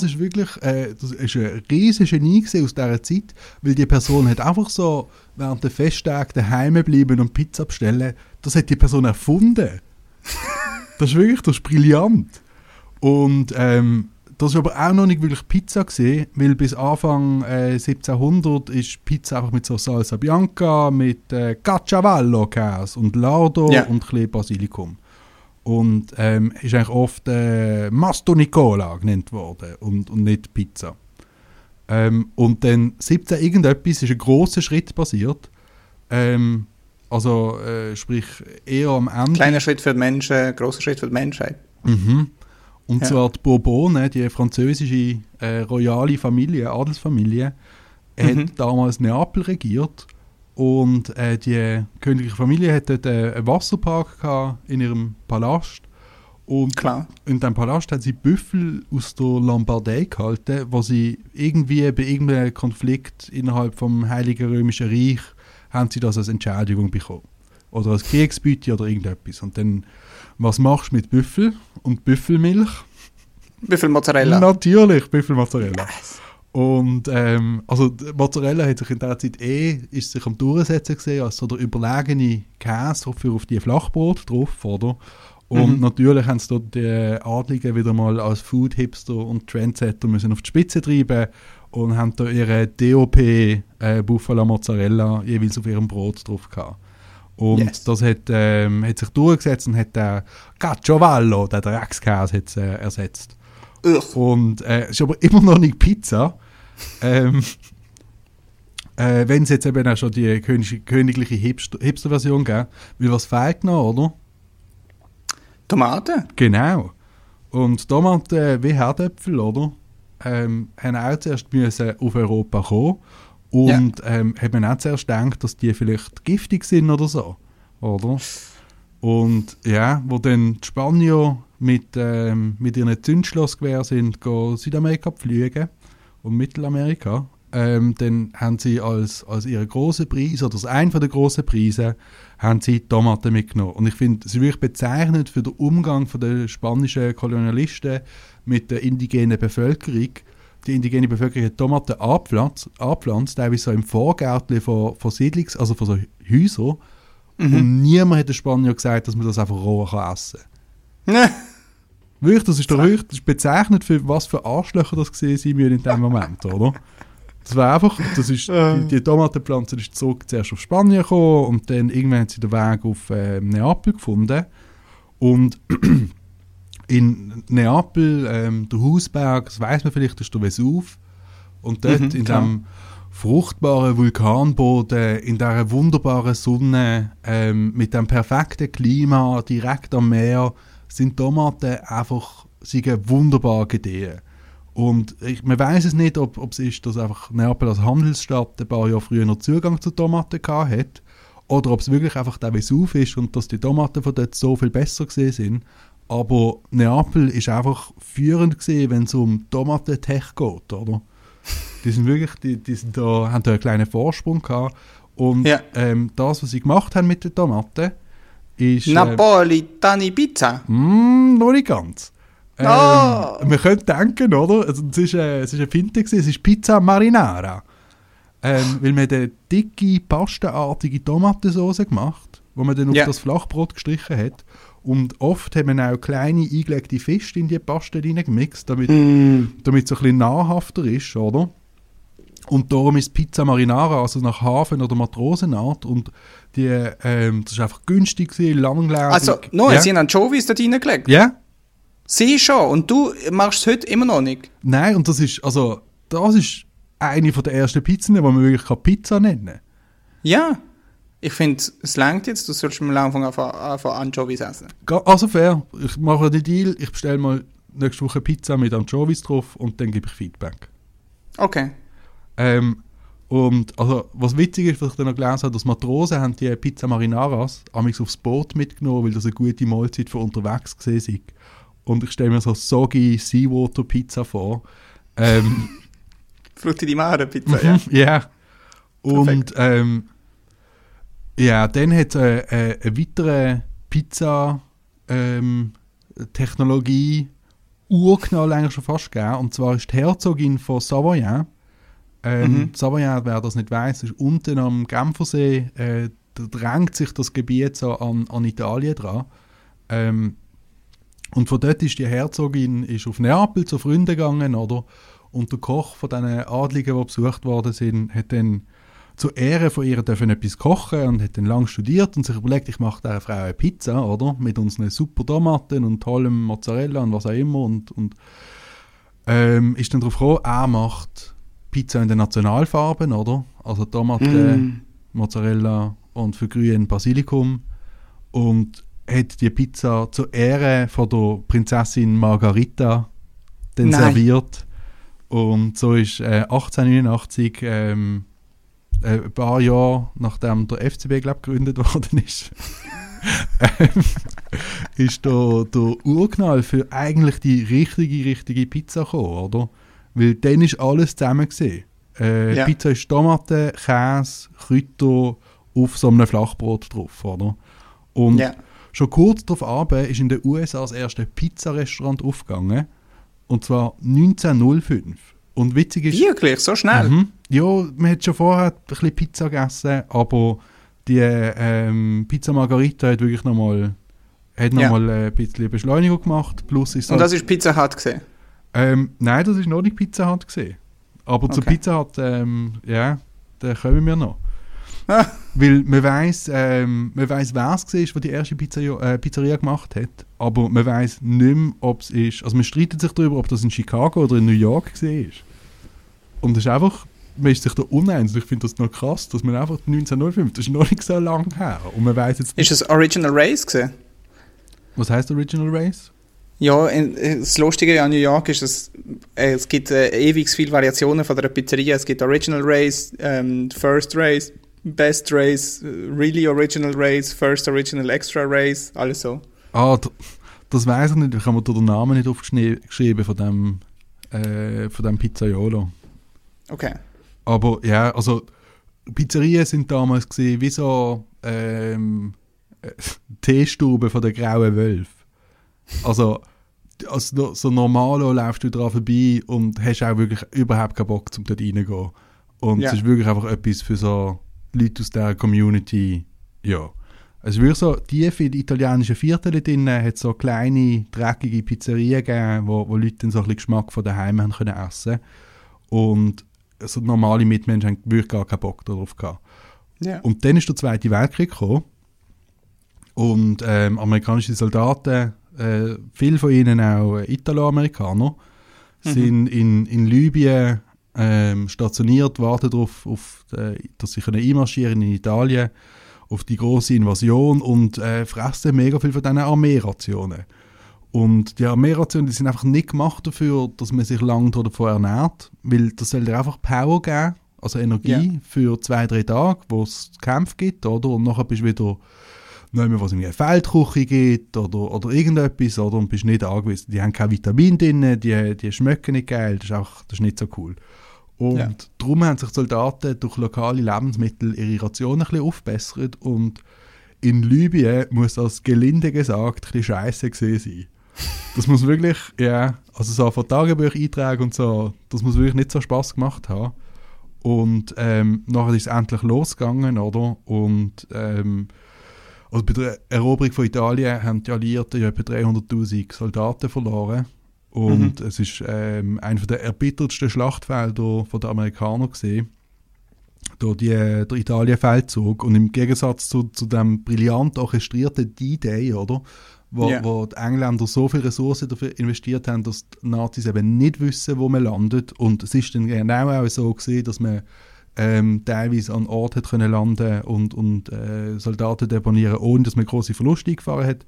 ist wirklich das ist ein riesiges Genie aus dieser Zeit, weil die Person hat einfach so während der Festtag daheim bleiben und Pizza bestellen. Das hat die Person erfunden. Das ist brillant. Und das war aber auch noch nicht wirklich Pizza gewesen, weil bis Anfang 1700 ist Pizza einfach mit so Salsa Bianca, mit Cacciavallo-Käse und Lardo und ein bisschen Basilikum. Und ist eigentlich oft Masto Nicola genannt worden und nicht Pizza. Und dann 17 irgendetwas ist ein grosser Schritt passiert. Sprich eher am Ende. Kleiner Schritt für die Menschen, grosser Schritt für die Menschheit. Mhm. Und zwar die Bourbonen, die französische royale Familie, Adelsfamilie, hat damals Neapel regiert. Und die königliche Familie hatte dort einen Wasserpark gehabt in ihrem Palast. Und in diesem Palast hat sie Büffel aus der Lombardei gehalten, wo sie irgendwie bei irgendeinem Konflikt innerhalb vom Heiligen Römischen Reich haben sie das als Entschädigung bekommen. Oder als Kriegsbeute oder irgendetwas. Und dann, was machst du mit Büffel und Büffelmilch? Büffelmozzarella. Natürlich, Büffelmozzarella. Yes. Und Mozzarella hat sich in dieser Zeit ist sich am Durchsetzen gesehen als so der überlegene Käse für auf die Flachbrot drauf, oder? Und natürlich haben sie die Adligen wieder mal als Food-Hipster und Trendsetter müssen auf die Spitze treiben und haben da ihre DOP Buffalo Mozzarella jeweils auf ihrem Brot drauf gehabt. Und das hat sich durchgesetzt und hat den Caciovallo, den Dreckskäse, ersetzt. Ugh. Und es ist aber immer noch nicht Pizza. Wenn es jetzt eben auch schon die königliche Hipster-Version gäbe. Weil was fehlt noch, oder? Tomaten. Genau. Und Tomaten wie Herdöpfel, oder? Haben auch zuerst müssen auf Europa kommen. Und hat man auch zuerst gedacht, dass die vielleicht giftig sind oder so, oder? Und ja, wo dann die Spanier mit ihren Zündschlossgewehren sind, gehen Südamerika pflügen und Mittelamerika, dann haben sie als ihren grossen Preis, oder als einen der grossen Preise, haben sie Tomaten mitgenommen. Und ich finde, es ist wirklich bezeichnend für den Umgang der spanischen Kolonialisten mit der indigenen Bevölkerung. Die indigene Bevölkerung hat Tomaten angepflanzt, teilweise so im Vorgärtchen von Siedlungs-, also von so Häusern. Mhm. Und niemand hat den Spanier gesagt, dass man das einfach roh essen kann. Nee. Wirklich, das ist doch wirklich bezeichnet, für was für Arschlöcher das gewesen sind in dem Moment, oder? Das war einfach, die Tomatenpflanze ist zurück zuerst auf Spanien gekommen und dann irgendwann hat sie den Weg auf Neapel gefunden. Und in Neapel, der Hausberg, das weiss man vielleicht, das ist der Vesuv. Und dort in diesem fruchtbaren Vulkanboden, in dieser wunderbaren Sonne, mit dem perfekten Klima, direkt am Meer, sind Tomaten einfach wunderbar gediehen. Und man weiß es nicht, ob es ist, dass einfach Neapel als Handelsstadt ein paar Jahre früher noch Zugang zu Tomaten gehabt hat, oder ob es wirklich einfach der Vesuv ist und dass die Tomaten von dort so viel besser gesehen sind. Aber Neapel ist einfach führend gesehen, wenn es um Tomatentech geht, oder? Die sind wirklich, die sind da, haben da einen kleinen Vorsprung gehabt. Und ja, das, was sie gemacht haben mit den Tomaten, ist Napolitani Pizza. Noch nicht ganz. Man könnte denken, oder? Also, es ist eine Finte gewesen, es ist Pizza Marinara. Weil man eine dicke, pastenartige Tomatensauce gemacht, die man dann auf das Flachbrot gestrichen hat. Und oft haben wir auch kleine, eingelegte Fische in die Paste reingemixt, damit es ein bisschen nahrhafter ist, oder? Und darum ist Pizza Marinara, also nach Hafen- oder Matrosenart. Und die, das war einfach günstig, langlebig. Also, sie haben Anchovies da reingelegt? Ja. Yeah. Sie schon, und du machst es heute immer noch nicht? Nein, und das ist eine der ersten Pizzen, die man wirklich Pizza nennen kann. Ja. Ich finde, es reicht jetzt, du sollst am Anfang von Anchovies essen. Also fair, ich mache den Deal, ich bestelle mal nächste Woche Pizza mit Anchovies drauf und dann gebe ich Feedback. Okay. Und also, was witzig ist, was ich dann noch gelesen habe, dass Matrosen haben die Pizza Marinaras amigs aufs Boot mitgenommen, weil das eine gute Mahlzeit für unterwegs gewesen ist. Und ich stelle mir so soggy Seawater Pizza vor. Frutti di Mare Pizza, ja. Ja. Yeah. Und ja, dann hat es eine weitere Pizza-Technologie urgenau länger schon fast gegeben. Und zwar ist die Herzogin von Savoyen. Savoyen, wer das nicht weiss, ist unten am Genfersee. Da drängt sich das Gebiet so an Italien dran. Und von dort ist die Herzogin auf Neapel zu Freunden gegangen, oder? Und der Koch von diesen Adligen, die besucht worden sind, hat dann zu Ehren von ihr dürfen etwas kochen und hat dann lange studiert und sich überlegt, ich mache dieser Frau eine Pizza, oder? Mit unseren super Tomaten und tollem Mozzarella und was auch immer. Und ist dann darauf gekommen, er macht Pizza in den Nationalfarben, oder? Also Tomaten, Mozzarella und für Grün Basilikum. Und hat die Pizza zu Ehren von der Prinzessin Margarita dann serviert. Und so ist 1889 ein paar Jahre nachdem der FCB, glaube ich, gegründet worden ist, ist der Urknall für eigentlich die richtige Pizza gekommen, oder? Weil dann ist alles zusammen gesehen. Pizza ist Tomaten, Käse, Kräuter auf so einem Flachbrot drauf, oder? Und schon kurz darauf abend ist in den USA das erste Pizzarestaurant aufgegangen, und zwar 1905. Und witzig ist... Wirklich? So schnell? Ja, man hat schon vorher ein bisschen Pizza gegessen, aber die Pizza Margarita hat wirklich noch mal ein bisschen Beschleunigung gemacht. Plus ist und das ist Pizza Hut gesehen? Nein, das ist noch nicht Pizza Hut gesehen. Aber zur Pizza Hut, da kommen wir noch. Weil man weiss, wer es war, der die erste Pizzeria gemacht hat, aber man weiss nicht mehr, ob es ist. Also man streitet sich darüber, ob das in Chicago oder in New York war. Und es ist einfach, man ist sich da uneins. Ich finde das noch krass, dass man einfach 1905, das ist noch nicht so lange her. Und man weiss jetzt nicht. Ist es Original Race gewesen? Was heisst Original Race? Ja, das Lustige an New York ist, dass es gibt ewig viele Variationen von der Pizzeria. Es gibt Original Race, First Race. Best Race, Really Original Race, First Original Extra Race, alles so. Ah, das weiss ich nicht, ich habe mir den Namen nicht aufgeschrieben von dem Pizzaiolo. Okay. Aber ja, also Pizzerien sind damals gewesen, wie so Teestube von der Grauen Wölfe. Also so normal läufst du dran vorbei und hast auch wirklich überhaupt keinen Bock, um dort reingehen. Und es ist wirklich einfach etwas für so Leute aus der Community. Ja. Es ist wirklich so, tief in den italienischen Vierteln drinnen hat es so kleine, dreckige Pizzerien gegeben, wo Leute dann so ein bisschen Geschmack von daheim haben können essen. Und also normale Mitmenschen haben wirklich gar keinen Bock darauf gehabt. Yeah. Und dann ist der Zweite Weltkrieg gekommen. Und amerikanische Soldaten, viele von ihnen auch Italo-Amerikaner, sind in Libyen stationiert, warten darauf, dass sie einmarschieren in Italien, auf die grosse Invasion und fressen mega viel von diesen Armeerationen. Und die Armeerationen, die sind einfach nicht gemacht dafür, dass man sich lange davon ernährt, weil das soll dir einfach Power geben, also Energie für 2-3 Tage, wo es Kämpfe gibt, oder? Und nachher bist du wieder nicht mehr, was in einer Feldküche gibt oder irgendetwas, oder? Und bist nicht angewiesen. Die haben kein Vitamin drin, die schmecken nicht geil, das ist nicht so cool. Und darum haben sich die Soldaten durch lokale Lebensmittel ihre Rationen ein bisschen aufbessert und in Libyen muss das gelinde gesagt ein bisschen scheisse gewesen sein. Das muss wirklich, also so von Tagebüchern eintragen und so, das muss wirklich nicht so Spass gemacht haben. Und nachher ist es endlich losgegangen, oder? Und also bei der Eroberung von Italien haben die Alliierten etwa 300'000 Soldaten verloren. Und es ist eines der erbittertsten Schlachtfelder der Amerikaner gewesen. Durch den Italien-Feldzug. Und im Gegensatz zu dem brillant orchestrierten D-Day, oder? Wo die Engländer so viele Ressourcen dafür investiert haben, dass die Nazis eben nicht wissen, wo man landet. Und es ist dann genau auch so gewesen, dass man teilweise an Ort hat können landen und Soldaten deponieren, ohne dass man grosse Verluste eingefahren hat.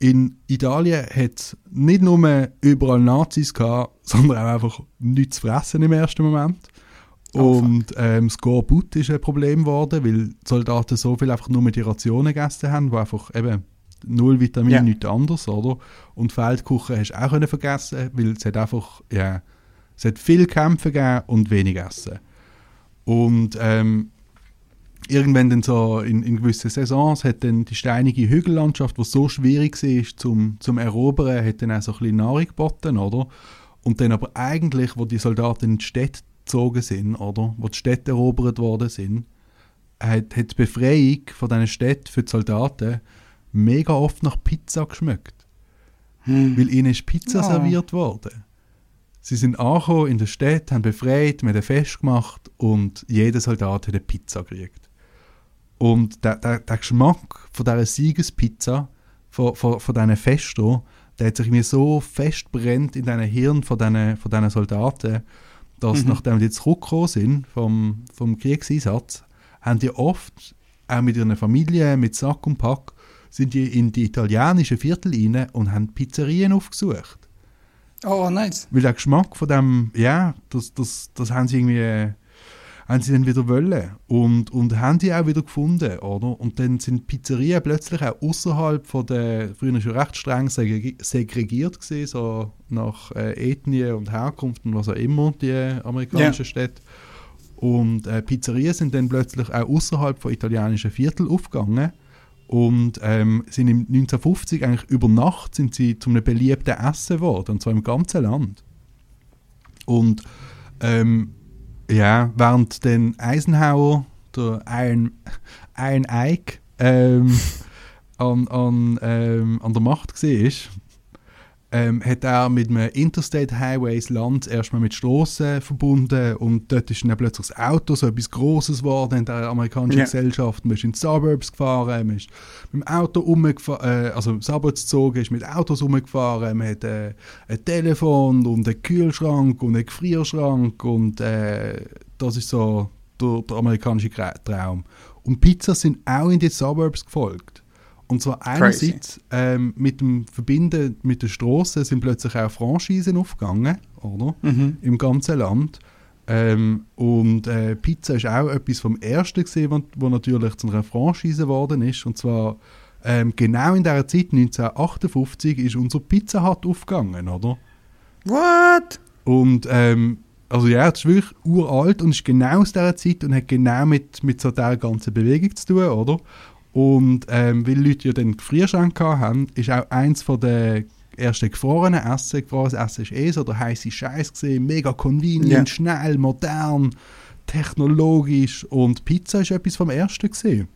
In Italien hat es nicht nur überall Nazis gehabt, sondern auch einfach nichts zu fressen im ersten Moment. Und das Go-Boot ist ein Problem geworden, weil die Soldaten so viel einfach nur mit die Rationen gegessen haben, wo einfach eben null Vitamin, nichts anderes, oder? Und Feldküche hast du auch können vergessen, weil es hat einfach, es hat viel Kämpfe gegeben und wenig Essen. Und irgendwann dann so in gewissen Saisons hat dann die steinige Hügellandschaft, die so schwierig war zum Erobern, hat dann auch so ein bisschen Nahrung geboten, oder? Und dann aber eigentlich, wo die Soldaten in die Städte gezogen sind, oder? Wo die Städte erobert worden sind, hat die Befreiung von diesen Städten für die Soldaten mega oft nach Pizza geschmeckt. Weil ihnen ist Pizza serviert worden. Sie sind angekommen in der Stadt, haben befreit, haben ein Fest gemacht und jeder Soldat hat eine Pizza gekriegt. Und der Geschmack von dieser Siegespizza, von diesen Festen, der hat sich mir so festbrennt in den Hirn von diesen Soldaten, dass nachdem die zurückgekommen sind vom Kriegseinsatz, haben die oft, auch mit ihren Familien, mit Sack und Pack, sind die in die italienischen Viertel rein und haben Pizzerien aufgesucht. Oh, nice. Weil der Geschmack von dem, das haben sie irgendwie, haben sie dann wieder wollen und haben die auch wieder gefunden, oder? Und dann sind Pizzerien plötzlich auch außerhalb von der, früher schon recht streng segregiert gewesen, so nach Ethnie und Herkunft und was auch immer, die amerikanischen Städte. Und Pizzerien sind dann plötzlich auch außerhalb von italienischen Vierteln aufgegangen. Und sind im 1950 eigentlich über Nacht sind sie zu einem beliebten Essen geworden, und zwar im ganzen Land. Und während dann Eisenhower, der Iron Ike, an der Macht war, hat er mit einem Interstate Highways Land erstmal mit Strassen verbunden und dort ist dann plötzlich das Auto so etwas Grosses geworden in der amerikanischen Gesellschaft. Man ist in die Suburbs gefahren, man ist mit dem Auto Suburbs gezogen, ist mit Autos rumgefahren, man hat ein Telefon und einen Kühlschrank und einen Gefrierschrank und das ist so der amerikanische Traum. Und Pizzas sind auch in die Suburbs gefolgt. Und zwar einerseits mit dem Verbinden mit der Strasse sind plötzlich auch Franchisen aufgegangen, oder? Im ganzen Land. Pizza ist auch etwas vom Ersten gewesen, was natürlich zu einer Franchise geworden ist. Und zwar genau in dieser Zeit, 1958, ist unser Pizza Hut aufgegangen, oder? What? Und das ist wirklich uralt und ist genau aus dieser Zeit und hat genau mit so dieser ganzen Bewegung zu tun, oder? Und weil Leute ja dann Gefrierschrank hatten, ist auch eins von den ersten gefrorenen Essen. Gefrorenes Essen ist so der heisse Scheiß gesehen, mega convenient, yeah, schnell, modern, technologisch, und Pizza ist etwas vom Ersten gesehen.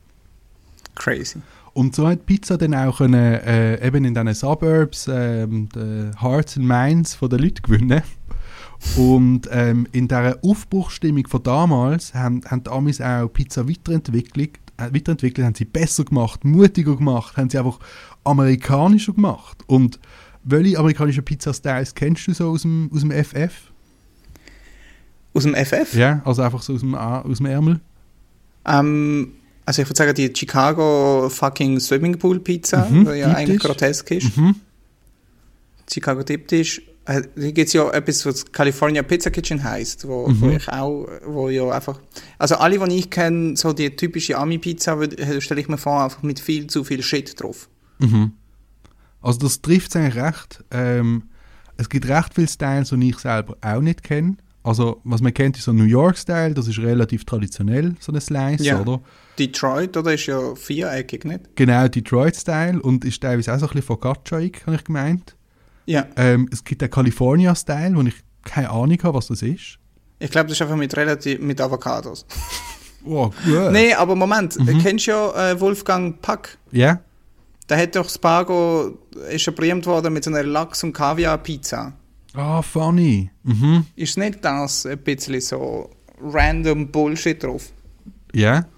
Crazy. Und so hat Pizza dann auch können, eben in diesen Suburbs die Hearts and Minds der Leute gewinnen. Und in dieser Aufbruchsstimmung von damals haben die Amis auch Pizza weiterentwickelt, haben sie besser gemacht, mutiger gemacht, haben sie einfach amerikanischer gemacht. Und welche amerikanischen Pizza-Styles kennst du so aus dem FF? Aus dem FF? Ja, also einfach so aus dem Ärmel. Also ich würde sagen, die Chicago fucking Swimmingpool-Pizza, die ja eigentlich grotesk ist. Mhm. Chicago Dip-Tisch. Da gibt es ja etwas, was California Pizza Kitchen heisst, also alle, die ich kenne, so die typische Ami-Pizza, stelle ich mir vor, einfach mit viel zu viel Shit drauf. Mhm. Also das trifft es eigentlich recht. Es gibt recht viele Styles, die ich selber auch nicht kenne. Also was man kennt, ist so ein New York-Style, das ist relativ traditionell, so eine Slice, ja, oder? Detroit, oder? Ist ja viereckig, nicht? Genau, Detroit-Style, und ist teilweise auch so ein bisschen Focaccia-ig, habe ich gemeint. Ja. Es gibt den California-Style, wo ich keine Ahnung habe, was das ist. Ich glaube, das ist einfach mit Avocados. Wow, gut. Nee, aber Moment, kennst du ja Wolfgang Puck? Ja. Yeah. Der hat doch Spago, ist ja berühmt worden mit so einer Lachs- und Kaviar-Pizza. Ah, oh, funny. Mhm. Ist nicht das ein bisschen so random Bullshit drauf? Ja. Yeah.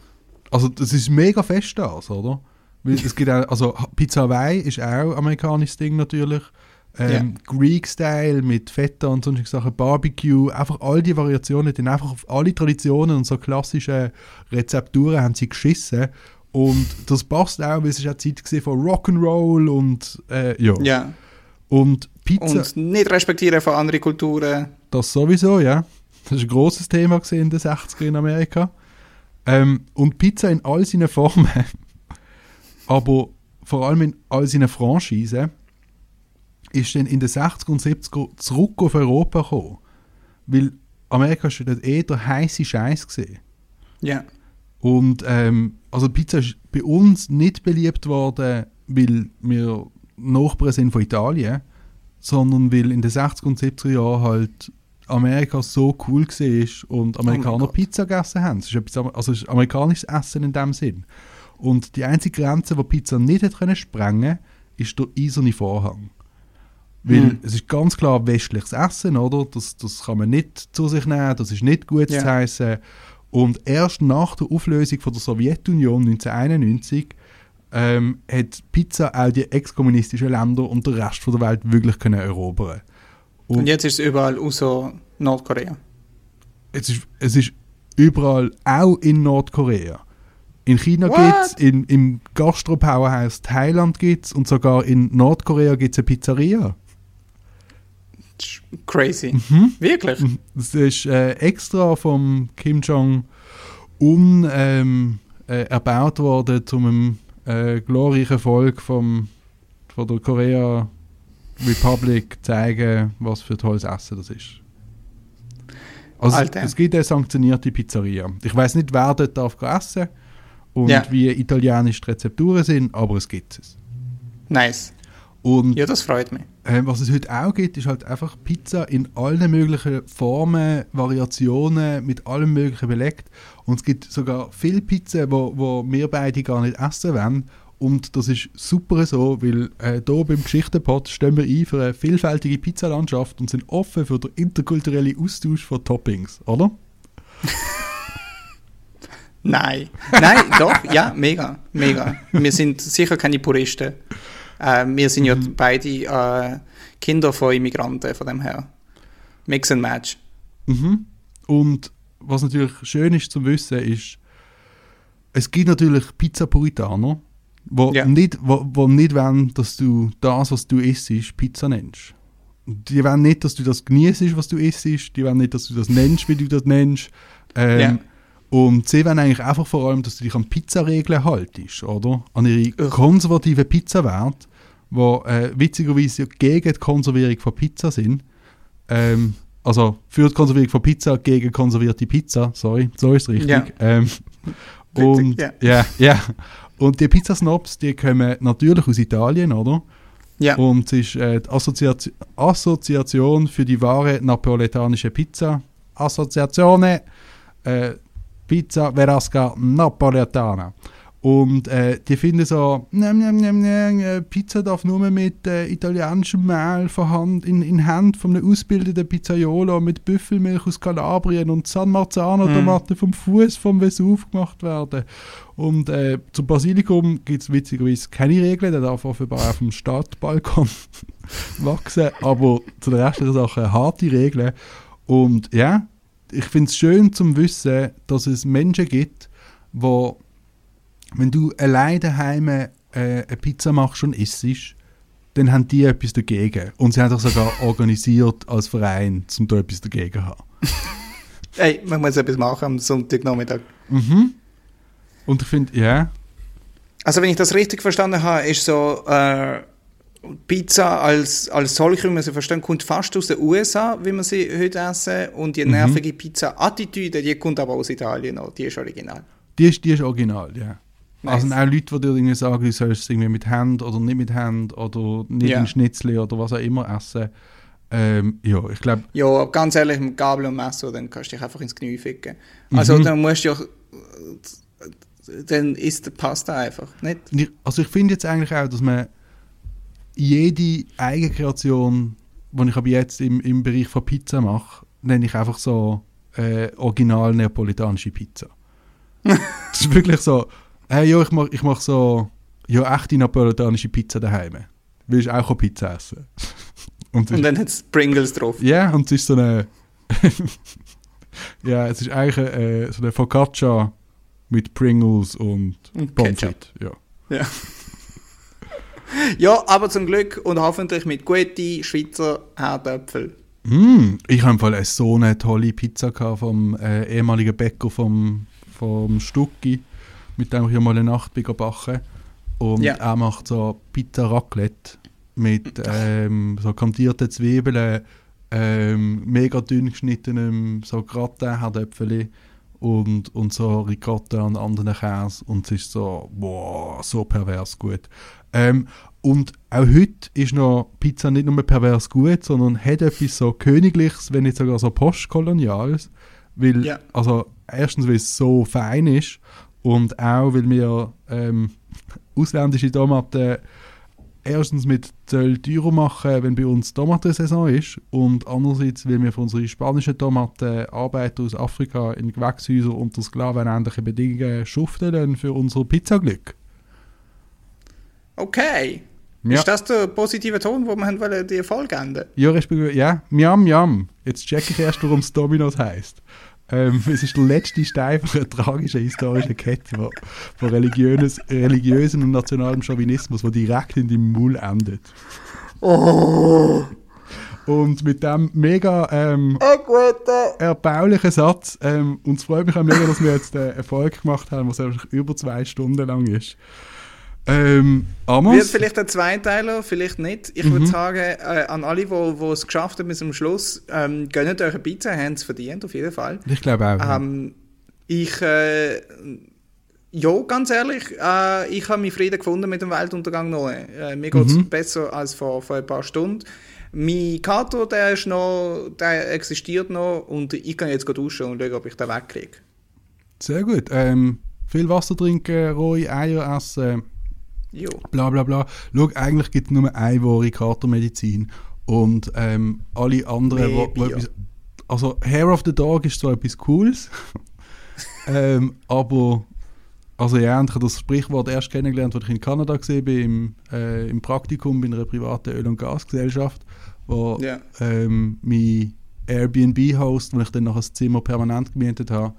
Also das ist mega fest das, oder? Weil es gibt auch, also Pizza Hawaii ist auch amerikanisches Ding natürlich. Greek-Style mit Feta und solche Sachen, Barbecue, einfach all die Variationen, dann einfach auf alle Traditionen und so klassische Rezepturen haben sie geschissen. Und das passt auch, weil es ist auch Zeit von Rock'n'Roll und ja. Und Pizza. Und nicht respektieren von anderen Kulturen. Das sowieso, ja. Das war ein grosses Thema in den 60ern in Amerika. Und Pizza in all seinen Formen, aber vor allem in all seinen Franchisen, ist dann in den 60er und 70er zurück auf Europa gekommen. Weil Amerika war dort der heisse Scheiß gewesen. Ja. Und Pizza ist bei uns nicht beliebt worden, weil wir Nachbarn sind von Italien, sondern weil in den 60er und 70er Jahren halt Amerika so cool war und Amerikaner Pizza gegessen haben. Es ist ist amerikanisches Essen in dem Sinn. Und die einzige Grenze, die Pizza nicht hat können sprengen, ist der eiserne Vorhang. Weil es ist ganz klar westliches Essen, oder? Das kann man nicht zu sich nehmen, das ist nicht gut zu heissen. Und erst nach der Auflösung von der Sowjetunion 1991 hat Pizza auch die ex-kommunistischen Länder und den Rest von der Welt wirklich können erobern. Und jetzt ist es überall außer Nordkorea? Es ist überall, auch in Nordkorea. In China gibt es, im Gastro-Powerhouse Thailand gibt es und sogar in Nordkorea gibt es eine Pizzeria. Crazy. Mhm. Wirklich? Das ist extra vom Kim Jong-un erbaut worden zum glorreichen Volk von der Korea Republic zeigen, was für tolles Essen das ist. Also es gibt eine sanktionierte Pizzeria. Ich weiss nicht, wer dort darf essen und wie italienisch die Rezepturen sind, aber es gibt es. Nice. Und, das freut mich. Was es heute auch gibt, ist halt einfach Pizza in allen möglichen Formen, Variationen, mit allem möglichen belegt. Und es gibt sogar viele Pizzen, die wir beide gar nicht essen wollen. Und das ist super so, weil hier beim Geschichtenpod stehen wir ein für eine vielfältige Pizzalandschaft und sind offen für den interkulturellen Austausch von Toppings, oder? Nein, doch, ja, mega. Wir sind sicher keine Puristen. Wir sind ja beide Kinder von Immigranten, von dem her. Mix and Match. Mhm. Und was natürlich schön ist zu wissen, ist, es gibt natürlich Pizza-Puritaner, die nicht wollen, dass du das, was du isst, Pizza nennst. Die wollen nicht, dass du das genießt, was du isst. Die wollen nicht, dass du das nennst, wie du das nennst. Yeah. Und sie wollen eigentlich einfach vor allem, dass du dich an Pizzaregeln haltest, oder? An ihre konservativen Pizzawerte, die witzigerweise gegen die Konservierung von Pizza sind. Also für die Konservierung von Pizza, gegen konservierte Pizza. Sorry, so ist es richtig. Yeah. Und, ja. Yeah, yeah. Und die Pizzasnobs, die kommen natürlich aus Italien, oder? Ja. Und es ist die Assoziation für die wahre napolitanische Pizza. Assoziazione Pizza Verasca Napoletana. Und die finden so, Pizza darf nur mit italienischem Mehl in Hand von einem ausgebildeten Pizzaiolo mit Büffelmilch aus Kalabrien und San Marzano-Tomaten vom Fuß vom Vesuv gemacht werden. Und zum Basilikum gibt es witzigerweise keine Regeln, der darf offenbar auf dem Stadtbalkon wachsen, aber zu den restlichen Sachen harte Regeln. Und ja, ich finde es schön zu wissen, dass es Menschen gibt, die, wenn du allein daheim eine Pizza machst und isst, dann haben die etwas dagegen. Und sie haben sich sogar organisiert als Verein, um da etwas dagegen zu haben. Hey, man muss etwas machen am Sonntagnachmittag. Mhm. Und ich finde, ja. Yeah. Also wenn ich das richtig verstanden habe, ist so Pizza als solche, wie man sie versteht, kommt fast aus den USA, wie man sie heute essen. Und die nervige Pizza-Attitüde, die kommt aber aus Italien auch. Die ist original. Die ist original, ja. Yeah. Nice. Also auch Leute, die dir sagen, du sollst es irgendwie mit Hand oder nicht mit Hand oder nicht in Schnitzel oder was auch immer essen. Ja, ich glaube... Ja, aber ganz ehrlich, mit Gabel und Messer, dann kannst du dich einfach ins Knie ficken. Also dann musst du ja... Dann isst der Pasta einfach, nicht? Also ich finde jetzt eigentlich auch, dass man jede Eigenkreation, die ich aber jetzt im Bereich von Pizza mache, nenne ich einfach so original neapolitanische Pizza. Das ist wirklich so... Hey, ja, ich mach so echte napolitanische Pizza daheim. Willst du auch Pizza essen? Und dann hat es Pringles drauf. Ja, yeah, und es ist so eine... ja, es ist eigentlich so eine Focaccia mit Pringles und Pommes frites. Ja. Ja, aber zum Glück und hoffentlich mit guten Schweizer Herdöpfel. Ich habe im Fall so eine tolle Pizza vom ehemaligen Bäcker vom Stucki. Mit dem ich mal eine Nacht backen. Und er macht so Pizza Raclette mit so kantierten Zwiebeln, mega dünn geschnittenem so Gratin-Herdöpfeli und so Ricotta und anderen Käse. Und es ist so, boah, so pervers gut. Und auch heute ist noch Pizza nicht nur pervers gut, sondern hat etwas so Königliches, wenn nicht sogar so Postkoloniales. Weil, also erstens, weil es so fein ist. Und auch, weil wir ausländische Tomaten erstens mit Zöll teurer machen, wenn bei uns Tomatensaison ist. Und andererseits, weil wir für unsere spanischen Tomaten Arbeiter aus Afrika in Gewächshäusern unter sklavenähnlichen Bedingungen schuften für unser Pizzaglück. Okay. Ja. Ist das der positive Ton, wo wir die Folge enden? Ja, miam, miam. Jetzt check ich erst, warum es Dominos heisst. Es ist der letzte Stein von einer tragischen historischen Kette von religiösen und nationalem Chauvinismus, der direkt in deinem Maul endet. Oh. Und mit diesem mega erbaulichen Satz, und es freut mich auch mega, dass wir jetzt eine Folge gemacht haben, was über 2 Stunden lang ist. Wird vielleicht ein Zweiteiler, vielleicht nicht. Ich würde sagen, an alle, die es geschafft haben bis zum Schluss, gönnt euch eine Pizza, haben es verdient, auf jeden Fall. Ich glaube auch. Ganz ehrlich, ich habe meinen Frieden gefunden mit dem Weltuntergang noch. Mir geht es besser als vor ein paar Stunden. Mein Kater, der existiert noch und ich kann jetzt duschen und schauen, ob ich den wegkriege. Sehr gut. Viel Wasser trinken, rohe Eier essen. Jo. Bla bla bla. Schau, eigentlich gibt es nur eine wahre Katermedizin. Und alle anderen... Also Hair of the Dog ist zwar etwas Cooles, aber... Also ja, ich habe das Sprichwort erst kennengelernt, als ich in Kanada gesehen bin, im Praktikum bei einer privaten Öl- und Gasgesellschaft, wo mein Airbnb-Host, wo ich dann nachher das Zimmer permanent gemietet habe,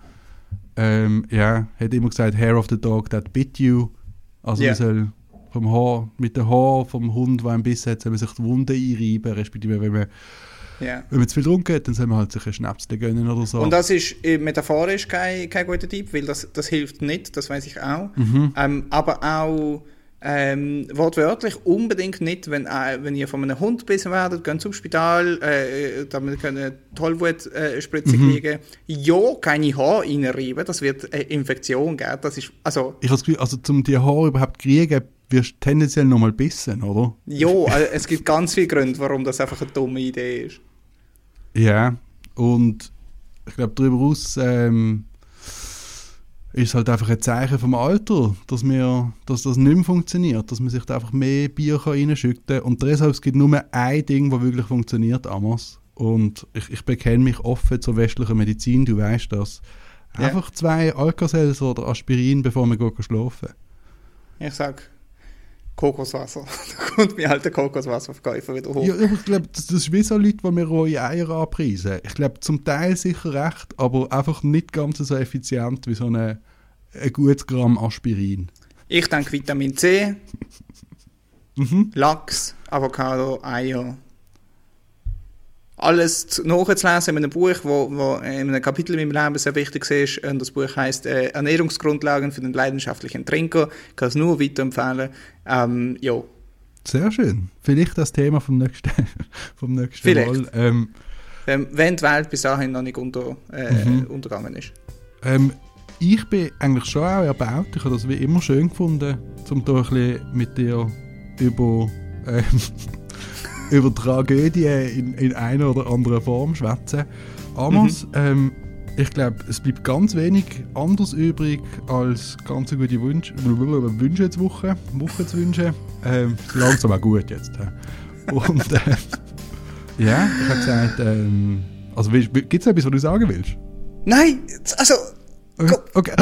hat immer gesagt, Hair of the Dog that bit you. Also man soll vom Haar, mit dem Haar vom Hund, der einen Biss hat, soll man sich die Wunde einreiben, respektive wenn man, yeah, wenn man zu viel getrunken hat, dann soll man halt sich einen Schnaps gönnen oder so. Und das ist metaphorisch kein guter Tipp, weil das hilft nicht, das weiss ich auch. Mhm. Aber auch wortwörtlich unbedingt nicht, wenn ihr von einem Hund gebissen werdet, geht zum Spital, damit könnt ihr Tollwut-Spritze kriegen. Ja, keine Haare reinreiben, das wird Infektion geben. Das ist, also, ich habe das Gefühl, also, um die Haare überhaupt zu kriegen, wirst du tendenziell nochmal bissen, oder? Ja, also, es gibt ganz viele Gründe, warum das einfach eine dumme Idee ist. Ja, und ich glaube, darüber hinaus ist halt einfach ein Zeichen vom Alter, dass das nicht mehr funktioniert, dass man sich da einfach mehr Bier reinschütten kann. Und deshalb, es gibt nur ein Ding, das wirklich funktioniert, Amos. Und ich bekenne mich offen zur westlichen Medizin, du weißt das. Einfach 2 Alka-Seltz oder Aspirin, bevor wir schlafen. Ich sage Kokoswasser. Da kommt mir halt der Kokoswasserverkäufer wieder hoch. Ja, ich glaube, das ist wie so Leute, die mir rohe Eier anpreisen. Ich glaube, zum Teil sicher recht, aber einfach nicht ganz so effizient wie so ein gutes Gramm Aspirin. Ich denke Vitamin C, Lachs, Avocado, Eier. Alles nachzulesen in einem Buch, wo in einem Kapitel in meinem Leben sehr wichtig ist. Und das Buch heisst «Ernährungsgrundlagen für den leidenschaftlichen Trinker». Ich kann es nur weiterempfehlen. Ja. Sehr schön. Vielleicht das Thema vom nächsten Mal. Wenn die Welt bis dahin noch nicht untergegangen ist. Ich bin eigentlich schon auch erbaut. Ich habe das wie immer schön gefunden, um da ein bisschen mit dir über... über Tragödien in einer oder anderen Form schwätzen. Amos, ich glaube, es bleibt ganz wenig anders übrig, als ganz gute Wünsche zu wünschen. Langsam auch gut jetzt. Und ja, ich habe gesagt, also gibt es etwas, was du sagen willst? Nein, also... Okay.